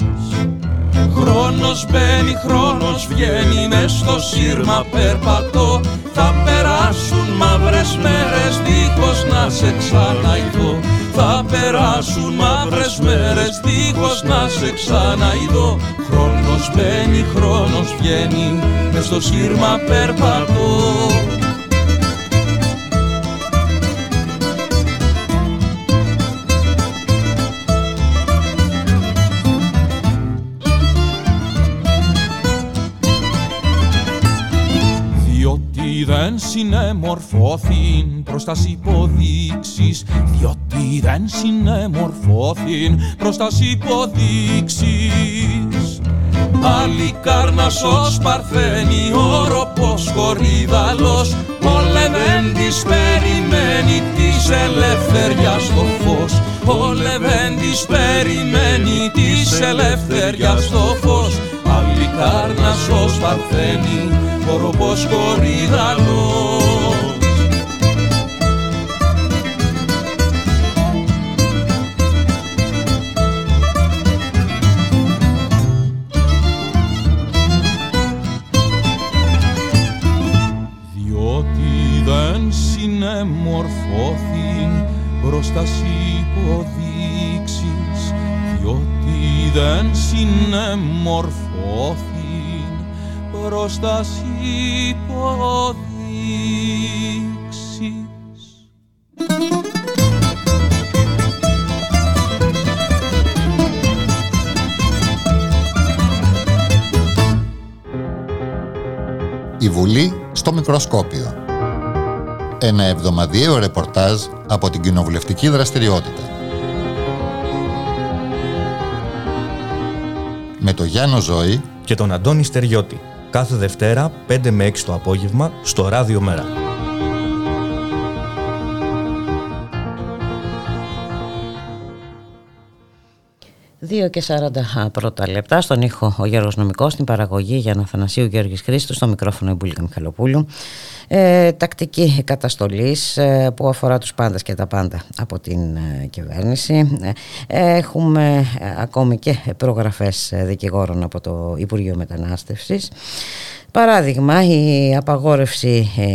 Χρόνος μπαίνει, χρόνος βγαίνει, μες στο σύρμα περπατώ. Θα περάσουν μαύρες μέρες δίχως να σε ξαναειδώ. Θα περάσουν μαύρες μέρες δίχως να σε ξαναειδώ. Χρόνος μπαίνει, χρόνος βγαίνει, μες στο σύρμα περπατώ. Δεν συνεμορφώθην προς τας υποδείξεις, διότι δεν συνεμορφώθην προς τας υποδείξεις. Άλλη κάρνας ως παρθένη, όροπος κορυδαλός, πολεμέντης περιμένει της ελευθεριάς το φως. Πολεμέντης περιμένει της ελευθεριάς το φως. Άλλη κάρνας ως παρθένη, όροπος κορυδαλός. Μορφώθην προς τας υποδείξεις, διότι δεν συνεμορφώθην προς τας υποδείξεις. Η Βουλή στο μικροσκόπιο. Ένα εβδομαδιαίο ρεπορτάζ από την κοινοβουλευτική δραστηριότητα. Με τον Γιάννο Ζωή και τον Αντώνη Στεριώτη. Κάθε Δευτέρα, πέντε με έξι το απόγευμα, στο Ράδιο Μέρα. δύο και σαράντα πρώτα λεπτά. Στον ήχο ο Γιώργος Νομικός, στην παραγωγή Γιάννα Αθανασίου, Γιώργης Χρήστου, στο μικρόφωνο η Μπουλίκα Μιχαλοπούλου. Ε, τακτική καταστολής ε, που αφορά τους πάντες και τα πάντα από την ε, κυβέρνηση. Ε, έχουμε ε, ακόμη και προγραφές ε, δικηγόρων από το Υπουργείο Μετανάστευσης. Παράδειγμα, η απαγόρευση ε,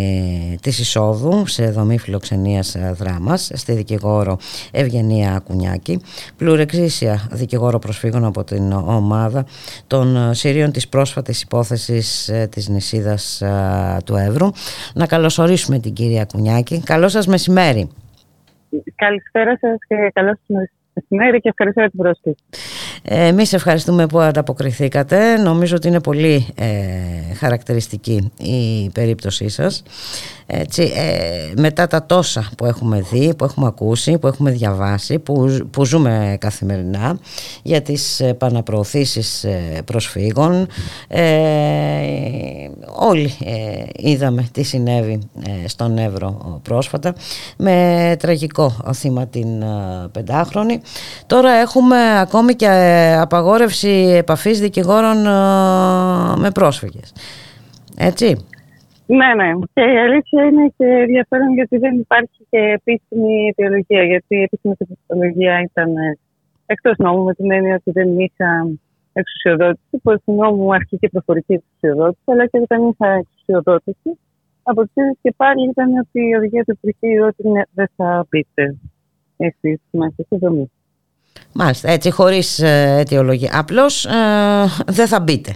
της εισόδου σε δομή φιλοξενίας ε, δράμας στη δικηγόρο Ευγενία Κουνιάκη, πλουρεξίσια δικηγόρο προσφύγων από την ομάδα των Σύριων της πρόσφατης υπόθεσης ε, της νησίδας ε, του Εύρου. Να καλωσορίσουμε την κυρία Κουνιάκη. Καλό σας μεσημέρι. Καλησπέρα σας και καλό σας μεσημέρι και ευχαριστώ για την πρόσκληση. Εμείς ευχαριστούμε που ανταποκριθήκατε. Νομίζω ότι είναι πολύ ε, χαρακτηριστική η περίπτωσή σας. Έτσι, ε, μετά τα τόσα που έχουμε δει, που έχουμε ακούσει, που έχουμε διαβάσει, που, που ζούμε καθημερινά για τις επαναπροωθήσεις προσφύγων, ε, όλοι ε, είδαμε τι συνέβη ε, στον Εύρο πρόσφατα, με τραγικό θύμα την ε, πεντάχρονη. Τώρα έχουμε ακόμη και ε, απαγόρευση επαφής δικηγόρων ε, με πρόσφυγες. Έτσι. Ναι, ναι. Και η αλήθεια είναι και ενδιαφέρον γιατί δεν υπάρχει και επίσημη αιτιολογία. Γιατί η επίσημη αιτιολογία ήταν εκτός νόμου, με την έννοια ότι δεν είχα εξουσιοδότηση, που του νόμου αρχική προφορική εξουσιοδότηση, αλλά και δεν είχα εξουσιοδότηση. Από τις ίδιες και πάλι ήταν ότι η οδηγία του υπήρχε ότι ναι, δεν θα πείτε εσείς μέσα στη δομή. Μάλιστα, έτσι, χωρίς αιτιολογία. Απλώς ε, δεν θα μπείτε.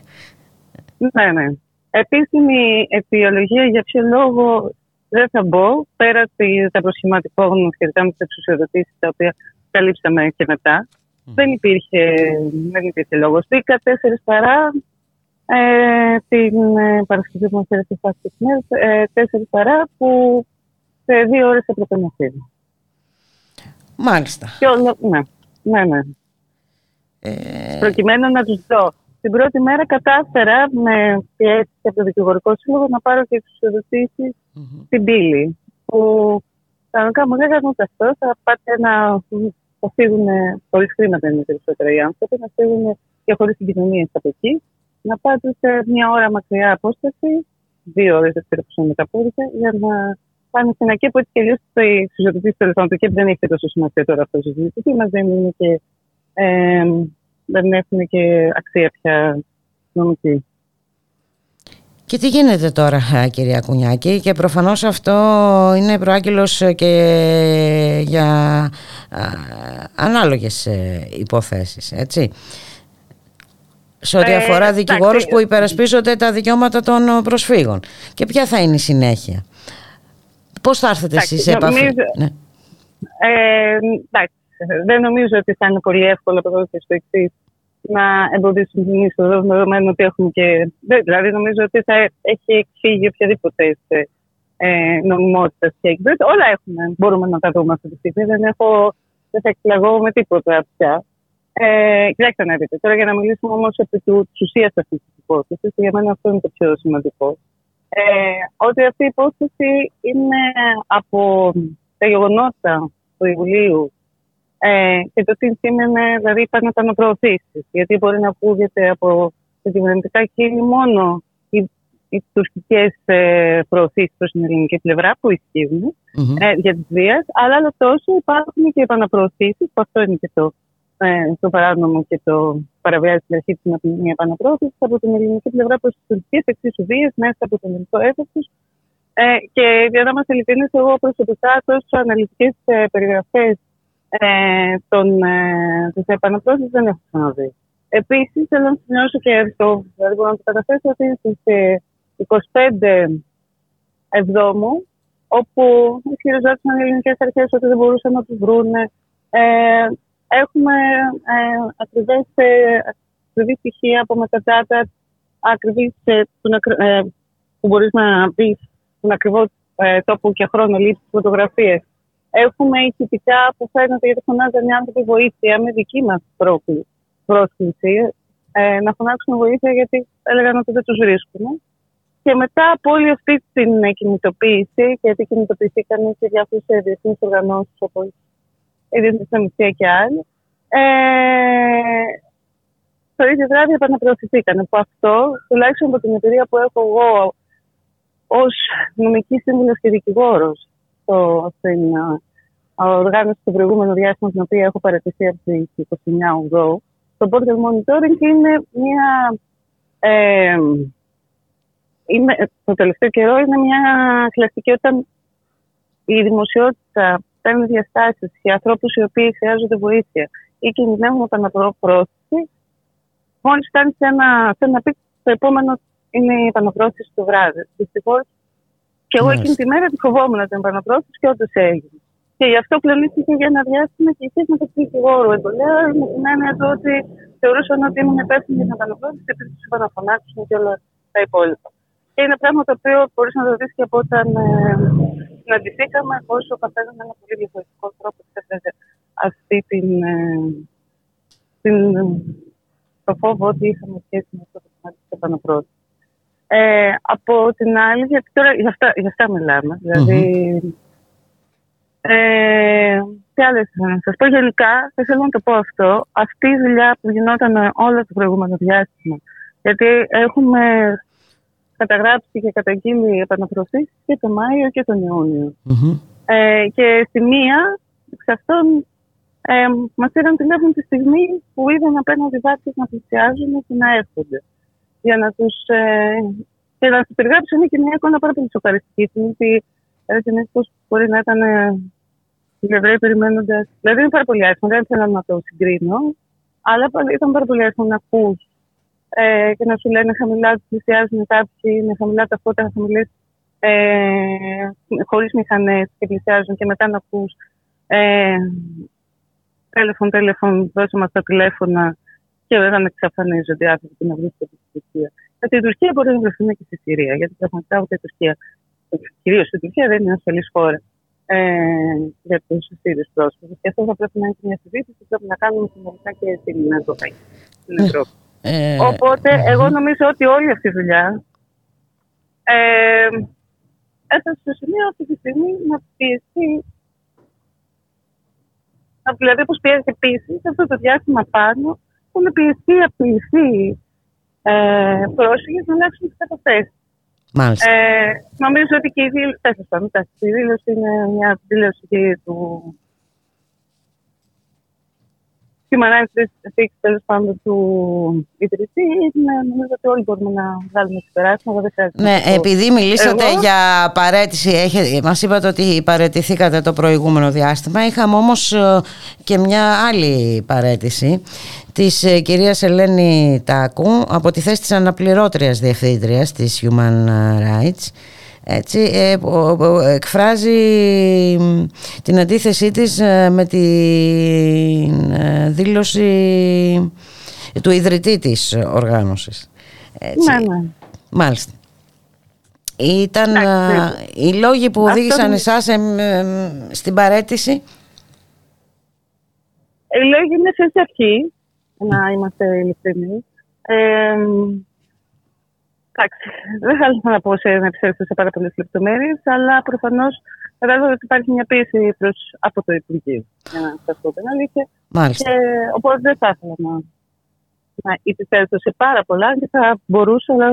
Ναι, ναι. Επίσημη αιτιολογία για ποιο λόγο δεν θα μπω, πέρα τα προσχηματικό γνώμη σχετικά με τις εξουσιοδοτήσεις, τα οποία καλύψαμε και μετά. Mm. Δεν υπήρχε, δεν υπήρχε λόγος. Στήκα τέσσερις παρά ε, την ε, Παρασκευή που μας έρθει στις μέρες, ε, τέσσερις παρά που σε δύο ώρες θα πρέπει να φύγω. Μάλιστα. Και όλο, ναι, ναι, ναι. Ε... Προκειμένου να τους δω. Την πρώτη μέρα κατάφερα με πιέσεις από το δικηγορικό σύλλογο να πάρω και εξουσιοδοτήσεις mm-hmm. στην πύλη. Που κανονικά μου λέγανε ότι αυτό θα πάτε να... Θα φύγουν χωρίς χρήματα, είναι περισσότερα οι άνθρωποι, να φύγουν και χωρίς συγκοινωνίες από εκεί. Να πάτε σε μια ώρα μακριά απόσταση, δύο ώρες δευτερεύουσα με τα πόδια, για να πάνε στην ΑΚΕ που έτσι και αλλιώς οι συζητητές του ΑΚΕ δεν έχει τόσο σημασία τώρα αυτό το συζητητή μας, δεν είναι και, ε, δεν έχουν και αξία πια νομική. Και τι γίνεται τώρα, κυρία Κουνιάκη, και προφανώς αυτό είναι προάγγελος και για ανάλογες υποθέσεις, έτσι. Σε ό,τι αφορά ε, δικηγόρους που υπερασπίζονται τα δικαιώματα των προσφύγων. Και ποια θα είναι η συνέχεια. Πώς θα έρθετε εντάξει, εσείς σε επαφή. Νομίζω, ναι. ε, εντάξει, δεν νομίζω ότι θα είναι πολύ εύκολο το εξής. Να εμποδίσουν την είσοδο, δεδομένου ότι έχουμε και. Δηλαδή, νομίζω ότι θα έχει φύγει οποιαδήποτε ε, νομιμότητα και εκδοχή. Όλα έχουμε, μπορούμε να τα δούμε αυτή τη στιγμή. Δεν, έχω, δεν θα εκπλαγώ με τίποτα πια. Ε, κοιτάξτε να δείτε. Τώρα, για να μιλήσουμε όμως επί της ουσίας αυτή τη υπόθεση, για μένα αυτό είναι το πιο σημαντικό. Ε, ότι αυτή η υπόθεση είναι από τα γεγονότα του Ιουλίου. Ε, και το τι σήμαινε, δηλαδή, είπα να τα προωθήσεις. Γιατί μπορεί να ακούγεται από τα κυβερνητικά κίνη μόνο οι, οι τουρκικές ε, προωθήσεις προς την ελληνική πλευρά που ισχύουν mm-hmm. ε, για τις βίας, αλλά άλλο τόσο υπάρχουν και επαναπροωθήσεις, που αυτό είναι και το, ε, το παράνομο και το παραβιάζει στην αρχή της μια επαναπροώθηση από την ελληνική πλευρά προς τις τουρκικές εξίσου βίας μέσα από το ελληνικό έδαφος. Ε, και για να είμαστε ειλικρινείς, εγώ προσωπικά τόσο αναλυτικές ε, περιγραφές. Ε, των, ε, της επαναπρόσης δεν έχω ξαναδεί. Επίσης, θέλω να σημειώσω και αυτό, δηλαδή μπορώ να το καταθέσω, ότι στις είκοσι πέντε Εβδόμου, όπου ισχυριζόντουσαν οι ελληνικές αρχές ότι δεν μπορούσαν να τους βρουν, ε, έχουμε ε, ακριβές ε, στοιχεία από μετατάτα, ακριβείς ε, ε, που μπορείς να πεις τον ακριβό ε, τόπο και χρόνο λήψης φωτογραφίες. Έχουμε ηχητικά που φαίνονται γιατί φωνάζαν οι άνθρωποι βοήθεια με δική μας πρόσκληση. Ε, να φωνάξουν βοήθεια γιατί έλεγαν ότι δεν τους βρίσκουμε. Και μετά από όλη αυτή την κινητοποίηση, γιατί κινητοποιηθήκαν και διάφορες διεθνείς οργανώσεις όπως η Διεθνής Αμνηστία και άλλοι, ε, το ίδιο βράδυ επαναπροωθηθήκαν. Που αυτό, τουλάχιστον από την εμπειρία που έχω εγώ ως νομική σύμβουλος και δικηγόρος, στην οργάνωση του προηγούμενου διάστημα, την οποία έχω παρατηθεί από την εικοστή ενάτη Οκτωβρίου, το border monitoring είναι μια. Ε, είναι, το τελευταίο καιρό είναι μια κλασική όταν η δημοσιότητα παίρνει διαστάσεις για ανθρώπους οι οποίοι χρειάζονται βοήθεια ή κινδυνεύουν από επαναπρόθεση, μόλις φτάνει σε ένα, ένα πικ, το επόμενο είναι η επαναπρόθεση του βράδυ. Δυστυχώς. Και εγώ εκείνη τη μέρα τη φοβόμουν την επαναπρόθεση και όντως έγινε. Και γι' αυτό κλονίστηκε για ένα διάστημα και εσείς με τον δικηγόρο. Εγώ λέω με την έννοια του ότι θεωρούσαν ότι ήμουν υπεύθυνη για την επαναπρόθεση και επειδή τους είπα να φωνάξουν και όλα τα υπόλοιπα. Και είναι πράγμα το οποίο μπορείς να το δεις και από όταν συναντηθήκαμε, πως ο καθένας με ένα πολύ διαφορετικό τρόπο έφερε αυτή την, την, το φόβο ότι είχαμε σχέση με αυτό το κομμάτι της επαναπρόθεσης. Ε, από την άλλη, γιατί τώρα για αυτά, για αυτά μιλάμε, δηλαδή mm-hmm. ε, τι άλλες θα σας πω γενικά, δεν θέλω να το πω αυτό, αυτή η δουλειά που γινόταν όλο το προηγούμενο διάστημα, γιατί έχουμε καταγράψει και καταγγείλει επαναπροωθήσεις και τον Μάιο και τον Ιούνιο. Mm-hmm. Ε, και στη μία εξ αυτών ε, μας πήραν τηλέφωνο τη στιγμή που είδαν απέναντι βάτσες να πλησιάζουν και να έρχονται. Για να τους ε, και να τους περιγράψουν και μια εικόνα πάρα πολύ σοκαριστική. Συνήθως έτσι πως μπορεί να ήταν ε, οι Εβραίοι περιμένοντας. Δηλαδή είναι πάρα πολύ άσχημα, δεν θέλω να το συγκρίνω. Αλλά ήταν πάρα πολύ άσχημα να ακούς ε, και να σου λένε χαμηλά τους πλησιάζουν κάποιοι, με χαμηλά τα φώτα, χαμηλές. Ε, χωρίς μηχανές και πλησιάζουν και μετά να ακούς ε, τέλεφων, τέλεφων, δώσε μας τα τηλέφωνα και βέβαια να εξαφανίζονται οι άνθρωποι να βρίσκονται στην Τουρκία. Γιατί η Τουρκία μπορεί να βρεθεί και στη Συρία, γιατί πραγματικά ούτε η Τουρκία, κυρίως η Τουρκία, δεν είναι ασφαλής χώρα ε, για τους Σύριους πρόσφυγες. Και αυτό θα πρέπει να είναι μια συζήτηση που πρέπει να κάνουμε συνολικά και στην Ευρώπη. Ε, Οπότε, ε, εγώ νομίζω ότι όλη αυτή η δουλειά ε, έφτασε στο σημείο αυτή τη στιγμή να πιεστεί. Δηλαδή, όπως πιέζεται πίεση, σε αυτό το διάστημα πάνω, που να πιεστεί οι απειλητοί ε, πρόσφυγες να αλλάξουν τις καταθέσεις. Μάλιστα. Ε, νομίζω ότι και η δήλωση. Τέσσερα, η δήλωση είναι μια δήλωση του. Human Rights τριακόσια εξήντα, τέλος πάντων, του ιδρυτή, νομίζω ότι όλοι μπορούμε να βγάλουμε συμπεράσματα. Ναι, επειδή μιλήσατε Εγώ... για παραίτηση, μας είπατε ότι παραιτηθήκατε το προηγούμενο διάστημα. Είχαμε όμως και μια άλλη παραίτηση της κυρίας Ελένη Τάκου από τη θέση της αναπληρώτριας διευθύντριας της Human Rights. Έτσι, ε, εκφράζει την αντίθεσή της με τη δήλωση του ιδρυτή της οργάνωσης. Έτσι. Ναι, ναι. Μάλιστα. Ήταν ναι. οι λόγοι που Αυτό οδήγησαν είναι... εσάς ε, ε, στην παραίτηση. Οι λόγοι είναι σε αρχή, να είμαστε ειλικρινείς. Ε, Εντάξει, δεν θέλω να πω σε, να επιστρέψω σε πάρα πολλές λεπτομέρειες, αλλά προφανώς κατάλαβα ότι υπάρχει μια πίεση προς, από το Υπουργείο για να σας πω την αλήθεια. Και, οπότε δεν θα ήθελα να, να επιστρέψω σε πάρα πολλά και θα μπορούσα να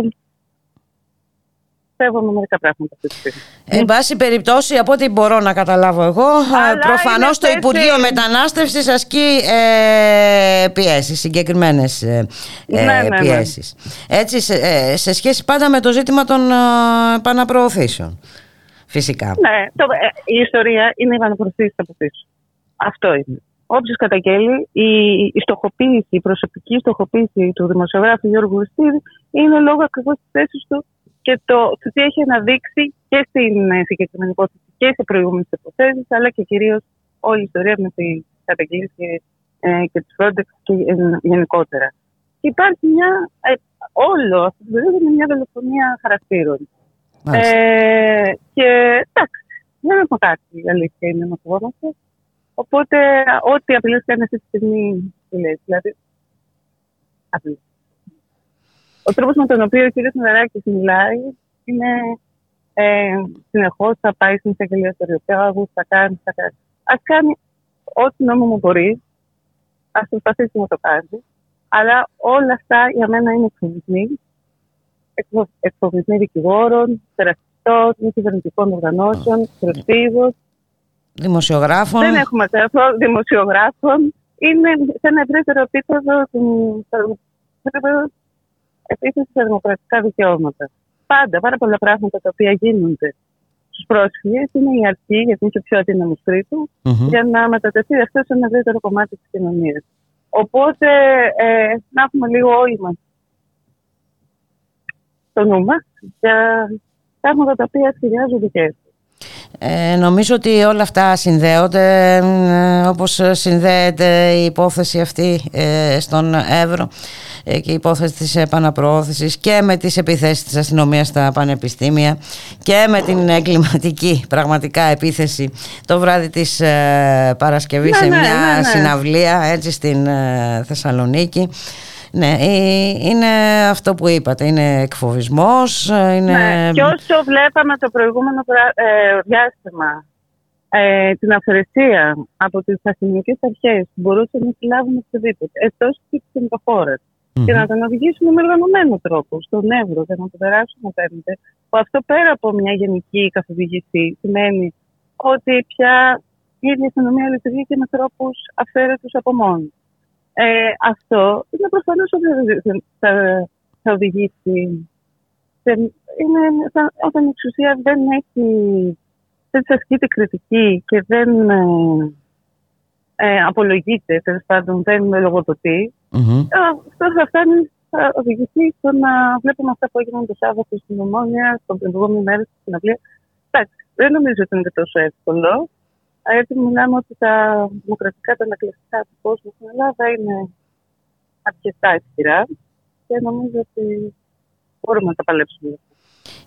πιστεύω μερικά πράγματα αυτή τη στιγμή. Εν πάση περιπτώσει, από ό,τι μπορώ να καταλάβω εγώ, αλλά προφανώς το θέση... Υπουργείο Μετανάστευσης ασκεί ε, πιέσεις, συγκεκριμένες ε, ναι, ναι, πιέσεις. Ναι. Έτσι, σε, ε, σε σχέση πάντα με το ζήτημα των ε, επαναπροωθήσεων, φυσικά. Ναι, το, ε, η ιστορία είναι η επαναπροωθήση από πίσω. Αυτό είναι. Όποιος καταγγέλει, η, η, στοχοποίηση, η προσωπική στοχοποίηση του δημοσιογράφου Γιώργου Χρήστου είναι λόγω ακριβώς της θέσης του και το, το τι έχει αναδείξει και στην συγκεκριμένη υπόθεση και σε προηγούμενες υποθέσεις, αλλά και κυρίως όλη η ιστορία με την καταγγελία και, ε, και τους Frontex και ε, γενικότερα. Και υπάρχει μια, ε, όλο αυτό το περίοδο είναι μια δολοφονία χαρακτήρων. Ε, και εντάξει, δεν έχω κάτι, η αλήθεια είναι να φοβόμαστε. Οπότε, ό,τι απειλές κάνει αυτή τη στιγμή, δηλαδή, απειλές. Ο τρόπος με τον οποίο ο κύριος Μεράκης μιλάει είναι ε, συνεχώς θα πάει στην εισαγγελία του Ριοπιάγου, θα κάνει, θα κάνει. Ας κάνει ό,τι νόμιμο μπορεί, ας προσπαθήσει να το κάνει, αλλά όλα αυτά για μένα είναι εκφοβισμοί. Εκφοβισμοί δικηγόρων, τεραστιστών, μη κυβερνητικών οργανώσεων, προσφύγων. Δημοσιογράφων. Δεν έχουμε καθόλου δημοσιογράφων. Είναι σε ένα ευρύτερο επίπεδο του. Επίσης, τα δημοκρατικά δικαιώματα. Πάντα, πάρα πολλά πράγματα τα οποία γίνονται στους πρόσφυγες είναι η αρχή, γιατί είναι και πιο αδύναμος τρίτου, mm-hmm. για να μετατεθεί αυτό σε ένα ευρύτερο κομμάτι της κοινωνίας. Οπότε, ε, να έχουμε λίγο όλοι μας το νου μας για πράγματα τα οποία σχεδιάζονται και έτσι. Ε, νομίζω ότι όλα αυτά συνδέονται ε, όπως συνδέεται η υπόθεση αυτή ε, στον Εύρο ε, και η υπόθεση της επαναπροώθησης και με τις επιθέσεις της αστυνομίας στα πανεπιστήμια και με την εγκληματική πραγματικά επίθεση το βράδυ της ε, Παρασκευής ναι, σε μια ναι, ναι. συναυλία έτσι στην ε, Θεσσαλονίκη. Ναι, είναι αυτό που είπατε, είναι εκφοβισμός. Είναι... Ναι, και όσο βλέπαμε το προηγούμενο διάστημα ε, την αυθαιρεσία από τις αστυνομικές αρχές, μπορούσαμε να συλλάβουμε οτιδήποτε, εκτός και της ενδοχώρας. mm-hmm. και να τον οδηγήσουμε με οργανωμένο τρόπο στον Εύρο και να το περάσουμε πέντε. Που αυτό πέρα από μια γενική καθοδήγηση σημαίνει ότι πια η ίδια αστυνομία λειτουργεί και με τρόπους αυθαίρετους από μόνοι. Ε, αυτό είναι προφανώς ότι θα, θα οδηγήσει. Είναι, θα, όταν η εξουσία δεν έχει, δεν της ασκείται κριτική και δεν ε, ε, απολογείται, τέλος πάντων δεν λογοδοτεί, mm-hmm. αυτό θα φτάνει, θα οδηγηθεί στο να βλέπουμε αυτά που έγιναν το Σάββατο στην Ομόνια, στον προηγούμενο μέρα στην συναυλία. Εντάξει, δεν νομίζω ότι είναι τόσο εύκολο. Έτσι μιλάμε ότι τα δημοκρατικά, τα ανακλαστικά του κόσμου στην Ελλάδα είναι αρκετά ισχυρά και νομίζω ότι μπορούμε να τα παλέψουμε.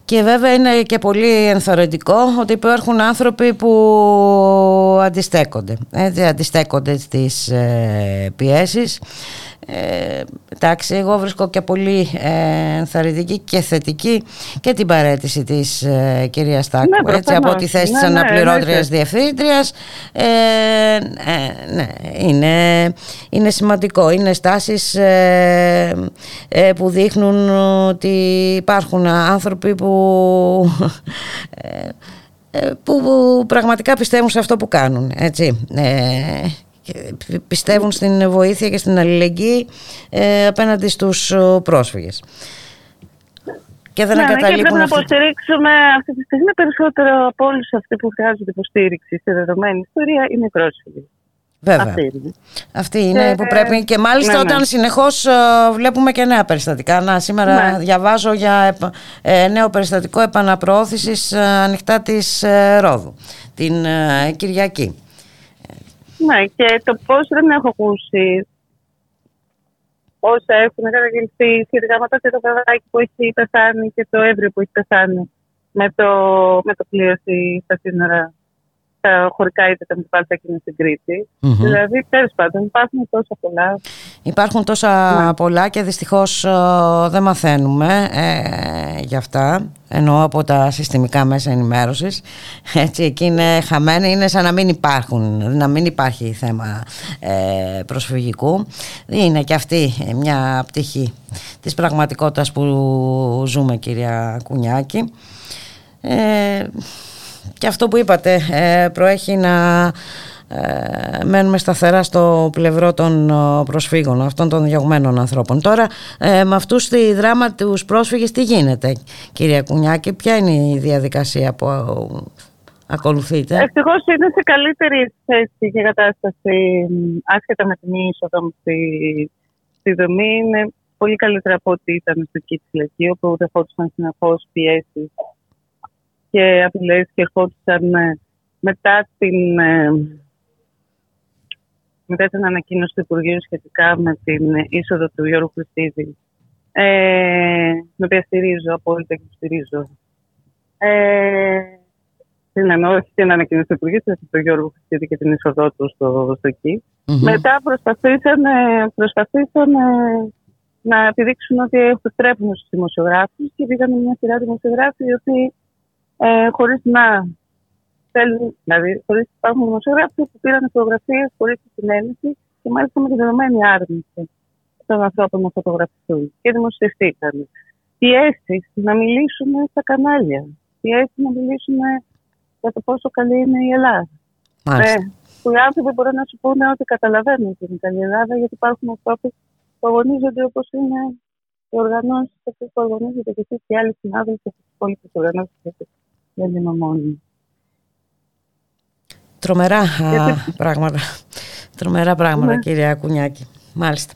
Και βέβαια είναι και πολύ ενθαρρυντικό ότι υπάρχουν άνθρωποι που αντιστέκονται, έτσι, αντιστέκονται στις ε, πιέσεις. Ε, εντάξει, εγώ βρίσκω και πολύ ε, ενθαρρυντική και θετική και την παραίτηση της ε, κυρίας Στάκου, ναι, έτσι, από τη θέση ναι, της ναι, αναπληρώτριας ναι, διευθύντριας. Ε, ε, ναι, είναι, είναι σημαντικό, είναι στάσεις ε, ε, που δείχνουν ότι υπάρχουν άνθρωποι που... Ε, που, που πραγματικά πιστεύουν σε αυτό που κάνουν, έτσι, ε, πιστεύουν στην βοήθεια και στην αλληλεγγύη ε, απέναντι στους πρόσφυγες και δεν ναι, εγκαταλείπουν και πρέπει αυτή... να υποστηρίξουμε αυτή τη στιγμή περισσότερο από όλους αυτοί που χρειάζονται υποστήριξη στη δεδομένη ιστορία είναι οι πρόσφυγες. Βέβαια. Αυτή είναι, Αυτή είναι και... που πρέπει και μάλιστα ναι, ναι. όταν συνεχώς βλέπουμε και νέα περιστατικά. Να, σήμερα ναι. διαβάζω για νέο περιστατικό επαναπροώθησης ανοιχτά της Ρόδου την Κυριακή. Ναι, και το πώς δεν έχω ακούσει όσα έχουν καταγγελθεί σχετικά με το παιδάκι που έχει πεθάνει και το έμβριο που έχει πεθάνει με το, με το πλοίο στα σύνορα. Τα χωρικά είτε τα μπιπάλ τα εκείνα στην Κρήτη. Mm-hmm. Δηλαδή, τέλος πάντων, υπάρχουν τόσα πολλά. Υπάρχουν τόσα mm. πολλά και δυστυχώς ο, δεν μαθαίνουμε ε, γι' αυτά. Εννοώ από τα συστημικά μέσα ενημέρωσης. Έτσι, εκεί είναι χαμένοι, είναι σαν να μην υπάρχουν, να μην υπάρχει θέμα ε, προσφυγικού. Είναι και αυτή μια πτυχή της πραγματικότητας που ζούμε, κυρία Κουνιάκη. Ε, Και αυτό που είπατε προέχει να μένουμε σταθερά στο πλευρό των προσφύγων, αυτών των διωγμένων ανθρώπων. Τώρα με αυτούς τη δράμα τους πρόσφυγες τι γίνεται, κυρία Κουνιάκη, ποια είναι η διαδικασία που ακολουθείτε? Ευτυχώς είναι σε καλύτερη θέση και κατάσταση άσχετα με την είσοδο στη δομή. Είναι πολύ καλύτερα από ό,τι ήταν στο Κίτσιλακή, όπου δεχόντουσαν συνεχώς πιέσεις και απειλές και ερχόντουσαν μετά την, μετά την ανακοίνωση του Υπουργείου σχετικά με την είσοδο του Γιώργου Χρήστου, ε, με οποία στηρίζω, απόλυτα και στηρίζω. Ε, την, όχι την ανακοίνωση του Υπουργείου, αλλά του Γιώργου Χρήστου και την είσοδό του στο, στο ΚΙ. Mm-hmm. Μετά προσπαθήσαν, προσπαθήσαν να επιδείξουν ότι επιτρέπουν στους δημοσιογράφους και βγήκαν μια σειρά δημοσιογράφοι ότι Ε, χωρίς να θέλουν, δηλαδή, χωρίς να υπάρχουν δημοσιογράφοι που πήραν φωτογραφίες χωρίς τη συνένεση και μάλιστα με τη δεδομένη άρνηση των ανθρώπων να φωτογραφιστούν και δημοσιευτήκαν. Πιέσεις να μιλήσουμε στα κανάλια, πιέσεις να μιλήσουμε για το πόσο καλή είναι η Ελλάδα. Ε, οι άνθρωποι μπορούν να σου πούνε ότι καταλαβαίνουν την καλή Ελλάδα, γιατί υπάρχουν ανθρώποι που αγωνίζονται όπως είναι οι οργανώσεις που αγωνίζονται και εσείς και άλλοι συνάδελφοι και τις υπόλοιπες οργανώσεις. Δεν είμαι μόνη. Τρομερά πράγματα. Τρομερά πράγματα, κυρία Κουνιάκη. Μάλιστα.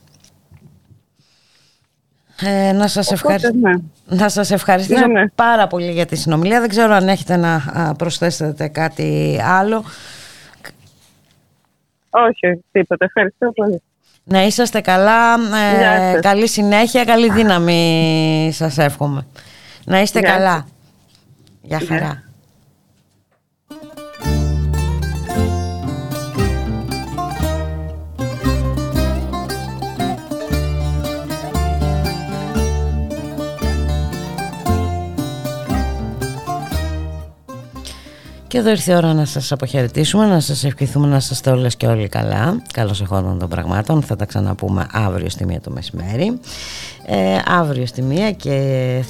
Ε, να σας, ευχαρισ... ναι. να σας ευχαριστήσω ναι, ναι. πάρα πολύ για τη συνομιλία. Δεν ξέρω αν έχετε να προσθέσετε κάτι άλλο. Όχι, τίποτα. Ευχαριστώ πολύ. Να είσαστε καλά. Ε, καλή συνέχεια, καλή δύναμη σας εύχομαι. Να είστε Γεια. καλά. Γεια χαρά. Yeah. Και εδώ ήρθε η ώρα να σας αποχαιρετήσουμε, να σας ευχηθούμε να είστε όλες και όλοι καλά. Καλώς εχόντων των πραγμάτων. Θα τα ξαναπούμε αύριο στη μία το μεσημέρι. Ε, αύριο στη μία και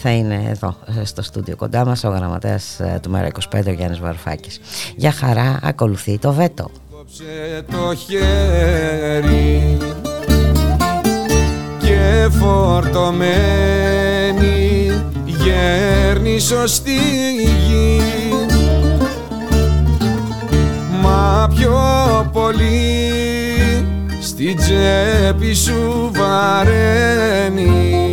θα είναι εδώ στο στούντιο κοντά μας ο γραμματέας του ΜέΡΑ είκοσι πέντε, ο Γιάννης Βαρουφάκης. Για χαρά, ακολουθεί το βέτο. Κόψε το χέρι και φορτωμένη γέρνησο στη γη. Μα πιο πολύ στην τσέπη σου βαραίνει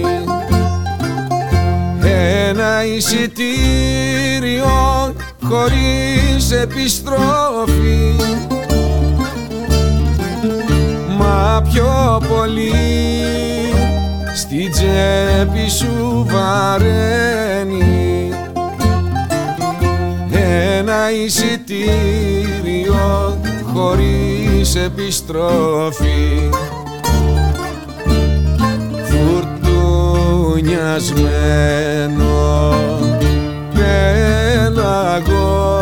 ένα εισιτήριο χωρίς επιστροφή. Μα πιο πολύ στην τσέπη σου βαραίνει ένα εισιτήριο χωρίς επιστροφή. Φουρτουνιασμένο πέλαγο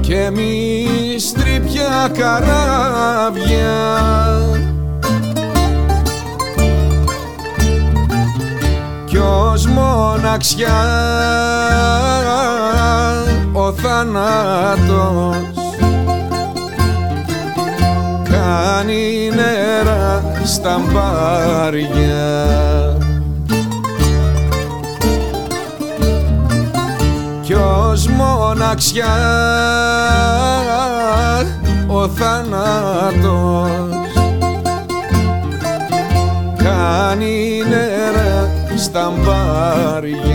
και μη στρίπια καράβια κι ως μοναξιά ο θάνατος κάνει νερά στα μπάρια. Κι ως μοναξιά ο θάνατος κάνει νερά στα μπάρια.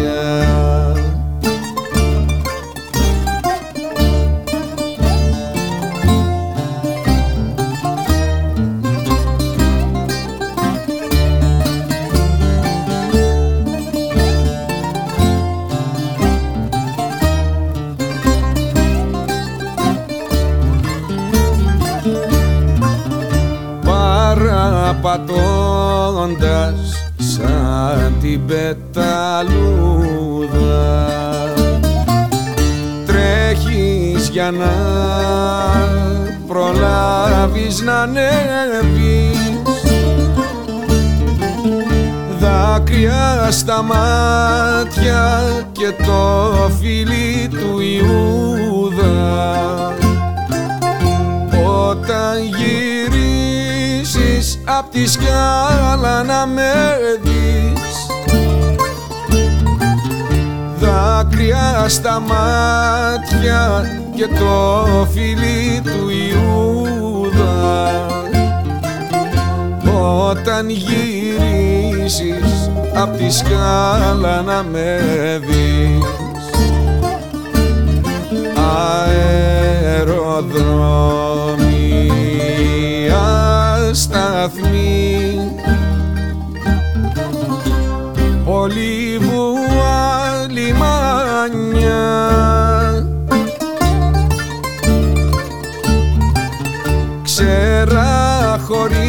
Πατώντας σαν την πεταλούδα τρέχεις για να προλάβεις να ανέβεις. Δάκρυα στα μάτια και το φίλι του Ιούδα όταν γυρίζεις απ' τη σκάλα να με δεις. Δάκρυα στα μάτια και το φίλι του Ιούδα όταν γυρίσεις απ' τη σκάλα να με δεις. Αεροδρόμοι, σταθμοί, Ολιβουά λιμάνια, ξέρα χωρίς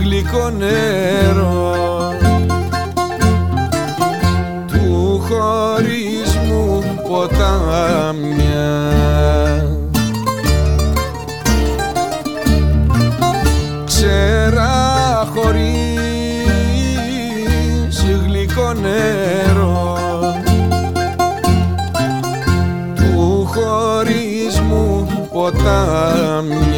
γλυκό νερό του χωρισμού ποτάμια. Χωρίς γλυκό νερό του χωρισμού ποτάμια.